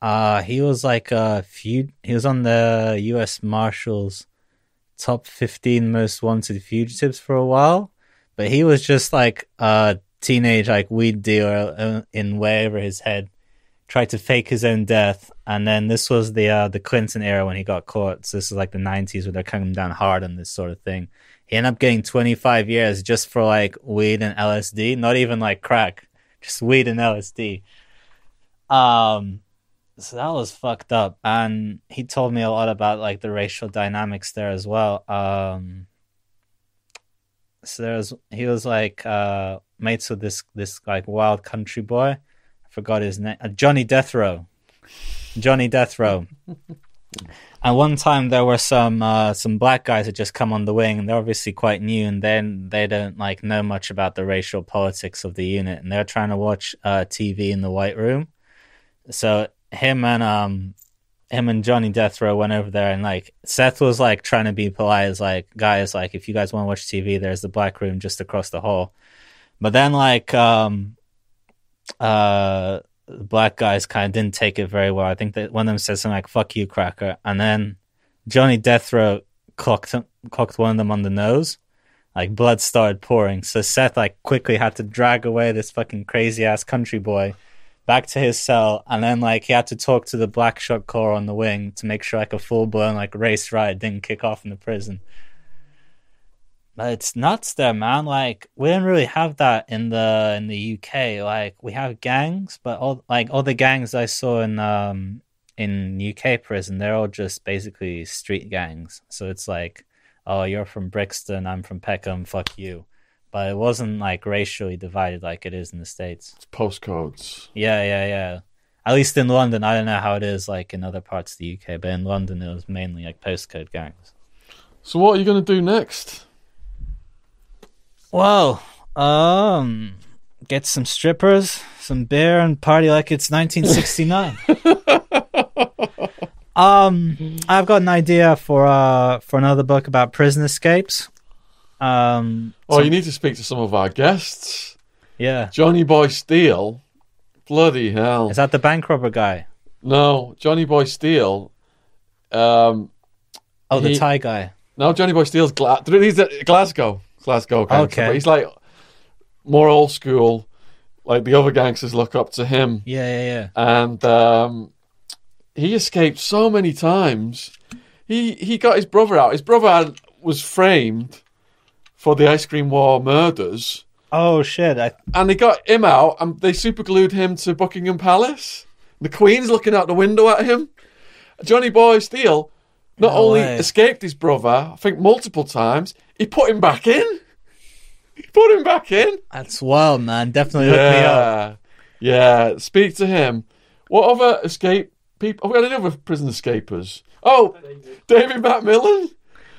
He was like he was on the U.S. Marshals' top 15 most wanted fugitives for a while. But he was just like a teenage like weed dealer in way over his head, tried to fake his own death. And then this was the Clinton era when he got caught. So this is like the 90s where they're coming down hard on this sort of thing. He ended up getting 25 years just for like weed and LSD, not even like crack, just weed and LSD. So that was fucked up. And he told me a lot about like the racial dynamics there as well. So he was like mates with this like wild country boy. I forgot his name. Johnny Death Row. And one time there were some black guys that just come on the wing, and they're obviously quite new, and then they don't like know much about the racial politics of the unit, and they're trying to watch TV in the white room. So him and Johnny Death Row went over there, and like Seth was like trying to be polite, as like, guys, like if you guys want to watch TV, there's the black room just across the hall. But then like the black guys kind of didn't take it very well. I think that one of them said something like "fuck you, cracker," and then Johnny Death Row clocked one of them on the nose. Like blood started pouring, so Seth like quickly had to drag away this fucking crazy ass country boy back to his cell, and then like he had to talk to the black shot caller on the wing to make sure like a full blown like race riot didn't kick off in the prison. But it's nuts there, man. Like we didn't really have that in the UK. Like we have gangs, but all the gangs I saw in UK prison, they're all just basically street gangs. So it's like, oh, you're from Brixton, I'm from Peckham, fuck you. But it wasn't like racially divided like it is in the States. It's postcodes. Yeah. At least in London. I don't know how it is like in other parts of the UK, but in London it was mainly like postcode gangs. So what are you going to do next? Well, get some strippers, some beer, and party like it's 1969. I've got an idea for another book about prison escapes. You need to speak to some of our guests. Yeah, Johnny Boy Steele. Bloody hell! Is that the bank robber guy? No, Johnny Boy Steele. The Thai guy. No, Johnny Boy Steele's Glasgow. Glasgow gangster. Okay. But he's like more old school. Like the other gangsters look up to him. Yeah. And he escaped so many times. He got his brother out. His brother was framed for the ice cream war murders. Oh, shit. And they got him out, and they superglued him to Buckingham Palace. The Queen's looking out the window at him. Johnny Boy Steele not only escaped his brother, I think multiple times, he put him back in. That's wild, man. Definitely look me up. Yeah, speak to him. What other escape people? Have we got any other prison escapers? Oh, David McMillan.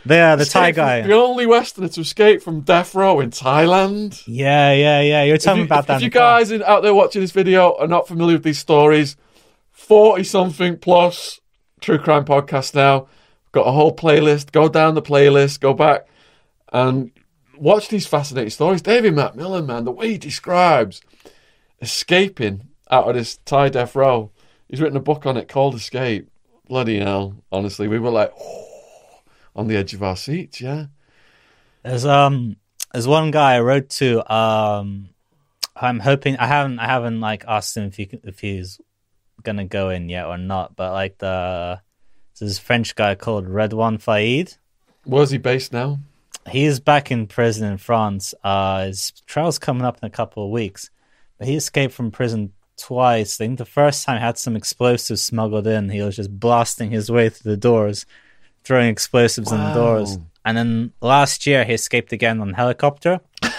Yeah, the Thai guy. The only Westerner to escape from death row in Thailand. Yeah. You're telling me about that. If you guys out there watching this video are not familiar with these stories, 40-something plus True Crime Podcast now. We've got a whole playlist. Go down the playlist, go back and watch these fascinating stories. David McMillan, man, the way he describes escaping out of this Thai death row. He's written a book on it called Escape. Bloody hell, honestly. We were like, on the edge of our seats, yeah. There's one guy I wrote to. I'm hoping I haven't like asked him if he's gonna go in yet or not. But like there's this French guy called Redouane Faïd. Where's he based now? He is back in prison in France. His trial's coming up in a couple of weeks. But he escaped from prison twice. I think the first time he had some explosives smuggled in. He was just blasting his way through the doors, throwing explosives in the doors. And then last year he escaped again on helicopter. He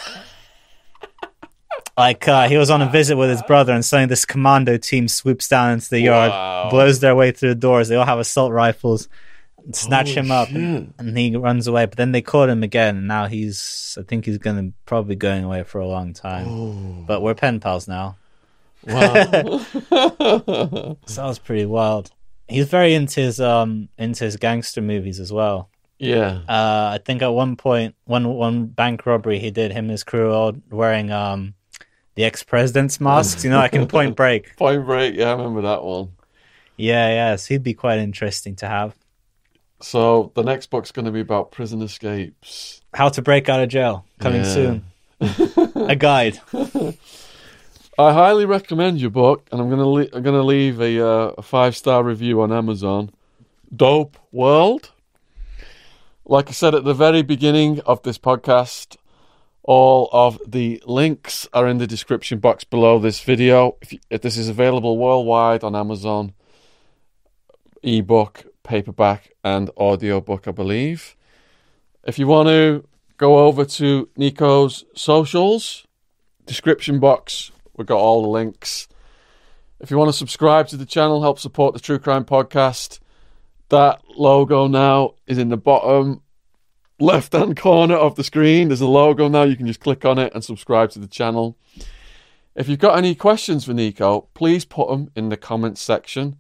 was on a visit with his brother, and suddenly this commando team swoops down into the yard, blows their way through the doors. They all have assault rifles, and snatch him up, and he runs away. But then they caught him again, and now I think he's going to probably going away for a long time. Ooh. But we're pen pals now. Wow. Sounds pretty wild. He's very into his gangster movies as well. Yeah. I think at one point, one bank robbery he did, him and his crew all wearing the ex-president's masks. You know, like in Point Break. Point Break, yeah, I remember that one. Yeah, so he'd be quite interesting to have. So the next book's going to be about prison escapes. How to break out of jail, coming soon. A guide. I highly recommend your book, and I'm gonna leave a 5-star review on Amazon. Dope World. Like I said at the very beginning of this podcast, all of the links are in the description box below this video. If this is available worldwide on Amazon, ebook, paperback, and audiobook, I believe. If you want to go over to Nico's socials, description box. We've got all the links. If you want to subscribe to the channel, help support the True Crime Podcast, that logo now is in the bottom left-hand corner of the screen. There's a logo now. You can just click on it and subscribe to the channel. If you've got any questions for Nico, please put them in the comments section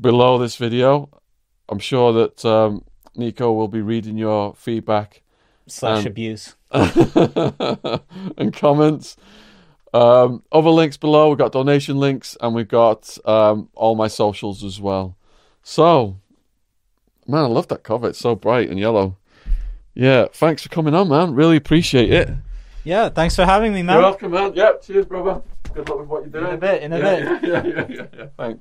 below this video. I'm sure that Nico will be reading your feedback. / abuse. And comments. Other links below, we've got donation links, and we've got all my socials as well. So, man, I love that cover. It's so bright and yellow. Yeah, thanks for coming on, man. Really appreciate it. Yeah, thanks for having me, man. You're welcome, man. Yeah, cheers, brother. Good luck with what you're doing. In a bit. Yeah, thanks.